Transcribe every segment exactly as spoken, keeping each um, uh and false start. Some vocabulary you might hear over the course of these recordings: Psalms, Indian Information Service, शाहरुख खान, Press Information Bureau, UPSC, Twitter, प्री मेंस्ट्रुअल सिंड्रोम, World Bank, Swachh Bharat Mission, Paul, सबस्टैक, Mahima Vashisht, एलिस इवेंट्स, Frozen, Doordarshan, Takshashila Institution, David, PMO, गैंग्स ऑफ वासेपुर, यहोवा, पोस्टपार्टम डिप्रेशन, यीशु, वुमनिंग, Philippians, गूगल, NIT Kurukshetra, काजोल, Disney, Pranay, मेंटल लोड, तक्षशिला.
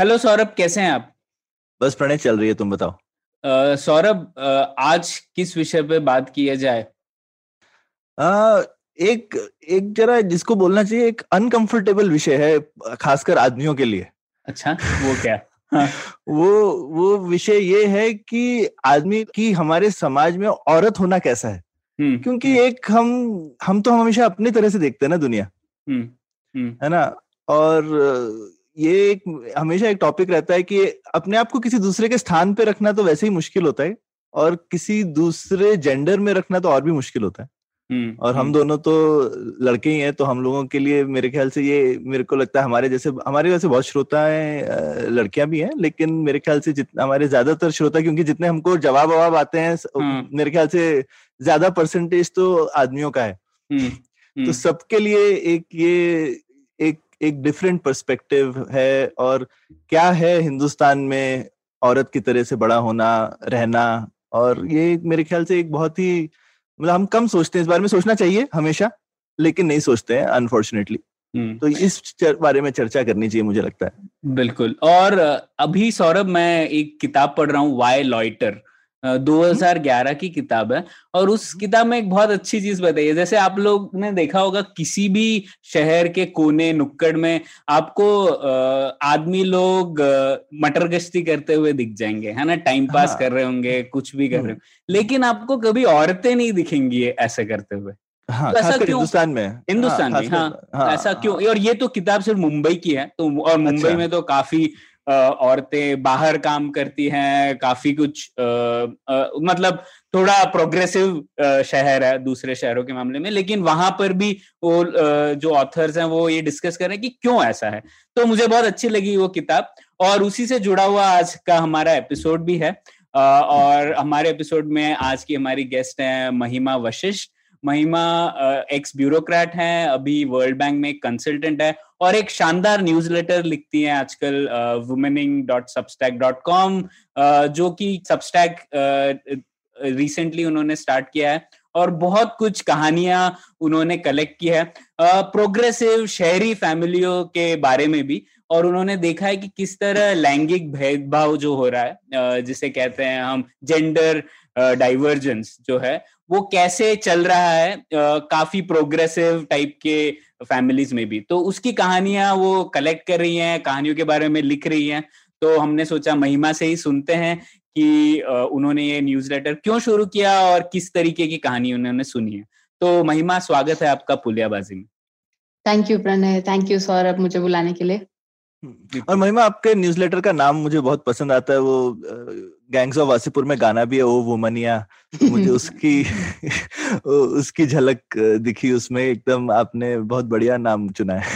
Hello Saurabh, कैसे हैं आप? बस प्रणय, चल रही है, तुम बताओ। uh, सौरभ, uh, आज किस विषय पे बात किया जाए? uh, एक एक जरा जिसको बोलना चाहिए, एक अनकंफर्टेबल विषय है, खासकर आदमियों के लिए। अच्छा, वो क्या? हाँ। वो वो विषय ये है कि आदमी की हमारे समाज में औरत होना कैसा है। हुँ, क्योंकि हुँ. एक हम हम तो हमेशा अपनी तरह से देखते हैं ना दुनिया, हुँ, हुँ. है ना। और ये एक हमेशा एक टॉपिक रहता है कि अपने आप को किसी दूसरे के स्थान पे रखना तो वैसे ही मुश्किल होता है, और किसी दूसरे जेंडर में रखना तो और भी मुश्किल होता है। हुँ, और हुँ. हम दोनों तो लड़के ही हैं, तो हम लोगों के लिए मेरे ख्याल से ये, मेरे को लगता है हमारे जैसे हमारे वैसे बहुत श्रोता है, लड़कियां भी हैं, लेकिन मेरे ख्याल से जितने हमारे ज्यादातर श्रोता, क्योंकि जितने हमको जवाब ववाब आते हैं, मेरे ख्याल से ज्यादा परसेंटेज तो आदमियों का है। तो सबके लिए एक ये एक एक डिफरेंट पर्सपेक्टिव है। और क्या है हिंदुस्तान में औरत की तरह से बड़ा होना, रहना, और ये मेरे ख्याल से एक बहुत ही, मतलब हम कम सोचते हैं इस बारे में। सोचना चाहिए हमेशा, लेकिन नहीं सोचते हैं अनफॉर्चुनेटली। तो इस बारे में चर्चा करनी चाहिए, मुझे लगता है। बिल्कुल। और अभी सौरभ, मैं एक किताब पढ़ रहा हूँ, वाई लॉइटर, दो हज़ार ग्यारह की किताब है। और उस किताब में एक बहुत अच्छी चीज बताई है। जैसे आप लोग ने देखा होगा, किसी भी शहर के कोने नुक्कड़ में आपको आदमी लोग मटर गश्ती करते हुए दिख जाएंगे, है ना, टाइम पास हाँ। कर रहे होंगे, कुछ भी कर रहे होंगे, लेकिन आपको कभी औरतें नहीं दिखेंगी ऐसे करते हुए। हाँ, तो ऐसा क्यों? हिंदुस्तान में हिंदुस्तान हाँ, में हाँ, हाँ ऐसा हाँ, क्यों? और ये तो किताब सिर्फ मुंबई की है, तो और मुंबई में तो काफी औरतें बाहर काम करती हैं, काफी कुछ आ, आ, मतलब थोड़ा प्रोग्रेसिव शहर है दूसरे शहरों के मामले में, लेकिन वहां पर भी वो आ, जो ऑथर्स हैं वो ये डिस्कस कर रहे हैं कि क्यों ऐसा है। तो मुझे बहुत अच्छी लगी वो किताब, और उसी से जुड़ा हुआ आज का हमारा एपिसोड भी है। आ, और हमारे एपिसोड में आज की हमारी गेस्ट हैं महिमा वशिष्ठ। महिमा एक्स ब्यूरोक्रेट हैं, अभी वर्ल्ड बैंक में कंसल्टेंट है, और एक शानदार न्यूज़लेटर लिखती हैं आजकल, वुमनिंग dot सबस्टैक dot com, जो कि सबस्टैक रिसेंटली उन्होंने स्टार्ट किया है, और बहुत कुछ कहानियां उन्होंने कलेक्ट की है प्रोग्रेसिव शहरी फैमिलियों के बारे में भी। और उन्होंने देखा है कि किस तरह लैंगिक भेदभाव जो हो रहा है, जिसे कहते हैं हम जेंडर डाइवर्जेंस जो है, वो कैसे चल रहा है काफी प्रोग्रेसिव टाइप के फैमिलीज में भी। तो उसकी कहानियां वो कलेक्ट कर रही हैं, कहानियों के बारे में लिख रही हैं। तो हमने सोचा महिमा से ही सुनते हैं कि उन्होंने ये न्यूज़लेटर क्यों शुरू किया और किस तरीके की कहानी उन्होंने सुनी है। तो महिमा, स्वागत है आपका पुलियाबाजी में। Thank you Pranay, thank you Saurabh मुझे बुलाने के लिए। और महिमा, आपके न्यूज़लेटर का नाम मुझे बहुत पसंद आता है। वो गैंग्स ऑफ वासेपुर में गाना भी है, वो वुमनिया, मुझे उसकी उसकी झलक दिखी उसमें एकदम। आपने बहुत बढ़िया नाम चुना है।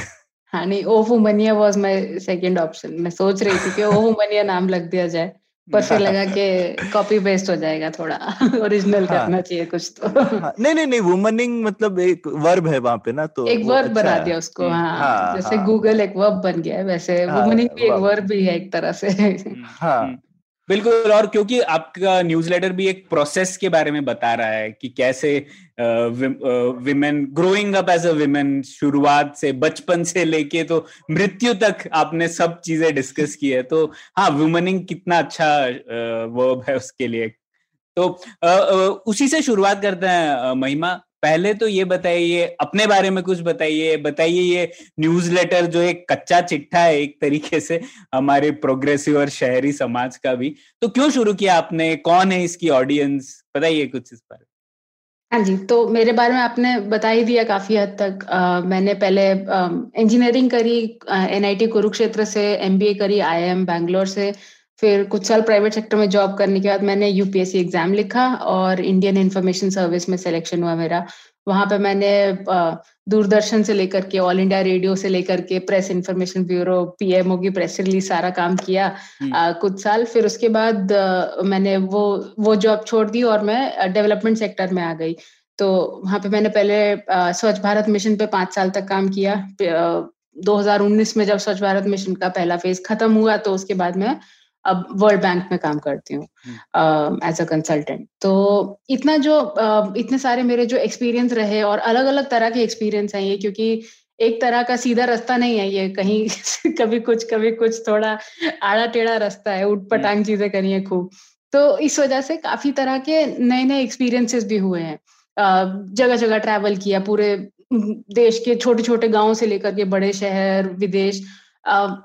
हाँ, नहीं, ओ Womaniya was my second option. मैं सोच रही थी कि ओ वुमनिया नाम लग दिया जाए, पर फिर लगा कि कॉपी पेस्ट हो जाएगा थोड़ा, ओरिजिनल हाँ, करना चाहिए कुछ तो। हाँ, नहीं नहीं नहीं वुमनिंग मतलब एक वर्ब है वहां पे ना, तो एक वर्ब बना दिया उसको। हाँ, हाँ जैसे हाँ, गूगल एक वर्ब बन गया है, वैसे हाँ, वुमनिंग भी एक वर्ब भी है एक तरह से। हाँ बिल्कुल। और क्योंकि आपका न्यूज़लेटर भी एक प्रोसेस के बारे में बता रहा है कि कैसे women growing up as a women, शुरुआत से, बचपन से लेके तो मृत्यु तक आपने सब चीजें डिस्कस की है। तो हाँ, वुमनिंग कितना अच्छा वर्ब है उसके लिए। तो आ, आ, उसी से शुरुआत करते हैं। महिमा, पहले तो ये बताइए, अपने बारे में कुछ बताइए। बताइए ये न्यूज़लेटर जो एक कच्चा चिट्ठा है एक तरीके से हमारे प्रोग्रेसिव और शहरी समाज का भी, तो क्यों शुरू किया आपने? कौन है इसकी ऑडियंस? बताइए कुछ इस बारे। हाँ जी, तो मेरे बारे में आपने बता ही दिया काफी हद तक। आ, मैंने पहले इंजीनियरिंग करी, एन आई टी कुरुक्षेत्र से, एम बी ए करी आई आई एम बैंगलोर से। फिर कुछ साल प्राइवेट सेक्टर में जॉब करने के बाद मैंने U P S C exam लिखा और इंडियन इंफॉर्मेशन सर्विस में सिलेक्शन हुआ मेरा। वहाँ पे मैंने दूरदर्शन से लेकर के, ऑल इंडिया रेडियो से लेकर के, प्रेस इंफॉर्मेशन ब्यूरो, पीएमओ की प्रेस रिलीज, सारा काम किया आ, कुछ साल। फिर उसके बाद आ, मैंने वो वो जॉब छोड़ दी और मैं डेवलपमेंट सेक्टर में आ गई। तो वहाँ पे मैंने पहले आ, स्वच्छ भारत मिशन पे पांच साल तक काम किया। आ, दो हज़ार उन्नीस में जब स्वच्छ भारत मिशन का पहला फेज खत्म हुआ तो उसके बाद मैं अब वर्ल्ड बैंक में काम करती हूँ एज अ कंसल्टेंट। तो इतना जो uh, इतने सारे मेरे जो एक्सपीरियंस रहे और अलग अलग तरह के एक्सपीरियंस हैं ये, क्योंकि एक तरह का सीधा रास्ता नहीं है ये, कहीं कभी कुछ कभी कुछ, थोड़ा आड़ा टेढ़ा रास्ता है, उटपटांग चीजें करी है खूब। तो इस वजह से काफी तरह के नए नए एक्सपीरियंसेस भी हुए हैं। uh, जगह जगह ट्रैवल किया, पूरे देश के छोटे छोटे गाँव से लेकर के बड़े शहर, विदेश, uh,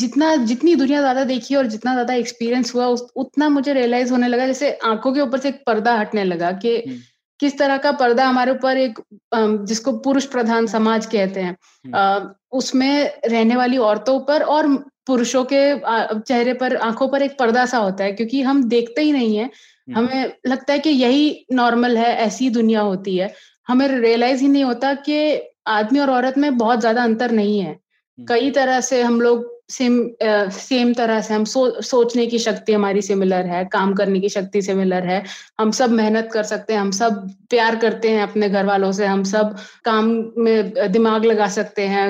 जितना जितनी दुनिया ज्यादा देखी और जितना ज्यादा एक्सपीरियंस हुआ उस, उतना मुझे रियलाइज होने लगा, जैसे आंखों के ऊपर से एक पर्दा हटने लगा कि किस तरह का पर्दा हमारे ऊपर एक, जिसको पुरुष प्रधान समाज कहते हैं, उसमें रहने वाली औरतों पर और पुरुषों के चेहरे पर, आंखों पर एक पर्दा सा होता है, क्योंकि हम देखते ही नहीं है, हमें लगता है कि यही नॉर्मल है, ऐसी दुनिया होती है। हमें रियलाइज ही नहीं होता कि आदमी और औरत में बहुत ज्यादा अंतर नहीं है, कई तरह से हम लोग सेम सेम तरह से, हम सो, सोचने की शक्ति हमारी सिमिलर है, काम करने की शक्ति सिमिलर है, हम सब मेहनत कर सकते हैं, हम सब प्यार करते हैं अपने घर वालों से, हम सब काम में दिमाग लगा सकते हैं,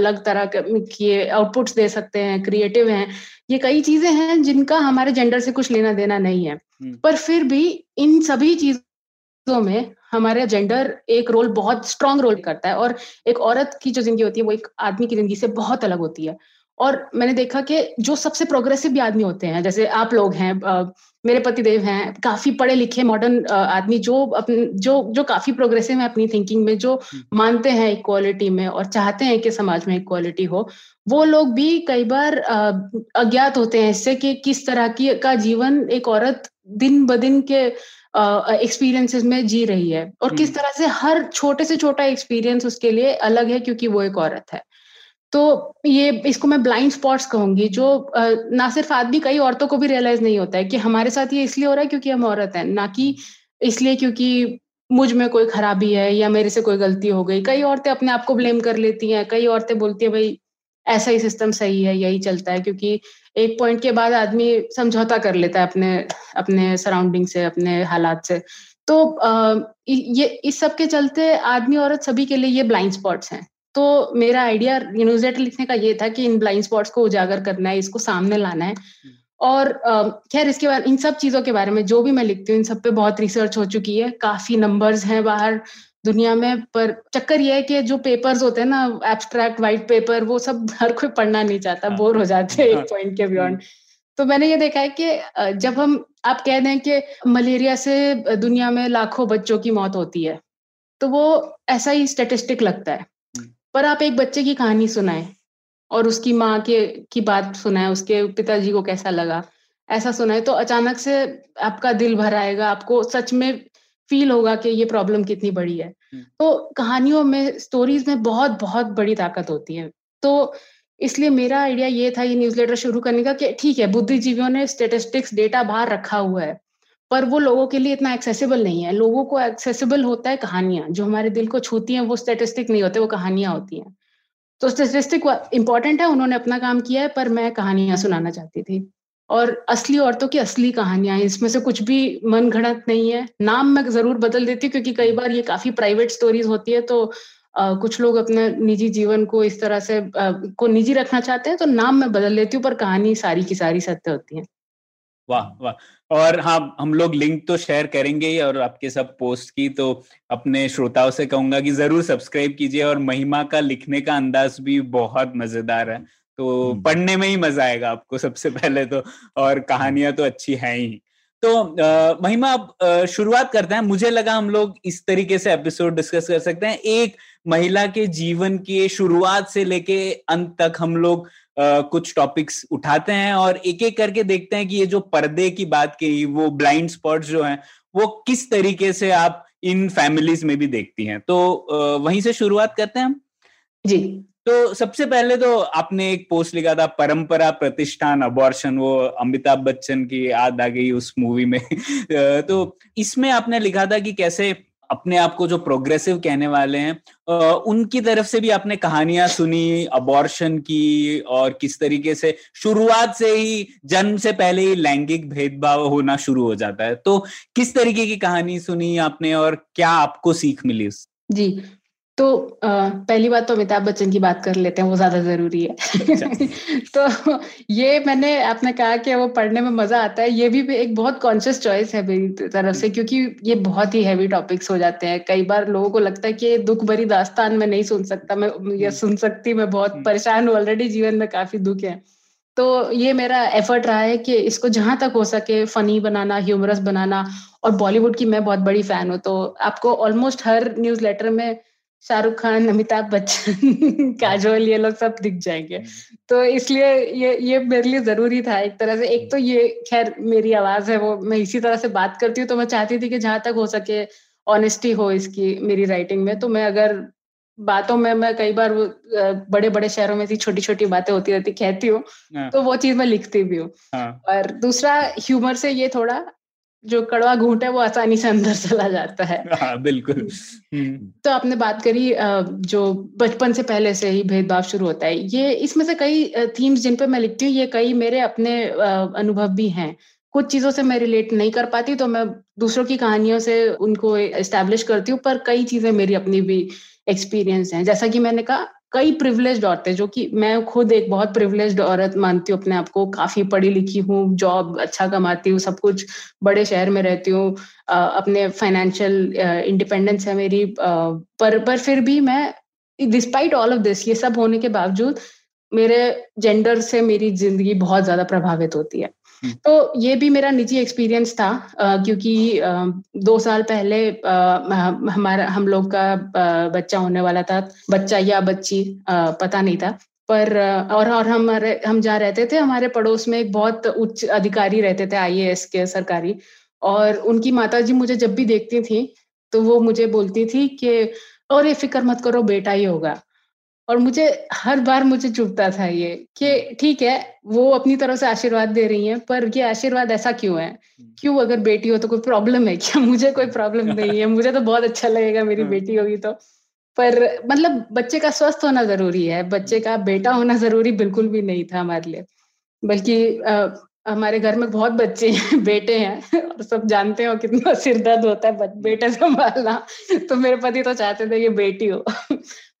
अलग तरह के आउटपुट्स दे सकते हैं, क्रिएटिव हैं। ये कई चीजें हैं जिनका हमारे जेंडर से कुछ लेना देना नहीं है, पर फिर भी इन सभी चीजों में हमारा जेंडर एक रोल, बहुत स्ट्रांग रोल करता है। और एक औरत की जो जिंदगी होती है वो एक आदमी की जिंदगी से बहुत अलग होती है। और मैंने देखा कि जो सबसे प्रोग्रेसिव भी आदमी होते हैं, जैसे आप लोग हैं, आ, मेरे पतिदेव हैं, काफी पढ़े लिखे मॉडर्न आदमी जो अपने जो जो काफी प्रोग्रेसिव है अपनी थिंकिंग में, जो मानते हैं इक्वालिटी में और चाहते हैं कि समाज में इक्वालिटी हो, वो लोग भी कई बार आ, अज्ञात होते हैं इससे कि किस तरह की का जीवन एक औरत दिन ब दिन के एक्सपीरियंसेस में जी रही है और किस तरह से हर छोटे से छोटा एक्सपीरियंस उसके लिए अलग है क्योंकि वो एक औरत है। तो ये, इसको मैं ब्लाइंड स्पॉट्स कहूंगी, जो ना सिर्फ आदमी, कई औरतों को भी रियलाइज नहीं होता है कि हमारे साथ ये इसलिए हो रहा है क्योंकि हम औरत हैं, ना कि इसलिए क्योंकि मुझ में कोई खराबी है या मेरे से कोई गलती हो गई। कई औरतें अपने आप को ब्लेम कर लेती हैं, कई औरतें बोलती हैं भाई ऐसा ही सिस्टम सही है, यही चलता है, क्योंकि एक पॉइंट के बाद आदमी समझौता कर लेता है अपने अपने सराउंडिंग से, अपने हालात से। तो ये इस सब के चलते आदमी औरत सभी के लिए ये ब्लाइंड स्पॉट्स हैं। तो मेरा आइडिया न्यूज लेटर लिखने का ये था कि इन ब्लाइंड स्पॉट्स को उजागर करना है, इसको सामने लाना है। और खैर इसके बारे, इन सब चीजों के बारे में जो भी मैं लिखती हूँ, इन सब पे बहुत रिसर्च हो चुकी है, काफी नंबर्स हैं बाहर दुनिया में। पर चक्कर ये है कि जो पेपर्स होते हैं ना, एब्स्ट्रैक्ट वाइट पेपर, वो सब हर कोई पढ़ना नहीं चाहता, बोर हो जाते हैं एक पॉइंट के बियॉन्ड। तो मैंने ये देखा है कि जब हम, आप कह दें कि मलेरिया से दुनिया में लाखों बच्चों की मौत होती है, तो वो ऐसा ही स्टेटिस्टिक लगता है, पर आप एक बच्चे की कहानी सुनाएं और उसकी माँ के की बात सुनाएं, उसके पिताजी को कैसा लगा, ऐसा सुनाएं, तो अचानक से आपका दिल भर आएगा, आपको सच में फील होगा कि ये प्रॉब्लम कितनी बड़ी है। तो कहानियों में, स्टोरीज में बहुत बहुत बड़ी ताकत होती है। तो इसलिए मेरा आइडिया ये था ये न्यूज़लेटर शुरू करने का कि ठीक है, बुद्धिजीवियों ने स्टेटिस्टिक्स, डेटा बाहर रखा हुआ है, पर वो लोगों के लिए इतना एक्सेसिबल नहीं है। लोगों को एक्सेसिबल होता है कहानियां, जो हमारे दिल को छूती हैं वो स्टैटिस्टिक नहीं होते, वो कहानियां होती हैं। तो स्टैटिस्टिक इंपॉर्टेंट है, उन्होंने अपना काम किया है, पर मैं कहानियां सुनाना चाहती थी और असली औरतों की असली कहानियां। इसमें से कुछ भी मनगढ़ंत नहीं है। नाम मैं जरूर बदल देती हूँ क्योंकि कई बार ये काफी प्राइवेट स्टोरीज होती है, तो आ, कुछ लोग अपने निजी जीवन को इस तरह से आ, को निजी रखना चाहते हैं, तो नाम मैं बदल देती हूँ, पर कहानी सारी की सारी सत्य होती है। वाह वाह। और हाँ, हम लोग लिंक तो शेयर करेंगे ही, और आपके सब पोस्ट की, तो अपने श्रोताओं से कहूंगा कि जरूर सब्सक्राइब कीजिए। और महिमा का लिखने का अंदाज भी बहुत मजेदार है, तो पढ़ने में ही मजा आएगा आपको सबसे पहले तो, और कहानियां तो अच्छी हैं ही। तो आ, महिमा, आप शुरुआत करते हैं। मुझे लगा हम लोग इस तरीके से एपिसोड डिस्कस कर सकते हैं, एक महिला के जीवन की शुरुआत से लेके अंत तक हम लोग Uh, कुछ टॉपिक्स उठाते हैं और एक एक करके देखते हैं कि ये जो पर्दे की बात की, वो ब्लाइंड स्पॉट्स जो हैं, वो किस तरीके से आप इन फैमिलीज में भी देखती हैं। तो uh, वहीं से शुरुआत करते हैं हम जी। तो सबसे पहले तो आपने एक पोस्ट लिखा था, परंपरा, प्रतिष्ठान, अबॉर्शन, वो अमिताभ बच्चन की याद आ गई उस मूवी में। तो इसमें आपने लिखा था कि कैसे अपने आप को जो प्रोग्रेसिव कहने वाले हैं उनकी तरफ से भी आपने कहानियां सुनी अबॉर्शन की, और किस तरीके से शुरुआत से ही, जन्म से पहले ही लैंगिक भेदभाव होना शुरू हो जाता है। तो किस तरीके की कहानी सुनी आपने और क्या आपको सीख मिली उस? जी, तो पहली बात तो अमिताभ बच्चन की बात कर लेते हैं, वो ज्यादा जरूरी है। तो ये मैंने आपने कहा कि वो पढ़ने में मजा आता है, ये भी एक बहुत कॉन्शियस चॉइस है मेरी तरफ से, क्योंकि ये बहुत ही हैवी टॉपिक्स हो जाते हैं। कई बार लोगों को लगता है कि ये दुख भरी दास्तान में नहीं सुन सकता मैं या सुन सकती, मैं बहुत परेशान हूँ ऑलरेडी, जीवन में काफी दुख है। तो ये मेरा एफर्ट रहा है कि इसको जहां तक हो सके फनी बनाना, ह्यूमरस बनाना। और बॉलीवुड की मैं बहुत बड़ी फैन हूँ, तो आपको ऑलमोस्ट हर न्यूज लेटर में शाहरुख खान, अमिताभ बच्चन, काजोल, ये लोग सब दिख जाएंगे। तो इसलिए ये ये मेरे लिए जरूरी था एक तरह से। एक तो ये खैर मेरी आवाज है, वो मैं इसी तरह से बात करती हूँ, तो मैं चाहती थी कि जहाँ तक हो सके ऑनेस्टी हो इसकी मेरी राइटिंग में। तो मैं अगर बातों में मैं कई बार वो बड़े बड़े शहरों में छोटी छोटी बातें होती रहती कहती हूँ, तो वो चीज मैं लिखती भी हूँ। और दूसरा ह्यूमर से ये थोड़ा जो कड़वा घूंट है वो आसानी से अंदर चला जाता है। हाँ, बिल्कुल। तो आपने बात करी जो बचपन से पहले से ही भेदभाव शुरू होता है, ये इसमें से कई थीम्स जिन पे मैं लिखती हूँ, ये कई मेरे अपने अनुभव भी हैं। कुछ चीजों से मैं रिलेट नहीं कर पाती तो मैं दूसरों की कहानियों से उनको एस्टेब्लिश करती हूँ, पर कई चीजें मेरी अपनी भी एक्सपीरियंस हैं। जैसा कि मैंने कहा, कई प्रिविलेज्ड औरतें, जो कि मैं खुद एक बहुत प्रिविलेज्ड औरत मानती हूँ अपने आप को, काफी पढ़ी लिखी हूँ, जॉब अच्छा कमाती हूँ, सब कुछ, बड़े शहर में रहती हूँ, अपने फाइनेंशियल इंडिपेंडेंस है मेरी, पर पर फिर भी मैं डिस्पाइट ऑल ऑफ दिस, ये सब होने के बावजूद मेरे जेंडर से मेरी जिंदगी बहुत ज्यादा प्रभावित होती है। तो ये भी मेरा निजी एक्सपीरियंस था, क्योंकि दो साल पहले हमारा हम लोग का बच्चा होने वाला था, बच्चा या बच्ची पता नहीं था, पर और और हमारे हम जहाँ रहते थे हमारे पड़ोस में एक बहुत उच्च अधिकारी रहते थे, आई ए एस के सरकारी, और उनकी माताजी मुझे जब भी देखती थी तो वो मुझे बोलती थी कि और ये फिक्र मत करो, बेटा ही होगा। और मुझे हर बार मुझे चुभता था ये कि ठीक है वो अपनी तरफ से आशीर्वाद दे रही हैं, पर ये आशीर्वाद ऐसा क्यों है? क्यों, अगर बेटी हो तो कोई प्रॉब्लम है क्या? मुझे कोई प्रॉब्लम नहीं है, मुझे तो बहुत अच्छा लगेगा मेरी बेटी होगी तो। पर मतलब बच्चे का स्वस्थ होना जरूरी है, बच्चे का बेटा होना जरूरी बिल्कुल भी नहीं था हमारे लिए। बल्कि हमारे घर में बहुत बच्चे हैं, बेटे हैं, और सब जानते हो कितना सिर दर्द होता है बेटे संभालना, तो मेरे पति तो चाहते थे कि बेटी हो।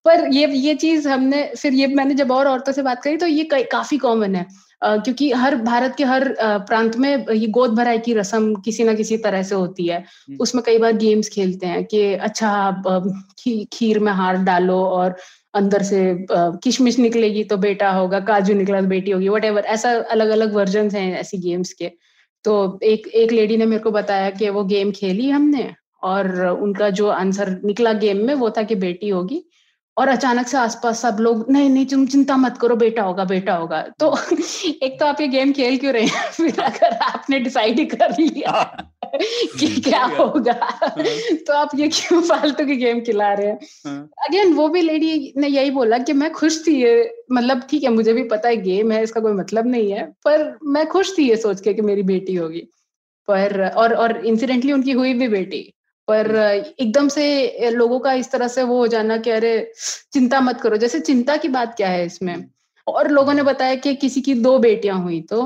पर ये ये चीज हमने फिर ये मैंने जब और औरतों से बात करी तो ये काफी कॉमन है, क्योंकि हर भारत के हर प्रांत में ये गोद भराई की रस्म किसी ना किसी तरह से होती है। उसमें कई बार गेम्स खेलते हैं कि अच्छा आप खीर में हाथ डालो और अंदर से किशमिश निकलेगी तो बेटा होगा, काजू निकला तो बेटी होगी, व्हाटएवर, ऐसा अलग अलग वर्जन हैं ऐसी गेम्स के। तो एक एक लेडी ने मेरे को बताया कि वो गेम खेली हमने और उनका जो आंसर निकला गेम में वो था कि बेटी होगी, और अचानक से आसपास सब लोग नहीं नहीं तुम चिंता मत करो, बेटा होगा बेटा होगा। तो एक तो आप ये गेम खेल क्यों रहे हैं? फिर अगर आपने डिसाइड ही कर लिया कि क्या होगा तो आप ये क्यों फालतू की गेम खिला रहे हैं? अगेन वो भी लेडी ने यही बोला कि मैं खुश थी, ये मतलब ठीक है मुझे भी पता है गेम है, इसका कोई मतलब नहीं है, पर मैं खुश थी ये सोच के कि मेरी बेटी होगी। पर और और इंसिडेंटली उनकी हुई भी बेटी, पर एकदम से लोगों का इस तरह से वो हो जाना कि अरे चिंता मत करो, जैसे चिंता की बात क्या है इसमें। और लोगों ने बताया कि किसी की दो बेटियां हुई तो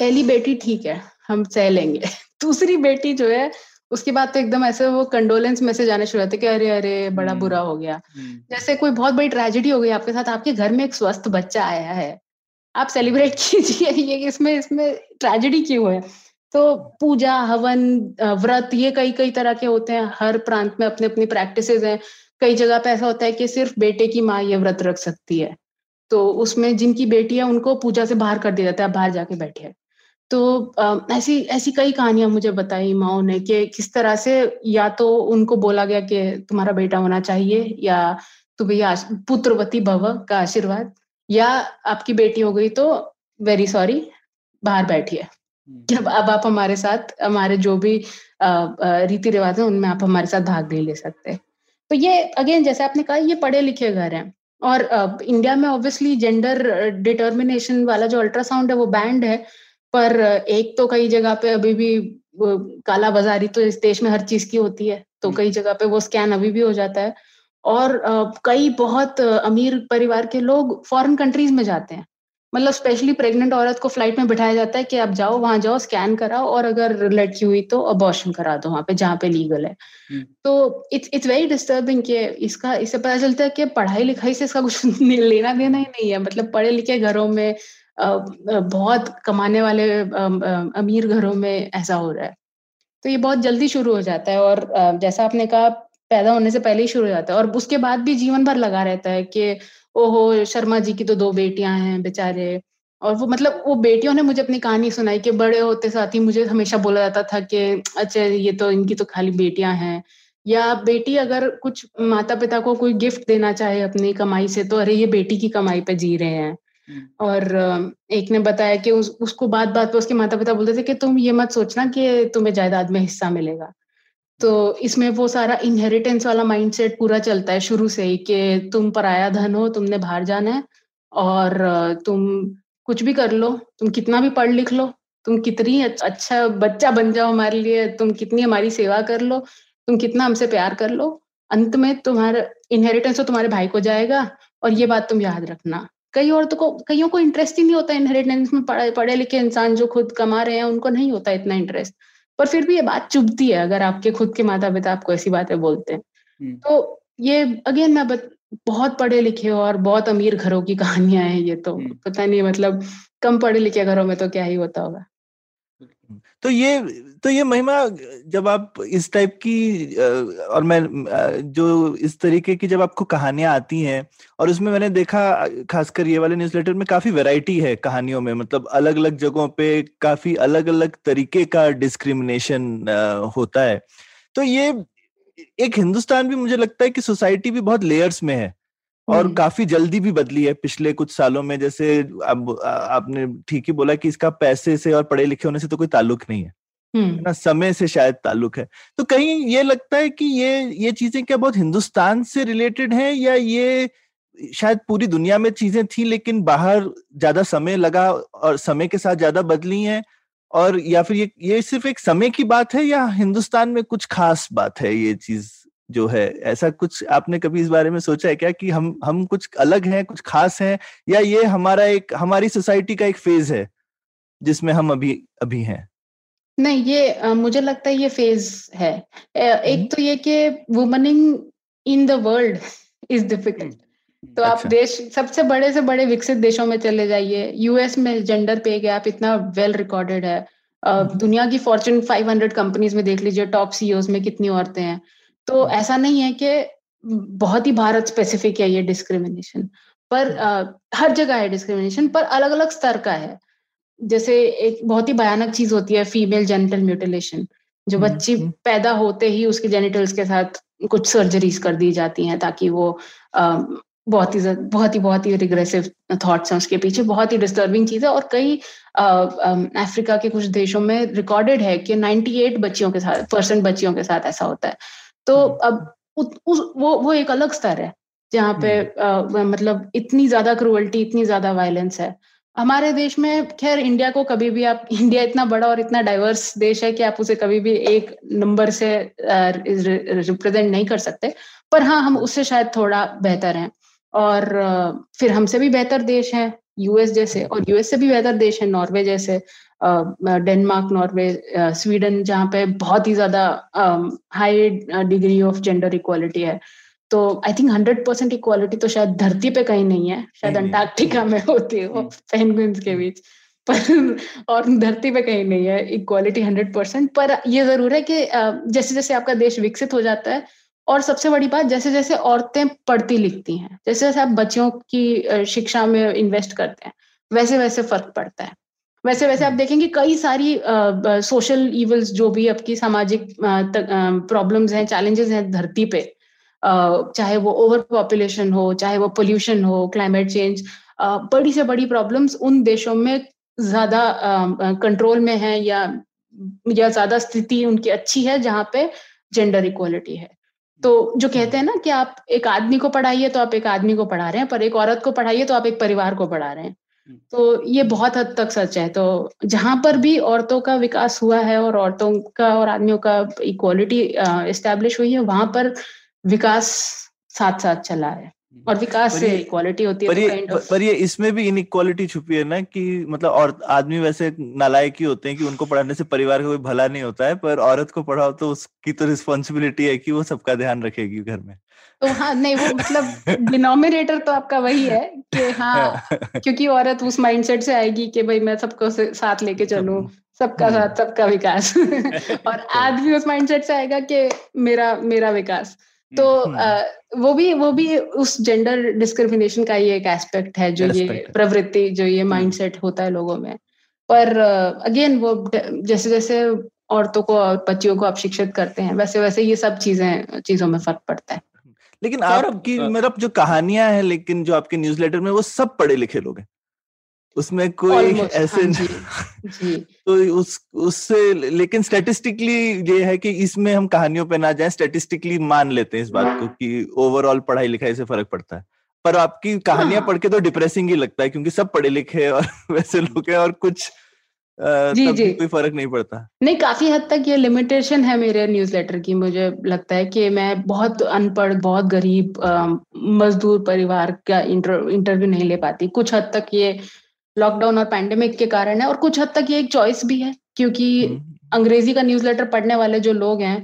पहली बेटी ठीक है हम सह लेंगे, दूसरी बेटी जो है उसके बाद तो एकदम ऐसे वो कंडोलेंस मैसेज आने शुरू होते कि अरे अरे बड़ा बुरा हो गया, जैसे कोई बहुत बड़ी ट्रेजेडी हो गई आपके साथ, आपके घर में एक स्वस्थ बच्चा आया है, आप सेलिब्रेट कीजिए, ये इसमें इसमें ट्रेजेडी क्यों है? तो पूजा, हवन, व्रत, ये कई कई तरह के होते हैं, हर प्रांत में अपने अपनी प्रैक्टिसेस हैं। कई जगह पे ऐसा होता है कि सिर्फ बेटे की माँ ये व्रत रख सकती है, तो उसमें जिनकी बेटी है उनको पूजा से बाहर कर दिया जाता है, बाहर जाके बैठे। तो ऐसी ऐसी कई कहानियां मुझे बताई माओं ने कि किस तरह से या तो उनको बोला गया कि तुम्हारा बेटा होना चाहिए या तुम्हें पुत्रवती भव का आशीर्वाद, या आपकी बेटी हो गई तो वेरी सॉरी बाहर बैठिए, जब अब आप हमारे साथ हमारे जो भी रीति रिवाज है उनमें आप हमारे साथ भाग नहीं ले सकते। तो ये अगेन जैसे आपने कहा ये पढ़े लिखे घर हैं, और इंडिया में ऑब्वियसली जेंडर डिटर्मिनेशन वाला जो अल्ट्रासाउंड है वो बैंड है, पर एक तो कई जगह पे अभी भी काला बाजारी तो इस देश में हर चीज की होती है, तो कई जगह पे वो स्कैन अभी भी हो जाता है। और कई बहुत अमीर परिवार के लोग फॉरेन कंट्रीज में जाते हैं, मतलब स्पेशली प्रेग्नेंट औरत को फ्लाइट में बिठाया जाता है कि आप जाओ, वहां जाओ, स्कैन कराओ, और अगर लड़की हुई तो अबॉर्शन करा दो वहां पे, जहाँ पे लीगल है। तो इट्स इट्स वेरी डिस्टर्बिंग कि इसका इससे पता चलता है कि पढ़ाई लिखाई से इसका कुछ लेना देना ही नहीं है। मतलब पढ़े लिखे घरों में, बहुत कमाने वाले अमीर घरों में ऐसा हो रहा है। तो ये बहुत जल्दी शुरू हो जाता है, और जैसा आपने कहा पैदा होने से पहले ही शुरू हो जाता है, और उसके बाद भी जीवन भर लगा रहता है कि ओहो शर्मा जी की तो दो बेटियां हैं बेचारे। और वो मतलब वो बेटियों ने मुझे अपनी कहानी सुनाई कि बड़े होते साथ ही मुझे हमेशा बोला जाता था कि अच्छा ये तो इनकी तो खाली बेटियां हैं, या बेटी अगर कुछ माता पिता को कोई गिफ्ट देना चाहे अपनी कमाई से तो अरे ये बेटी की कमाई पे जी रहे हैं। और एक ने बताया कि उस, उसको बात बात पर उसके माता पिता बोलते थे कि तुम ये मत सोचना कि तुम्हें जायदाद में हिस्सा मिलेगा। तो इसमें वो सारा इनहेरिटेंस वाला माइंडसेट पूरा चलता है शुरू से ही कि तुम पराया धन हो, तुमने बाहर जाना है, और तुम कुछ भी कर लो, तुम कितना भी पढ़ लिख लो, तुम कितनी अच्छा बच्चा बन जाओ हमारे लिए, तुम कितनी हमारी सेवा कर लो, तुम कितना हमसे प्यार कर लो, अंत में तुम्हारा इनहेरिटेंस तो तुम्हारे भाई को जाएगा, और ये बात तुम याद रखना। कई औरतों को कईयों को इंटरेस्ट ही नहीं होता इनहेरिटेंस में, पढ़े पढ़े लिखे इंसान जो खुद कमा रहे हैं उनको नहीं होता इतना इंटरेस्ट, पर फिर भी ये बात चुभती है अगर आपके खुद के माता पिता आपको ऐसी बातें बोलते हैं। तो ये अगेन मैं बत, बहुत पढ़े लिखे और बहुत अमीर घरों की कहानियां हैं, ये तो पता नहीं मतलब कम पढ़े लिखे घरों में तो क्या ही होता होगा। तो ये तो ये महिमा, जब आप इस टाइप की और मैं जो इस तरीके की जब आपको कहानियां आती हैं, और उसमें मैंने देखा खासकर ये वाले न्यूज़लेटर में काफी वैरायटी है कहानियों में, मतलब अलग अलग जगहों पे काफी अलग अलग तरीके का डिस्क्रिमिनेशन होता है। तो ये एक हिंदुस्तान भी मुझे लगता है कि सोसाइटी भी बहुत लेयर्स में है और काफी जल्दी भी बदली है पिछले कुछ सालों में। जैसे अब आपने ठीक ही बोला कि इसका पैसे से और पढ़े लिखे होने से तो कोई ताल्लुक नहीं है ना, समय से शायद ताल्लुक है। तो कहीं ये लगता है कि ये ये चीजें क्या बहुत हिंदुस्तान से रिलेटेड हैं, या ये शायद पूरी दुनिया में चीजें थी लेकिन बाहर ज्यादा समय लगा और समय के साथ ज्यादा बदली है, और या फिर ये ये सिर्फ एक समय की बात है, या हिंदुस्तान में कुछ खास बात है ये चीज जो है? ऐसा कुछ आपने कभी इस बारे में सोचा है क्या कि हम हम कुछ अलग हैं, कुछ खास हैं, या ये हमारा एक हमारी सोसाइटी का एक फेज है जिसमें हम अभी अभी हैं? नहीं, ये आ, मुझे लगता है ये फेज है। ए, एक तो ये कि वुमनिंग in the world is difficult. तो अच्छा। आप देश सबसे बड़े से बड़े विकसित देशों में चले जाइए, यूएस में जेंडर पे गैप इतना वेल रिकॉर्डेड है, आ, दुनिया की फॉर्चून पाँच सौ कंपनीज में देख लीजिए टॉप सीईओज में कितनी औरतें हैं। तो ऐसा नहीं है कि बहुत ही भारत स्पेसिफिक है ये डिस्क्रिमिनेशन, पर आ, हर जगह है डिस्क्रिमिनेशन, पर अलग अलग स्तर का है। जैसे एक बहुत ही भयानक चीज होती है फीमेल जेनिटल म्यूटिलेशन, जो बच्ची पैदा होते ही उसके जेनिटल्स के साथ कुछ सर्जरीज कर दी जाती हैं ताकि वो आ, बहुत ही बहुत ही बहुत ही रिग्रेसिव थॉट्स हैं उसके पीछे, बहुत ही डिस्टर्बिंग चीज है। और कई अफ्रीका के कुछ देशों में रिकॉर्डेड है कि अट्ठानवे बच्चियों के साथ परसेंट बच्चियों के साथ ऐसा होता है। तो अब उ, उ, वो वो एक अलग स्तर है जहाँ पे आ, मतलब इतनी ज्यादा क्रूअल्टी, इतनी ज्यादा वायलेंस है। हमारे देश में खैर, इंडिया को कभी भी आप, इंडिया इतना बड़ा और इतना डाइवर्स देश है कि आप उसे कभी भी एक नंबर से रिप्रेजेंट नहीं कर सकते, पर हाँ हम उससे शायद थोड़ा बेहतर हैं। और आ, फिर हमसे भी बेहतर देश है यूएस जैसे, और यूएस से भी बेहतर देश है नॉर्वे जैसे, डेनमार्क, नॉर्वे, स्वीडन, जहाँ पे बहुत ही ज्यादा high degree of gender equality है। तो I think hundred percent equality तो शायद धरती पे कहीं नहीं है, शायद अंटार्कटिका में होती है पेंगुइन्स के बीच, पर और धरती पे कहीं नहीं है इक्वालिटी हंड्रेड परसेंट। पर ये जरूर है कि जैसे जैसे आपका देश विकसित हो जाता है, और सबसे बड़ी बात जैसे जैसे औरतें पढ़ती लिखती हैं, जैसे जैसे आप बच्चों की शिक्षा में इन्वेस्ट करते हैं, वैसे वैसे फर्क पड़ता है। वैसे वैसे आप देखेंगे कई सारी सोशल इवल्स जो भी आपकी सामाजिक प्रॉब्लम्स हैं, चैलेंजेस हैं धरती पे, Uh, चाहे वो ओवर पॉपुलेशन हो, चाहे वो पोल्यूशन हो, क्लाइमेट चेंज, uh, बड़ी से बड़ी प्रॉब्लम्स उन देशों में ज्यादा कंट्रोल uh, में है, या या ज्यादा स्थिति उनकी अच्छी है जहाँ पे जेंडर इक्वालिटी है। तो जो कहते हैं ना कि आप एक आदमी को पढ़ाइए तो आप एक आदमी को पढ़ा रहे हैं, पर एक औरत को पढ़ाइए तो आप एक परिवार को पढ़ा रहे हैं। तो ये बहुत हद तक सच है। तो जहां पर भी औरतों का विकास हुआ है और औरतों का और आदमियों का इक्वालिटी एस्टेब्लिश हुई है, वहां पर विकास साथ साथ चला है और विकास से इक्वालिटी होती है। पर, kind of... पर ये इसमें भी इनइक्वालिटी छुपी है ना, कि मतलब और आदमी वैसे नालायक ही होते हैं कि उनको पढ़ाने से परिवार का कोई भला नहीं होता है, पर औरत को पढ़ाओ तो उसकी तो रिस्पॉन्सिबिलिटी है कि वो सबका ध्यान रखेगी घर में। तो हाँ, नहीं वो मतलब डिनोमिनेटर तो आपका वही है कि हाँ, क्योंकि औरत उस माइंडसेट से आएगी कि भाई मैं सबको साथ लेके चलूं, सबका साथ सबका विकास, और आदमी उस माइंडसेट से आएगा कि मेरा मेरा विकास। तो आ, वो भी वो भी उस जेंडर डिस्क्रिमिनेशन का ये एक एस्पेक्ट है, जो ये प्रवृत्ति, जो ये माइंडसेट होता है लोगों में। पर अगेन वो जैसे जैसे औरतों को और बच्चियों को शिक्षित करते हैं, वैसे वैसे ये सब चीजें चीजों में फर्क पड़ता है। लेकिन आपकी मतलब जो कहानियां हैं, लेकिन जो आपके न्यूज़लेटर में, वो सब पढ़े लिखे लोग हैं, उसमें कोई ऐसे हाँ, जी, जी. तो उस उससे लेकिन स्टैटिस्टिकली ये है कि इसमें हम कहानियों पे ना जाएं, स्टैटिस्टिकली मान लेते हैं इस बात को कि ओवरऑल पढ़ाई लिखाई से फर्क पड़ता है। पर आपकी कहानियां हाँ. पढ़ के तो डिप्रेसिंग ही लगता है, क्योंकि सब पढ़े लिखे और वैसे लोग हैं और कुछ जी, तब जी. कोई फर्क नहीं पड़ता। नहीं, काफी हद तक ये लिमिटेशन है मेरे न्यूज़लेटर की। मुझे लगता है कि मैं बहुत अनपढ़, बहुत गरीब मजदूर परिवार का इंटरव्यू नहीं ले पाती। कुछ हद तक ये लॉकडाउन और पैंडेमिक के कारण है, और कुछ हद तक ये एक चॉइस भी है, क्योंकि अंग्रेजी का न्यूज़लेटर पढ़ने वाले जो लोग हैं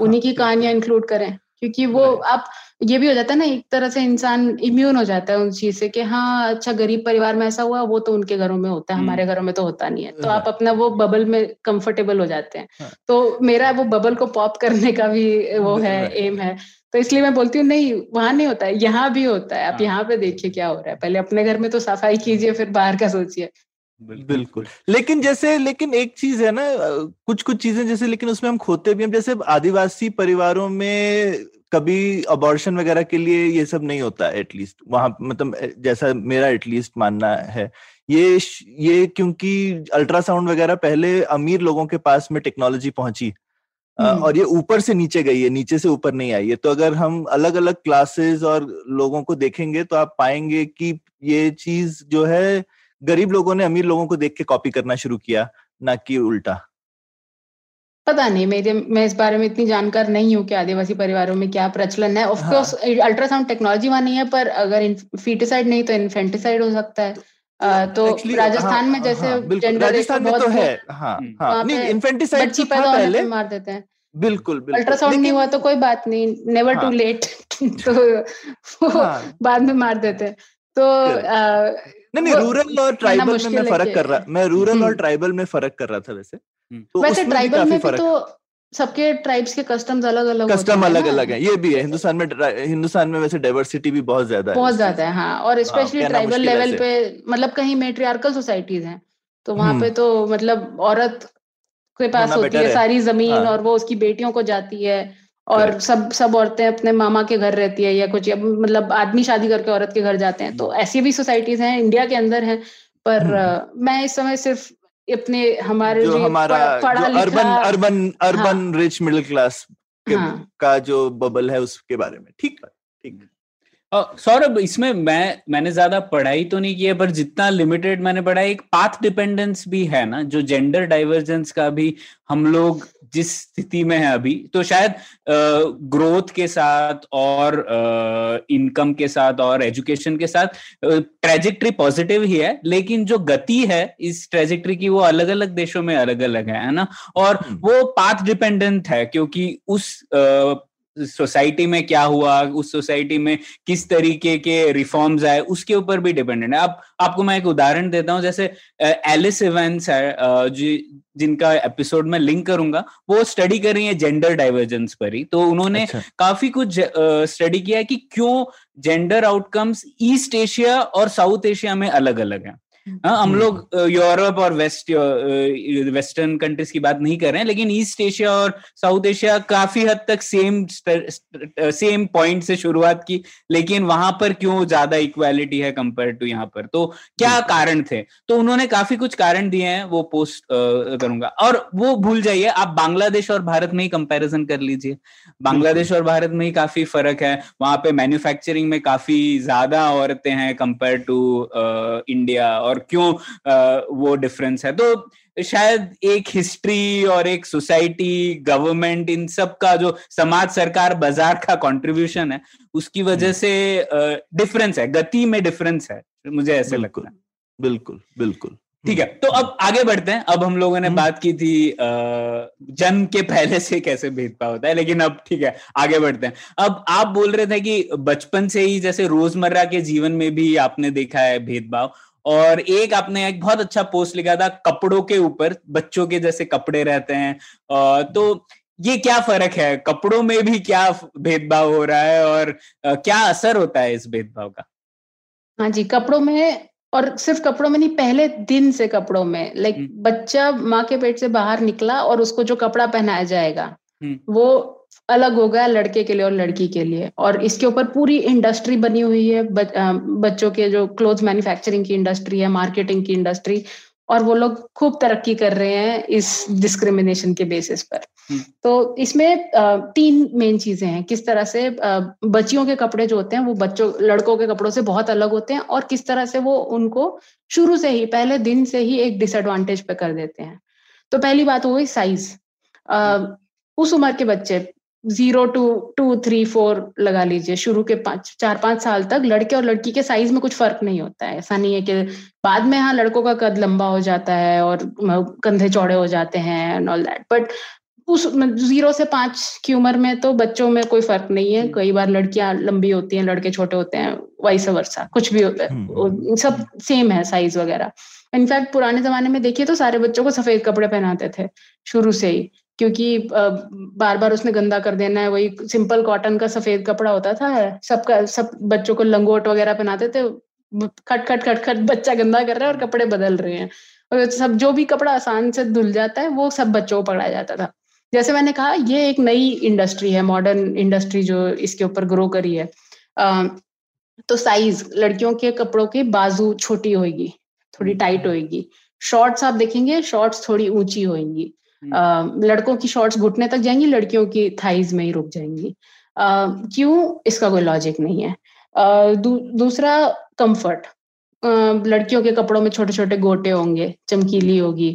उन्हीं की कहानियां इंक्लूड करें, क्योंकि वो आप ये भी हो जाता है ना, एक तरह से इंसान इम्यून हो जाता है उस चीज से कि हाँ अच्छा, गरीब परिवार में ऐसा हुआ, वो तो उनके घरों में होता है, हमारे घरों में तो होता नहीं है। तो आप अपना वो बबल में कंफर्टेबल हो जाते हैं। तो मेरा वो बबल को पॉप करने का भी वो है, एम है। तो इसलिए मैं बोलती हूँ नहीं, वहां नहीं होता है, यहाँ भी होता है। आप यहाँ पे देखिए क्या हो रहा है, पहले अपने घर में तो सफाई कीजिए, फिर बाहर का सोचिए। बिल्कुल। लेकिन जैसे लेकिन एक चीज है ना, कुछ कुछ चीजें जैसे, लेकिन उसमें हम खोते भी हैं। जैसे आदिवासी परिवारों में कभी अबॉर्शन वगैरह के लिए ये सब नहीं होता, एटलीस्ट वहां, मतलब जैसा मेरा एटलीस्ट मानना है। ये ये क्योंकि अल्ट्रासाउंड वगैरह पहले अमीर लोगों के पास में टेक्नोलॉजी पहुंची, और ये ऊपर से नीचे गई है, नीचे से ऊपर नहीं आई है। तो अगर हम अलग अलग क्लासेस और लोगों को देखेंगे तो आप पाएंगे कि ये चीज जो है, गरीब लोगों ने अमीर लोगों को देख के कॉपी करना शुरू किया, ना कि उल्टा। पता नहीं, मेरे मैं इस बारे में इतनी जानकार नहीं हूँ कि आदिवासी परिवारों में क्या प्रचलन है। ऑफ कोर्स अल्ट्रासाउंड टेक्नोलॉजी वहां नहीं है, पर अगर फीटिसाइड नहीं तो इन्फेंटिसाइड हो सकता है। तो राजस्थान में जैसे जेंडर तो है, इन्फेंटिसाइड बच्ची पैदा होने पे मार देते हैं। बिल्कुल, बिल्कुल। अल्ट्रासाउंड नहीं हुआ तो कोई बात नहीं, नेवर टू लेट, तो बाद में मार देते हैं। तो नहीं नहीं रूरल और ट्राइबल में फर्क कर रहा मैं रूरल और ट्राइबल में फर्क कर रहा था। वैसे वैसे ट्राइबल में तो सबके ट्राइब्स के कस्टम्स अलग अलग कस्टम अलग अलग है, ये भी है। हिंदुस्तान में हिंदुस्तान में वैसे डाइवर्सिटी भी बहुत ज्यादा है, बहुत ज्यादा है। हाँ, और स्पेशली ट्राइबल लेवल पे, मतलब कहीं मेट्रियार्कल सोसाइटीज हैं तो वहां पे तो मतलब औरत के पास होती है सारी जमीन, और वो उसकी बेटियों को जाती है, और सब सब औरतें अपने मामा के घर रहती है या कुछ, मतलब आदमी शादी करके औरत के घर जाते हैं। तो ऐसी भी सोसाइटीज हैं, इंडिया के अंदर हैं। पर मैं इस समय सिर्फ अपने हमारे जो हमारा urban urban urban rich middle class का जो बबल है उसके बारे में। ठीक है, ठीक है। सौरभ, इसमें मैं मैंने ज्यादा पढ़ाई तो नहीं की है, पर जितना लिमिटेड मैंने पढ़ा, एक पाथ डिपेंडेंस भी है ना, जो जेंडर डाइवर्जेंस का भी हम लोग जिस स्थिति में है अभी, तो शायद ग्रोथ के साथ और इनकम के साथ और एजुकेशन के साथ ट्रैजेक्टरी पॉजिटिव ही है, लेकिन जो गति है इस ट्रैजेक्टरी की वो अलग अलग देशों में अलग अलग है ना, और वो पाथ डिपेंडेंट है, क्योंकि उस आ, सोसाइटी में क्या हुआ, उस सोसाइटी में किस तरीके के रिफॉर्म्स आए, उसके ऊपर भी डिपेंडेंट है। आप, आपको मैं एक उदाहरण देता हूं। जैसे एलिस इवेंट्स है, जी, जिनका एपिसोड में लिंक करूंगा, वो स्टडी कर रही है जेंडर डाइवर्जेंस पर ही। तो उन्होंने अच्छा। काफी कुछ स्टडी किया है कि क्यों जेंडर आउटकम्स ईस्ट एशिया और साउथ एशिया में अलग अलग है। हम लोग यूरोप और वेस्ट वेस्टर्न कंट्रीज की बात नहीं कर रहे हैं, लेकिन ईस्ट एशिया और साउथ एशिया काफी हद तक सेम सेम पॉइंट से शुरुआत की, लेकिन वहां पर क्यों ज्यादा इक्वालिटी है कंपेयर टू यहाँ पर, तो क्या कारण थे? तो उन्होंने काफी कुछ कारण दिए हैं, वो पोस्ट करूंगा। और वो भूल जाइए, आप बांग्लादेश और भारत में ही कंपेरिजन कर लीजिए। बांग्लादेश और भारत में ही काफी फर्क है। वहां पे मैन्युफैक्चरिंग में काफी ज्यादा औरतें हैं कंपेयर टू इंडिया, और और क्यों वो डिफरेंस है। तो शायद एक हिस्ट्री और एक सोसाइटी, गवर्नमेंट, इन सब का जो समाज, सरकार, बाजार का कंट्रीब्यूशन है, उसकी वजह से डिफरेंस है, गति में डिफरेंस है, मुझे ऐसे लगता है। बिल्कुल बिल्कुल ठीक है। तो अब आगे बढ़ते हैं। अब हम लोगों ने बात की थी जन्म के पहले से कैसे भेदभाव होता है, लेकिन अब ठीक है आगे बढ़ते हैं। अब आप बोल रहे थे कि बचपन से ही जैसे रोजमर्रा के जीवन में भी आपने देखा है भेदभाव, और एक आपने एक बहुत अच्छा पोस्ट लिखा था कपड़ों के ऊपर, बच्चों के जैसे कपड़े रहते हैं, तो ये क्या फर्क है, कपड़ों में भी क्या भेदभाव हो रहा है और क्या असर होता है इस भेदभाव का? हाँ जी, कपड़ों में, और सिर्फ कपड़ों में नहीं, पहले दिन से कपड़ों में, लाइक बच्चा माँ के पेट से बाहर निकला और उसको जो कपड़ा पहनाया जाएगा वो अलग होगा लड़के के लिए और लड़की के लिए, और इसके ऊपर पूरी इंडस्ट्री बनी हुई है, बच, बच्चों के जो क्लोथ मैन्युफैक्चरिंग की इंडस्ट्री है, मार्केटिंग की इंडस्ट्री, और वो लोग खूब तरक्की कर रहे हैं इस डिस्क्रिमिनेशन के बेसिस पर। तो इसमें तीन मेन चीजें हैं, किस तरह से बच्चियों के कपड़े जो होते हैं वो बच्चों, लड़कों के कपड़ों से बहुत अलग होते हैं, और किस तरह से वो उनको शुरू से ही, पहले दिन से ही एक डिसएडवांटेज पे कर देते हैं। तो पहली बात हो गई साइज। उस उम्र के बच्चे zero to two three four लगा लीजिए, शुरू के पांच चार पांच साल तक लड़के और लड़की के साइज में कुछ फर्क नहीं होता है। ऐसा नहीं है कि बाद में, हाँ, लड़कों का कद लंबा हो जाता है और कंधे चौड़े हो जाते हैं एंड ऑल दैट, बट उस जीरो से पांच की उम्र में तो बच्चों में कोई फर्क नहीं है। कई बार लड़कियां लंबी होती हैं, लड़के छोटे होते हैं, वाइस वर्सा, कुछ भी होता है, सब सेम है साइज वगैरह। इनफैक्ट पुराने जमाने में देखिए तो सारे बच्चों को सफेद कपड़े पहनाते थे शुरू से ही, क्योंकि बार बार उसने गंदा कर देना है। वही सिंपल कॉटन का सफेद कपड़ा होता था, सबका सब बच्चों को लंगोट वगैरह पहनाते थे, खट खट खट खट बच्चा गंदा कर रहा है और कपड़े बदल रहे हैं, और सब जो भी कपड़ा आसान से धुल जाता है वो सब बच्चों को पकड़ाया जाता था। जैसे मैंने कहा, ये एक नई इंडस्ट्री है, मॉडर्न इंडस्ट्री जो इसके ऊपर ग्रो करी है। आ, तो साइज, लड़कियों के कपड़ों की बाजू छोटी होगी, थोड़ी टाइट होगी, शॉर्ट्स आप देखेंगे शॉर्ट्स थोड़ी ऊंची होगी, Uh, लड़कों की शॉर्ट्स घुटने तक जाएंगी, लड़कियों की थाइज में ही रुक जाएंगी। uh, क्यों, इसका कोई लॉजिक नहीं है। uh, दू, दूसरा कंफर्ट, uh, लड़कियों के कपड़ों में छोटे छोटे गोटे होंगे, चमकीली होगी,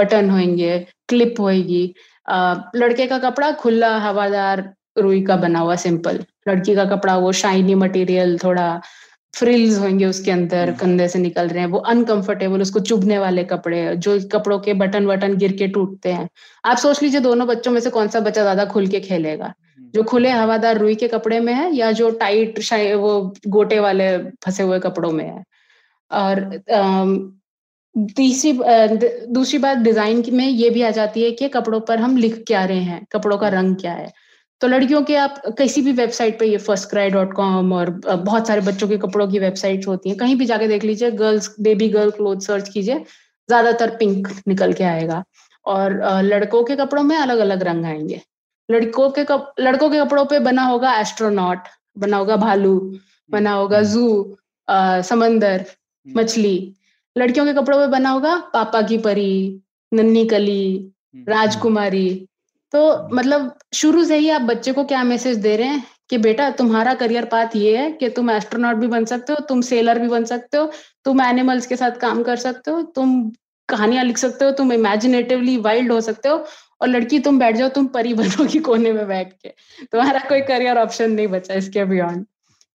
बटन होंगे, क्लिप होगी। uh, लड़के का कपड़ा खुला हवादार रुई का बना हुआ सिंपल, लड़की का कपड़ा वो शाइनी मटेरियल, थोड़ा फ्रिल्स होंगे उसके अंदर, कंधे से निकल रहे हैं, वो अनकंफर्टेबल, उसको चुभने वाले कपड़े, जो कपड़ों के बटन वटन गिर के टूटते हैं। आप सोच लीजिए दोनों बच्चों में से कौन सा बच्चा ज्यादा खुल के खेलेगा, जो खुले हवादार रुई के कपड़े में है या जो टाइट वो गोटे वाले फंसे हुए कपड़ों में है। और तीसरी दूसरी बात डिजाइन में ये भी आ जाती है कि कपड़ों पर हम लिख क्या रहे हैं, कपड़ों का रंग क्या है। तो लड़कियों के आप किसी भी वेबसाइट पे, ये फर्स्ट क्राई डॉट कॉम और बहुत सारे बच्चों के कपड़ों की वेबसाइट्स होती हैं, कहीं भी जाके देख लीजिए, girls baby girl cloth search कीजिए, ज्यादातर पिंक निकल के आएगा, और लड़कों के कपड़ों में अलग अलग रंग आएंगे। लड़कों के कप, लड़कों के कपड़ों पे बना होगा एस्ट्रोनॉट, बना होगा भालू, बना होगा जू, समंदर, मछली। लड़कियों के कपड़ों पे बना होगा पापा की परी, नन्ही कली, राजकुमारी। तो मतलब शुरू से ही आप बच्चे को क्या मैसेज दे रहे हैं कि बेटा तुम्हारा करियर पाथ ये है कि तुम एस्ट्रोनॉट भी बन सकते हो, तुम सेलर भी बन सकते हो, तुम एनिमल्स के साथ काम कर सकते हो, तुम कहानियां लिख सकते हो, तुम इमेजिनेटिवली वाइल्ड हो सकते हो, और लड़की तुम बैठ जाओ, तुम परी बनोगी कोने में बैठ के, तुम्हारा कोई करियर ऑप्शन नहीं बचा इसके बियॉन्ड।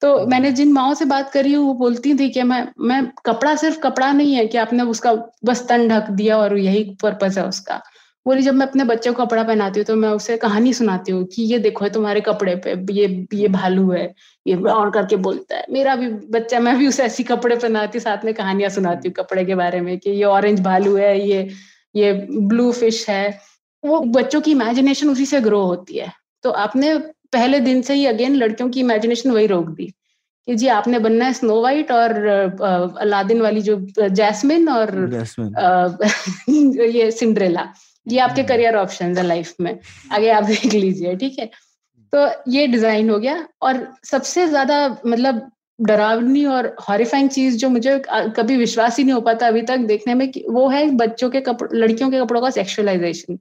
तो मैंने जिन माओं से बात करी वो बोलती थी कि मैं मैं कपड़ा सिर्फ कपड़ा नहीं है कि आपने उसका बस तन ढक दिया और यही पर्पज है उसका। बोली जब मैं अपने बच्चों को कपड़ा पहनाती हूँ तो मैं उसे कहानी सुनाती हूँ कि ये देखो तुम्हारे कपड़े पे, ये ये भालू है, ये और करके बोलता है। मेरा भी बच्चा, मैं भी उसे ऐसी कपड़े पहनाती, साथ में कहानियां सुनाती हूँ कपड़े के बारे में कि ये ऑरेंज भालू है, ये ये ब्लू फिश है। वो बच्चों की इमेजिनेशन उसी से ग्रो होती है। तो आपने पहले दिन से ही अगेन लड़कियों की इमेजिनेशन वही रोक दी कि जी आपने बनना है स्नो वाइट और अलादीन वाली जो जैस्मिन और ये सिंड्रेला, ये आपके करियर ऑप्शंस है लाइफ में, आगे आप देख लीजिए, ठीक है। तो ये डिजाइन हो गया। और सबसे ज्यादा मतलब डरावनी और हॉरिफाइंग चीज जो मुझे कभी विश्वास ही नहीं हो पाता अभी तक देखने में, वो है बच्चों के कपड़े, लड़कियों के कपड़ों का सेक्सुअलाइजेशन।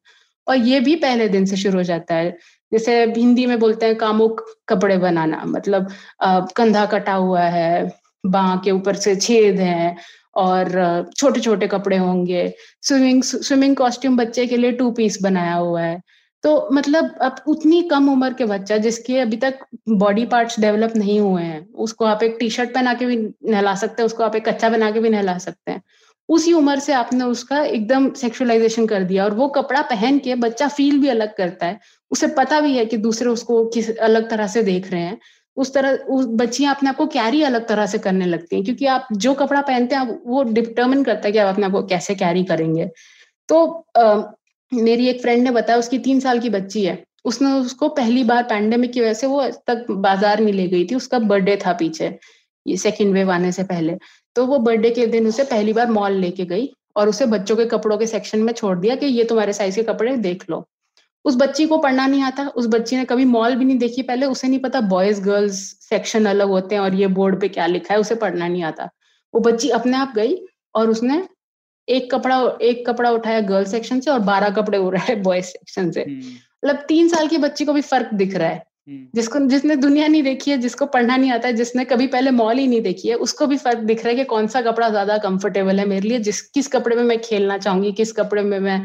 और ये भी पहले दिन से शुरू हो जाता है। जैसे हिंदी में बोलते हैं कामुक कपड़े बनाना, मतलब कंधा कटा हुआ है, बांह के ऊपर से छेद है, और छोटे छोटे कपड़े होंगे, स्विमिंग स्विमिंग कॉस्ट्यूम बच्चे के लिए टू पीस बनाया हुआ है। तो मतलब अब उतनी कम उम्र के बच्चा जिसके अभी तक बॉडी पार्ट्स डेवलप नहीं हुए हैं, उसको आप एक टी शर्ट पहना के भी नहला सकते हैं, उसको आप एक कच्चा बना के भी नहला सकते हैं। उसी उम्र से आपने उसका एकदम सेक्सुअलाइजेशन कर दिया, और वो कपड़ा पहन के बच्चा फील भी अलग करता है, उसे पता भी है कि दूसरे उसको किस अलग तरह से देख रहे हैं। उस तरह उस बच्चियां अपने आप को कैरी अलग तरह से करने लगती हैं, क्योंकि आप जो कपड़ा पहनते हैं वो डिटर्मिन करता है कि आप अपने आप को कैसे कैरी करेंगे। तो आ, मेरी एक फ्रेंड ने बताया, उसकी तीन साल की बच्ची है, उसने उसको पहली बार पैंडेमिक की वजह से वो तक बाजार में ले गई थी, उसका बर्थडे था पीछे, ये सेकेंड वेव आने से पहले। तो वो बर्थडे के दिन उसे पहली बार मॉल लेके गई और उसे बच्चों के कपड़ों के सेक्शन में छोड़ दिया कि ये तुम्हारे साइज के कपड़े देख लो। उस बच्ची को पढ़ना नहीं आता, उस बच्ची ने कभी मॉल भी नहीं देखी पहले, उसे नहीं पता बॉयज गर्ल्स सेक्शन अलग होते हैं और ये बोर्ड पे क्या लिखा है, उसे पढ़ना नहीं आता। वो बच्ची अपने आप गई और उसने एक कपड़ा एक कपड़ा उठाया गर्ल्स सेक्शन से और बारह कपड़े उठाए बॉयज सेक्शन से। मतलब तीन साल की बच्ची को भी फर्क दिख रहा है, जिसको जिसने दुनिया नहीं देखी है, जिसको पढ़ना नहीं आता है, जिसने कभी पहले मॉल ही नहीं देखी है, उसको भी फर्क दिख रहा है कि कौन सा कपड़ा ज्यादा कंफर्टेबल है मेरे लिए, जिस किस कपड़े में मैं खेलना चाहूंगी, किस कपड़े में मैं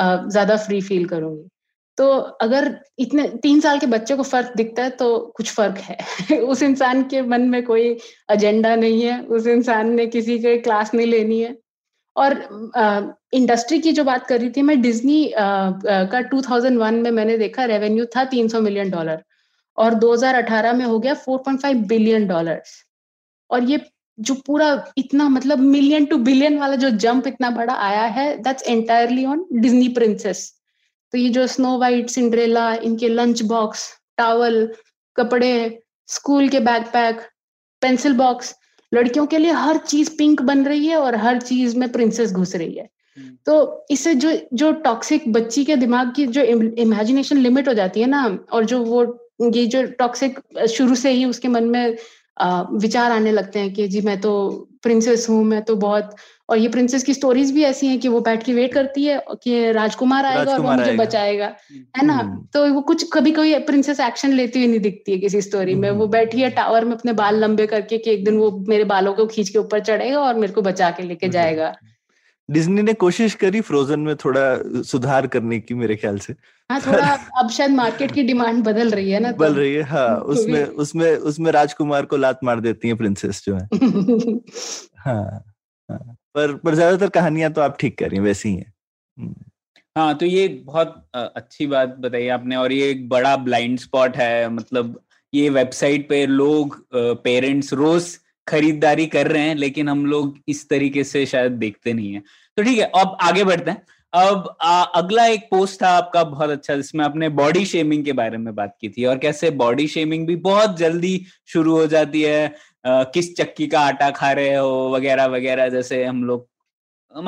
ज्यादा फ्री फील करूंगी। तो अगर इतने तीन साल के बच्चे को फर्क दिखता है तो कुछ फर्क है। उस इंसान के मन में कोई एजेंडा नहीं है, उस इंसान ने किसी के क्लास नहीं लेनी है। और आ, इंडस्ट्री की जो बात कर रही थी मैं, डिज्नी का दो हज़ार एक में मैंने देखा रेवेन्यू था तीन सौ मिलियन डॉलर और दो हज़ार अठारह में हो गया चार पॉइंट फाइव बिलियन डॉलर्स। और ये जो पूरा इतना मतलब मिलियन टू बिलियन वाला जो जंप इतना बड़ा आया है, that's entirely on Disney princess. तो ये जो स्नो वाइट, सिंड्रेला, इनके लंच बॉक्स, टॉवल, कपड़े, स्कूल के बैकपैक, पेंसिल बॉक्स, लड़कियों के लिए हर चीज पिंक बन रही है और हर चीज में प्रिंसेस घुस रही है। तो इससे जो जो टॉक्सिक बच्ची के दिमाग की जो इमेजिनेशन लिमिट हो जाती है ना, और जो वो ये जो टॉक्सिक शुरू से ही उसके मन में विचार आने लगते हैं कि जी मैं तो प्रिंसेस हूँ, मैं तो बहुत। और ये प्रिंसेस की स्टोरीज भी ऐसी हैं कि वो बैठ के वेट करती है कि राजकुमार आएगा राज और वो मुझे बचाएगा, है ना। तो वो कुछ कभी कभी प्रिंसेस एक्शन लेती हुई नहीं दिखती है किसी स्टोरी में। वो बैठी है टावर में अपने बाल लंबे करके कि एक दिन वो मेरे बालों को खींच के ऊपर चढ़ेगा और मेरे को बचा के लेके जाएगा। डिज्नी ने कोशिश करी फ्रोजन में थोड़ा सुधार करने की मेरे ख्याल से। हाँ, थोड़ा अब शायद मार्केट की डिमांड बदल रही है ना, बदल रही है। हाँ, उसमें उसमें उसमें राजकुमार को लात मार देती है प्रिंसेस जो है। हाँ, हाँ, पर पर ज्यादातर कहानियां तो आप ठीक कर रही हैं, वैसी ही हैं। हाँ, तो ये बहुत अच्छी बात बताई आपने, और ये एक बड़ा ब्लाइंड स्पॉट है। मतलब ये वेबसाइट पे लोग, पेरेंट्स रोज खरीदारी कर रहे हैं, लेकिन हम लोग इस तरीके से शायद देखते नहीं है। तो ठीक है, अब आगे बढ़ते हैं। अब आ, अगला एक पोस्ट था आपका बहुत अच्छा, जिसमें आपने बॉडी शेमिंग के बारे में बात की थी, और कैसे बॉडी शेमिंग भी बहुत जल्दी शुरू हो जाती है। आ, किस चक्की का आटा खा रहे हो वगैरह वगैरह, जैसे हम लोग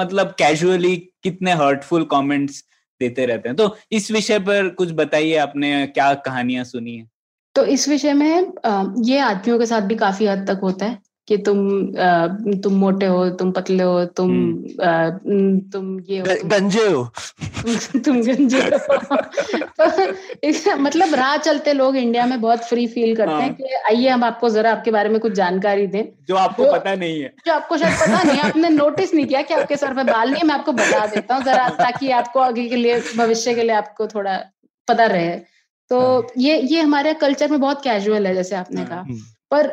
मतलब कैजुअली कितने हर्टफुल कमेंट्स देते रहते हैं। तो इस विषय पर कुछ बताइए, आपने क्या कहानियां सुनी है? तो इस विषय में ये आदमियों के साथ भी काफी हद तक होता है कि तुम तुम मोटे हो, तुम पतले हो, तुम तुम ये हो, तुम गंजे हो, तुम गंजे हो। तो मतलब राह चलते लोग इंडिया में बहुत फ्री फील करते हैं कि आइए हम आपको जरा आपके बारे में कुछ जानकारी दें जो आपको पता नहीं है, जो आपको शायद पता नहीं है, आपने नोटिस नहीं किया कि आपके सर पे बाल नहीं है, मैं आपको बता देता हूँ जरा, ताकि आपको आगे के लिए, भविष्य के लिए आपको थोड़ा पता रहे। तो ये ये हमारे कल्चर में बहुत कैजुअल है, जैसे आपने कहा, पर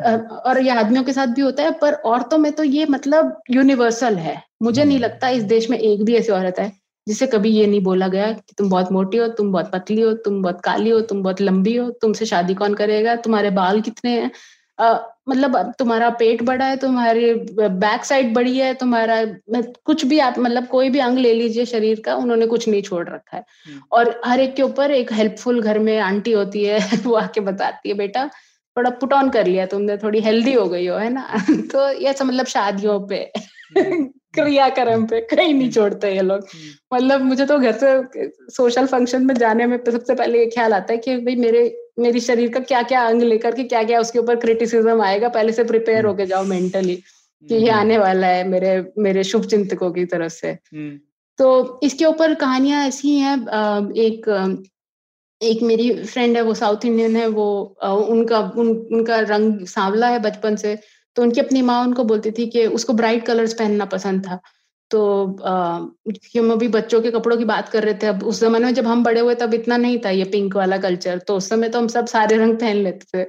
और ये आदमियों के साथ भी होता है, पर औरतों में तो ये मतलब यूनिवर्सल है। मुझे नहीं लगता इस देश में एक भी ऐसी औरत है जिसे कभी ये नहीं बोला गया कि तुम बहुत मोटी हो, तुम बहुत पतली हो, तुम बहुत काली हो, तुम बहुत लंबी हो, तुमसे शादी कौन करेगा, तुम्हारे बाल कितने हैं, मतलब तुम्हारा पेट बड़ा है, तुम्हारी बैक साइड बड़ी है, तुम्हारा कुछ भी, आप मतलब कोई भी अंग ले लीजिए शरीर का, उन्होंने कुछ नहीं छोड़ रखा है। और हर एक के ऊपर एक हेल्पफुल घर में आंटी होती है, वो आके बताती है बेटा थोड़ा पुट ऑन कर लिया तुमने, थोड़ी हेल्दी हो गई हो, है ना। तो ये सब मतलब शादियों पे, क्रियाक्रम पे कहीं नहीं छोड़ते ये लोग। मतलब मुझे तो घर से सोशल फंक्शन में जाने में सबसे पहले ये ख्याल आता है कि भाई मेरे मेरी शरीर का क्या क्या अंग लेकर के क्या क्या उसके ऊपर क्रिटिसिज्म आएगा, पहले से प्रिपेयर होके जाओ मेंटली कि ये आने वाला है मेरे मेरे शुभ चिंतकों की तरफ से। तो इसके ऊपर कहानियां ऐसी हैं। एक एक मेरी फ्रेंड है, वो साउथ इंडियन है, वो उनका उन, उनका रंग सांवला है बचपन से, तो उनकी अपनी माँ उनको बोलती थी कि उसको ब्राइट कलर्स पहनना पसंद था। तो हम अभी बच्चों के कपड़ों की बात कर रहे थे, अब उस जमाने में जब हम बड़े हुए तब इतना नहीं था ये पिंक वाला कल्चर, तो उस समय तो हम सब सारे रंग पहन लेते थे।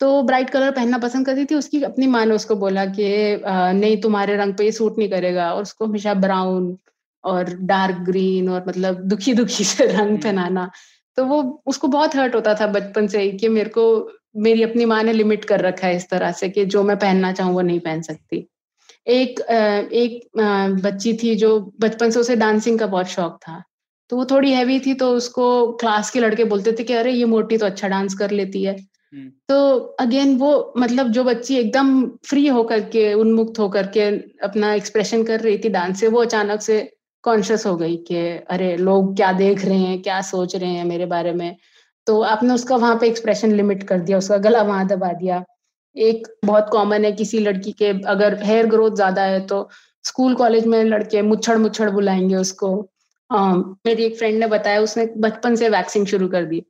तो ब्राइट कलर पहनना पसंद करती थी, उसकी अपनी माँ ने उसको बोला कि नहीं तुम्हारे रंग पे ये सूट नहीं करेगा, और उसको हमेशा ब्राउन और डार्क ग्रीन और मतलब दुखी दुखी से रंग पहनाना। तो वो उसको बहुत हर्ट होता था बचपन से ही कि मेरे को मेरी अपनी माँ ने लिमिट कर रखा है इस तरह से कि जो मैं पहनना चाहूँ वो नहीं पहन सकती। एक एक बच्ची थी जो बचपन से उसे डांसिंग का बहुत शौक था, तो वो थोड़ी हैवी थी, तो उसको क्लास के लड़के बोलते थे कि अरे ये मोटी तो अच्छा डांस कर लेती है। तो अगेन वो मतलब जो बच्ची एकदम फ्री होकर के उन्मुक्त होकर के अपना एक्सप्रेशन कर रही थी डांस से, वो अचानक से कॉन्शियस हो गई कि अरे लोग क्या देख रहे हैं, क्या सोच रहे हैं मेरे बारे में। तो आपने उसका वहां पे एक्सप्रेशन लिमिट कर दिया, उसका गला वहां दबा दिया। एक बहुत कॉमन है किसी लड़की के अगर हेयर ग्रोथ ज्यादा है तो स्कूल कॉलेज में लड़के मुच्छड़ मुच्छड़ बुलाएंगे उसको। आ, मेरी एक फ्रेंड ने बताया उसने बचपन से वैक्सिंग शुरू कर दी,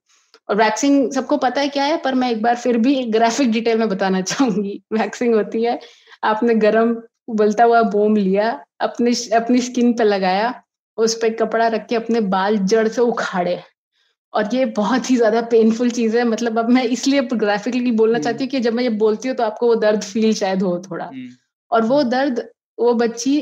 और वैक्सिंग सबको पता है क्या है, पर मैं एक बार फिर भी ग्राफिक डिटेल में बताना चाहूंगी। वैक्सिंग होती है, आपने गर्म उबलता हुआ बोम लिया, अपने अपनी स्किन पे लगाया, उस पर कपड़ा रख के अपने बाल जड़ से उखाड़े, और ये बहुत ही ज्यादा पेनफुल चीज है। मतलब अब मैं इसलिए ग्राफिकली बोलना चाहती हूँ कि जब मैं ये बोलती हूँ तो आपको वो दर्द फील शायद हो थोड़ा, और वो दर्द वो बच्ची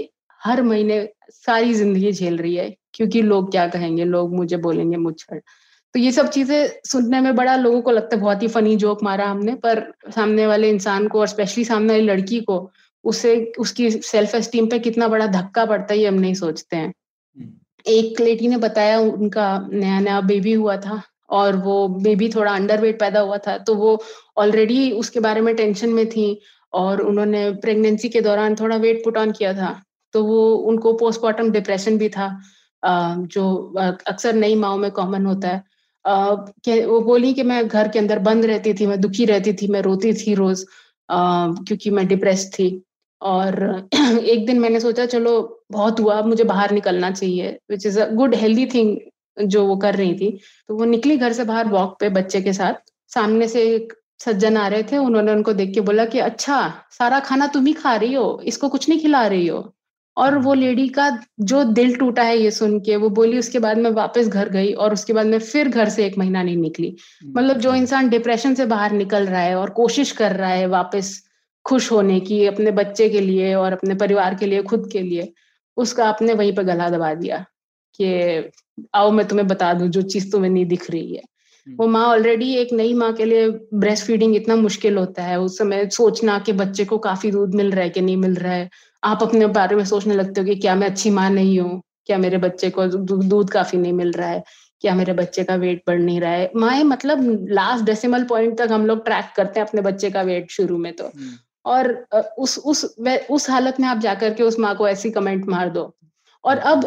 हर महीने सारी जिंदगी झेल रही है, क्योंकि लोग क्या कहेंगे, लोग मुझे बोलेंगे मुच्छड़। तो ये सब चीजें सुनने में बड़ा लोगों को लगता है बहुत ही फनी जोक मारा हमने, पर सामने वाले इंसान को और स्पेशली सामने वाली लड़की को उसे उसकी सेल्फ एस्टीम पे कितना बड़ा धक्का पड़ता है ये हम नहीं सोचते हैं। एक लेडी ने बताया उनका नया नया बेबी हुआ था और वो बेबी थोड़ा अंडरवेट पैदा हुआ था, तो वो ऑलरेडी उसके बारे में टेंशन में थी, और उन्होंने प्रेगनेंसी के दौरान थोड़ा वेट पुट ऑन किया था, तो वो उनको पोस्टमार्टम डिप्रेशन भी था जो अक्सर नई माओ में कॉमन होता है। Uh, के, वो बोली कि मैं घर के अंदर बंद रहती थी, मैं दुखी रहती थी, मैं रोती थी रोज uh, क्योंकि मैं डिप्रेस्ड थी। और एक दिन मैंने सोचा चलो बहुत हुआ, अब मुझे बाहर निकलना चाहिए, which is a good healthy thing जो वो कर रही थी। तो वो निकली घर से बाहर वॉक पे बच्चे के साथ, सामने से एक सज्जन आ रहे थे, उन्होंने उनको देख के बोला कि अच्छा सारा खाना तुम ही खा रही हो, इसको कुछ नहीं खिला रही हो। और वो लेडी का जो दिल टूटा है ये सुन के, वो बोली उसके बाद मैं वापस घर गई और उसके बाद मैं फिर घर से एक महीना नहीं निकली। मतलब जो इंसान डिप्रेशन से बाहर निकल रहा है और कोशिश कर रहा है वापस खुश होने की अपने बच्चे के लिए और अपने परिवार के लिए, खुद के लिए, उसका आपने वहीं पर गला दबा दिया कि आओ मैं तुम्हें बता दूं जो चीज तुम्हें नहीं दिख रही है। वो माँ ऑलरेडी एक नई माँ के लिए ब्रेस्ट फीडिंग इतना मुश्किल होता है, उस समय सोचना कि बच्चे को काफी दूध मिल रहा है कि नहीं मिल रहा है, आप अपने बारे में सोचने लगते हो कि क्या मैं अच्छी माँ नहीं हूँ, क्या मेरे बच्चे को दूध काफी नहीं मिल रहा है, क्या मेरे बच्चे का वेट बढ़ नहीं रहा है। माँ मतलब लास्ट डेसिमल पॉइंट तक हम लोग ट्रैक करते हैं अपने बच्चे का वेट शुरू में तो, और उस उस उस हालत में आप जाकर के उस माँ को ऐसी कमेंट मार दो। और अब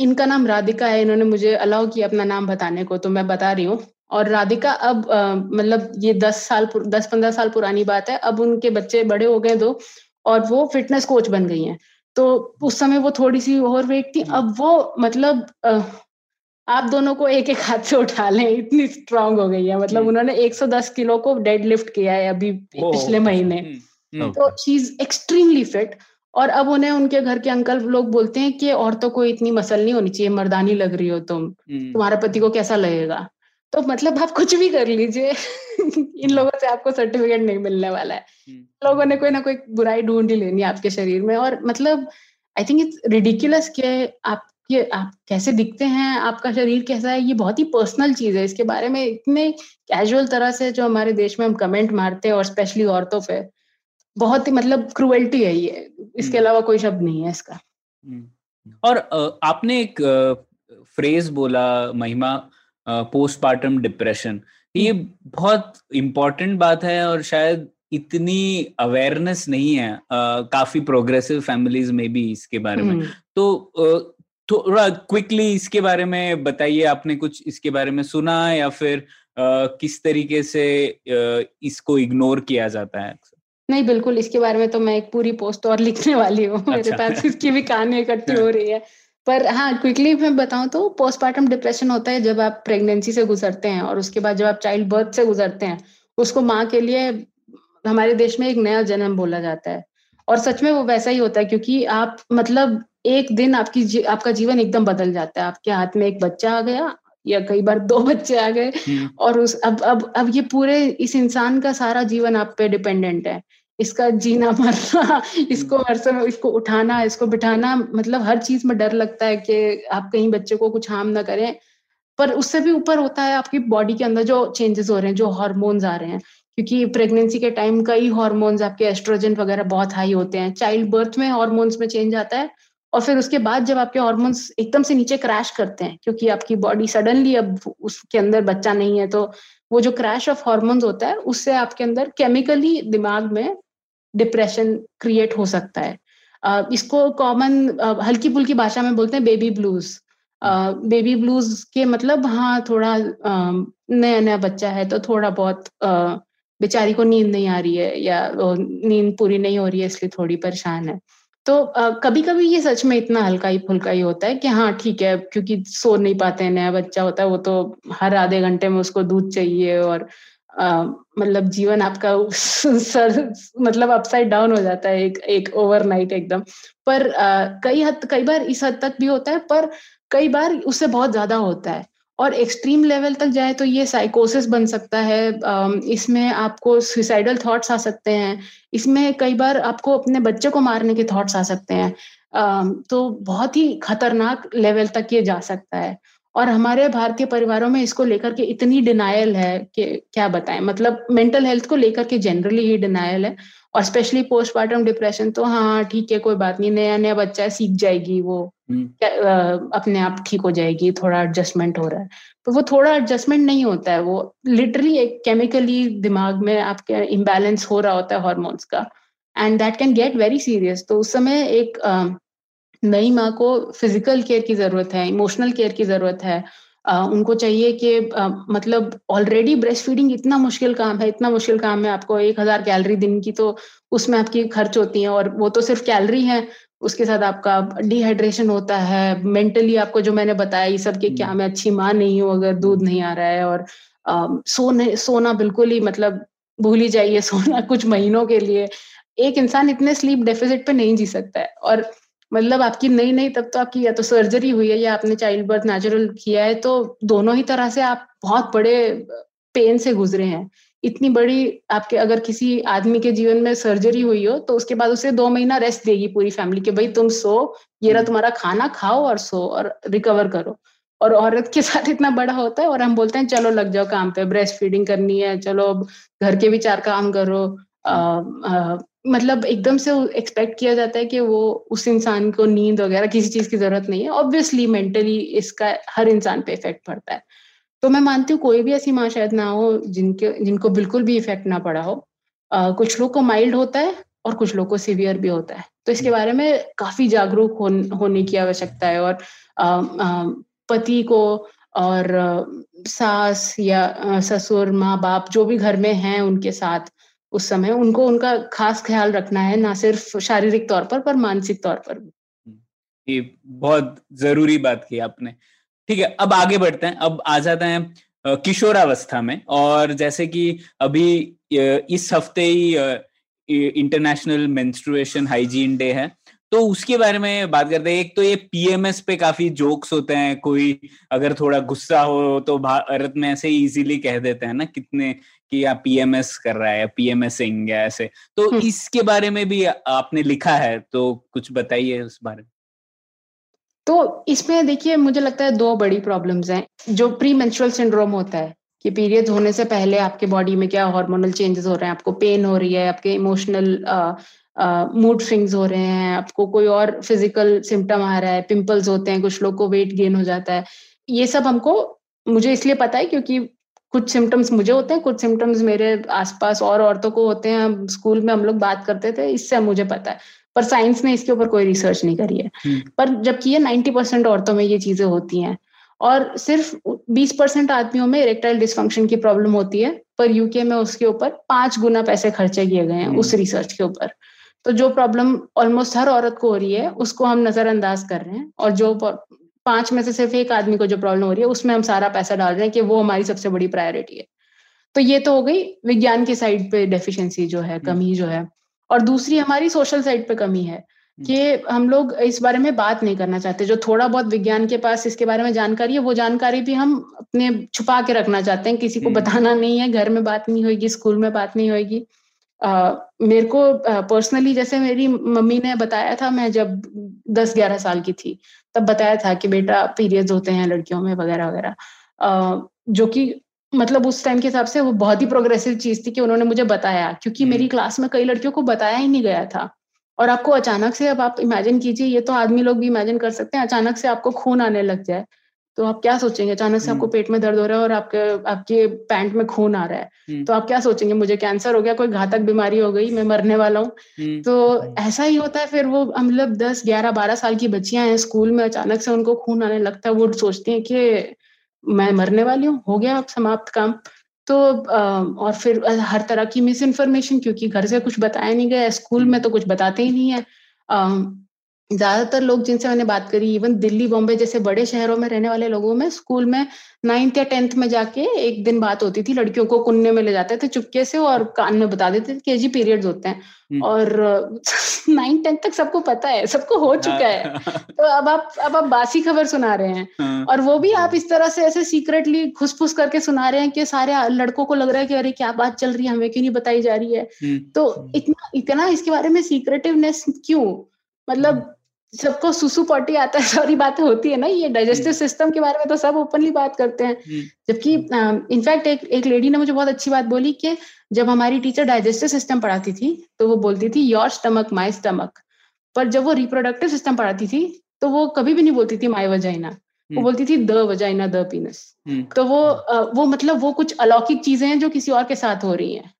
इनका नाम राधिका है, इन्होंने मुझे अलाउ किया अपना नाम बताने को तो मैं बता रही हूँ। और राधिका अब मतलब ये दस साल दस पंद्रह साल पुरानी बात है, अब उनके बच्चे बड़े हो गए दो और वो फिटनेस कोच बन गई हैं। तो उस समय वो थोड़ी सी ओवरवेट थी, अब वो मतलब आप दोनों को एक एक हाथ से उठा लें इतनी स्ट्रांग हो गई है। मतलब उन्होंने एक सौ दस किलो को डेड लिफ्ट किया है अभी पिछले महीने, तो शी इज एक्सट्रीमली फिट। और अब उन्हें उनके घर के अंकल लोग बोलते हैं कि औरतों को इतनी मसल नहीं होनी चाहिए, मर्दानी लग रही हो तुम, तुम्हारे पति को कैसा लगेगा। तो मतलब आप कुछ भी कर लीजिए इन लोगों से आपको सर्टिफिकेट नहीं मिलने वाला है, लोगों ने कोई ना कोई बुराई ढूंढ ही लेनी है आपके शरीर में। और मतलब आई थिंक इट्स रिडिकुलस के आपके आप कैसे दिखते हैं, आपका शरीर कैसा है, ये बहुत ही पर्सनल चीज है, इसके बारे में इतने कैजुअल तरह से जो हमारे देश में हम कमेंट मारते हैं और स्पेशली औरतों पे, बहुत ही मतलब क्रूएल्टी है ये, इसके अलावा कोई शब्द नहीं है इसका। और आपने एक फ्रेज बोला महिमा, पोस्टपार्टम uh, डिप्रेशन, ये बहुत इम्पॉर्टेंट बात है और शायद इतनी अवेयरनेस नहीं है uh, काफी प्रोग्रेसिव फैमिलीज में भी इसके बारे में। तो uh, थोड़ा क्विकली इसके बारे में बताइए, आपने कुछ इसके बारे में सुना या फिर uh, किस तरीके से uh, इसको इग्नोर किया जाता है? नहीं बिल्कुल, इसके बारे में तो मैं एक पूरी पोस्ट और लिखने वाली हूँ, अच्छा। मेरे पास इसकी भी कहानी इकट्ठी हो रही है, पर हाँ क्विकली मैं बताऊं तो पोस्टपार्टम डिप्रेशन होता है जब आप प्रेगनेंसी से गुजरते हैं और उसके बाद जब आप चाइल्ड बर्थ से गुजरते हैं, उसको माँ के लिए हमारे देश में एक नया जन्म बोला जाता है, और सच में वो वैसा ही होता है, क्योंकि आप मतलब एक दिन आपकी जी, आपका जीवन एकदम बदल जाता है। आपके हाथ में एक बच्चा आ गया, या कई बार दो बच्चे आ गए, और उस अब अब अब ये पूरे इस इंसान का सारा जीवन आप पे डिपेंडेंट है। इसका जीना मरना, इसको मरना, इसको उठाना, इसको बिठाना, मतलब हर चीज में डर लगता है कि आप कहीं बच्चे को कुछ हार्म ना करें। पर उससे भी ऊपर होता है आपकी बॉडी के अंदर जो चेंजेस हो रहे हैं, जो हार्मोन्स आ रहे हैं, क्योंकि प्रेगनेंसी के टाइम कई हार्मोन्स आपके एस्ट्रोजन वगैरह बहुत हाई होते हैं। चाइल्ड बर्थ में हार्मोन्स में चेंज आता है, और फिर उसके बाद जब आपके हार्मोन्स एकदम से नीचे क्रैश करते हैं, क्योंकि आपकी बॉडी सडनली अब उसके अंदर बच्चा नहीं है, तो वो जो क्रैश ऑफ हार्मोन्स होता है उससे आपके अंदर केमिकली दिमाग में डिप्रेशन क्रिएट हो सकता है। इसको कॉमन हल्की फुल्की भाषा में बोलते हैं बेबी ब्लूज। बेबी ब्लूज के मतलब हाँ, थोड़ा नया नया बच्चा है तो थोड़ा बहुत बेचारी को नींद नहीं आ रही है, या नींद पूरी नहीं हो रही है, इसलिए थोड़ी परेशान है। तो कभी कभी ये सच में इतना हल्का ही फुल्का ही होता है कि हाँ ठीक है, क्योंकि सो नहीं पाते हैं, नया बच्चा होता है, वो तो हर आधे घंटे में उसको दूध चाहिए, और मतलब जीवन आपका सर मतलब अपसाइड डाउन हो जाता है एक एक ओवरनाइट एकदम। पर कई हद कई बार इस हद तक भी होता है, पर कई बार उससे बहुत ज्यादा होता है, और एक्सट्रीम लेवल तक जाए तो ये साइकोसिस बन सकता है। इसमें आपको सुसाइडल थॉट्स आ सकते हैं, इसमें कई बार आपको अपने बच्चे को मारने के थॉट्स आ सकते हैं, तो बहुत ही खतरनाक लेवल तक ये जा सकता है। और हमारे भारतीय परिवारों में इसको लेकर के इतनी डिनायल है कि क्या बताएं, मतलब मेंटल हेल्थ को लेकर के जनरली ही डिनायल है, और स्पेशली पोस्टपार्टम डिप्रेशन। तो हाँ ठीक है, कोई बात नहीं, नया नया बच्चा है, सीख जाएगी वो, अपने आप ठीक हो जाएगी, थोड़ा एडजस्टमेंट हो रहा है। तो वो थोड़ा एडजस्टमेंट नहीं होता है, वो लिटरली एक केमिकली दिमाग में आपके इम्बैलेंस हो रहा होता है हॉर्मोन्स का, and that can get very serious. तो उस समय एक नई माँ को फिजिकल केयर की जरूरत है, इमोशनल केयर की जरूरत है। आ, उनको चाहिए कि आ, मतलब ऑलरेडी ब्रेस्ट फीडिंग इतना मुश्किल काम है, इतना मुश्किल काम है, आपको एक हजार कैलोरी दिन की तो उसमें आपकी खर्च होती है, और वो तो सिर्फ कैलोरी है, उसके साथ आपका डिहाइड्रेशन होता है, मेंटली आपको जो मैंने बताया ये सब कि क्या मैं अच्छी माँ नहीं हूँ अगर दूध नहीं आ रहा है, और आ, सोने सोना बिल्कुल ही मतलब भूल ही जाइए सोना कुछ महीनों के लिए। एक इंसान इतने स्लीप डेफिसिट पे नहीं जी सकता है, और मतलब आपकी नई नई तब तो आपकी या तो सर्जरी हुई है, या आपने चाइल्ड बर्थ नेचुरल किया है, तो दोनों ही तरह से आप बहुत बड़े पेन से गुजरे हैं। इतनी बड़ी आपके अगर किसी आदमी के जीवन में सर्जरी हुई हो तो उसके बाद उसे दो महीना रेस्ट देगी पूरी फैमिली के, भाई तुम सो, ये रहा तुम्हारा खाना, खाओ और सो और रिकवर करो। और औरत के साथ इतना बड़ा होता है, और हम बोलते हैं चलो लग जाओ काम पे, ब्रेस्ट फीडिंग करनी है, चलो घर के भी चार काम करो। आ, आ, मतलब एकदम से एक्सपेक्ट किया जाता है कि वो उस इंसान को नींद वगैरह किसी चीज की जरूरत नहीं है। ऑब्वियसली मेंटली इसका हर इंसान पे इफेक्ट पड़ता है। तो मैं मानती हूँ कोई भी ऐसी माँ शायद ना हो जिनके जिनको बिल्कुल भी इफेक्ट ना पड़ा हो। आ, कुछ लोग को माइल्ड होता है और कुछ लोग को सीवियर भी होता है, तो इसके बारे में काफी जागरूक हो, होने की आवश्यकता है। और आ, आ, पति को और आ, सास या ससुर, माँ बाप जो भी घर में हैं उनके साथ उस समय उनको उनका खास ख्याल रखना है, ना सिर्फ शारीरिक तौर पर पर मानसिक तौर पर भी। ये बहुत जरूरी बात की आपने। ठीक है, अब आगे बढ़ते हैं। अब आ जाते हैं किशोरावस्था में, और जैसे कि अभी इस हफ्ते ही इंटरनेशनल मेंस्ट्रुएशन हाइजीन डे है, तो उसके बारे में बात करते हैं। एक तो ये पीएमएस पे काफी जोक्स होते हैं, कोई अगर थोड़ा गुस्सा हो तो भारत में ऐसे इजीली कह देते हैं ना कितने कि आप पीएमएस कर रहा है, पीएमएसिंग है ऐसे। तो इसके बारे में भी आपने लिखा है, तो कुछ बताइए उस बारे में। तो इसमें देखिए मुझे लगता है दो बड़ी प्रॉब्लम्स हैं। जो प्री मेंस्ट्रुअल सिंड्रोम होता है कि पीरियड्स होने से पहले आपके बॉडी में क्या हार्मोनल चेंजेस हो रहे हैं, आपको पेन हो रही है, आपके इमोशनल मूड स्विंग्स हो रहे हैं, आपको कोई और फिजिकल सिम्टम आ रहा है, पिंपल्स होते हैं, कुछ लोग को वेट गेन हो जाता है। ये सब हमको मुझे इसलिए पता है क्योंकि कुछ सिम्टम्स मुझे होते हैं, कुछ सिम्टम्स मेरे आसपास और औरतों को होते हैं, स्कूल में हम लोग बात करते थे, इससे मुझे पता है। पर साइंस ने इसके ऊपर कोई रिसर्च नहीं करी है, पर जबकि ये नब्बे परसेंट औरतों में ये चीजें होती हैं, और सिर्फ बीस परसेंट आदमियों में इरेक्टाइल डिस्फंक्शन की प्रॉब्लम होती है। पर यूके में उसके ऊपर पांच गुना पैसे खर्चे किए गए हैं उस रिसर्च के ऊपर। तो जो प्रॉब्लम ऑलमोस्ट हर औरत को हो रही है उसको हम नजरअंदाज कर रहे हैं, और जो पांच में से सिर्फ एक आदमी को जो प्रॉब्लम हो रही है उसमें हम सारा पैसा डाल रहे हैं कि वो हमारी सबसे बड़ी प्रायोरिटी है। तो ये तो हो गई विज्ञान की साइड पे डेफिशिएंसी जो है, कमी जो है। और दूसरी हमारी सोशल साइड पे कमी है कि हम लोग इस बारे में बात नहीं करना चाहते। जो थोड़ा बहुत विज्ञान के पास इसके बारे में जानकारी है, वो जानकारी भी हम अपने छुपा के रखना चाहते हैं, किसी को बताना नहीं है, घर में बात नहीं होगी, स्कूल में बात नहीं होगी। मेरे को पर्सनली, जैसे मेरी मम्मी ने बताया था, मैं जब दस ग्यारह साल की थी तब बताया था कि बेटा पीरियड्स होते हैं लड़कियों में वगैरह वगैरह, जो कि मतलब उस टाइम के हिसाब से वो बहुत ही प्रोग्रेसिव चीज थी कि उन्होंने मुझे बताया, क्योंकि मेरी क्लास में कई लड़कियों को बताया ही नहीं गया था। और आपको अचानक से, अब आप इमेजिन कीजिए, ये तो आदमी लोग भी इमेजिन कर सकते हैं, अचानक से आपको खून आने लग जाए तो आप क्या सोचेंगे? अचानक से आपको पेट में दर्द हो रहा है और आपके आपके पैंट में खून आ रहा है तो आप क्या सोचेंगे? मुझे कैंसर हो गया, कोई घातक बीमारी हो गई, मैं मरने वाला हूँ। तो ऐसा ही होता है। फिर वो मतलब दस ग्यारह बारह साल की बच्चियां हैं स्कूल में, अचानक से उनको खून आने लगता है, वो सोचती हैं कि मैं मरने वाली हूँ, हो गया अब समाप्त काम। तो और फिर हर तरह की मिस इन्फॉर्मेशन, क्योंकि घर से कुछ बताया नहीं गया, स्कूल में तो कुछ बताते ही नहीं है। ज्यादातर लोग जिनसे मैंने बात करी, इवन दिल्ली बॉम्बे जैसे बड़े शहरों में रहने वाले लोगों में, स्कूल में नाइन्थ या टेंथ में जाके एक दिन बात होती थी, लड़कियों को कुन्ने में ले जाते थे चुपके से और कान में बता देते थे कि जी पीरियड्स होते हैं, और नाइन्थ टेंथ तक सबको पता है, सबको हो चुका है। तो अब आप अब आप बासी खबर सुना रहे हैं, और वो भी आप इस तरह से ऐसे सीक्रेटली घुस फुस करके सुना रहे हैं कि सारे लड़कों को लग रहा है कि अरे क्या बात चल रही है, हमें क्यों नहीं बताई जा रही है। तो इतना इतना इसके बारे में सीक्रेटिवनेस क्यों? मतलब सबको सुसु पॉटी आता है, सारी बातें होती है ना। ये डाइजेस्टिव सिस्टम के बारे में तो सब ओपनली बात करते हैं, जबकि इनफैक्ट एक एक लेडी ने मुझे बहुत अच्छी बात बोली कि जब हमारी टीचर डाइजेस्टिव सिस्टम पढ़ाती थी तो वो बोलती थी योर स्टमक माय स्टमक, पर जब वो रिप्रोडक्टिव सिस्टम पढ़ाती थी तो वो कभी भी नहीं बोलती थी माय वजाइना, वो बोलती थी द वजाइना द पीनस। तो वो वो मतलब वो कुछ अलौकिक चीजें हैं जो किसी और के साथ हो रही हैं।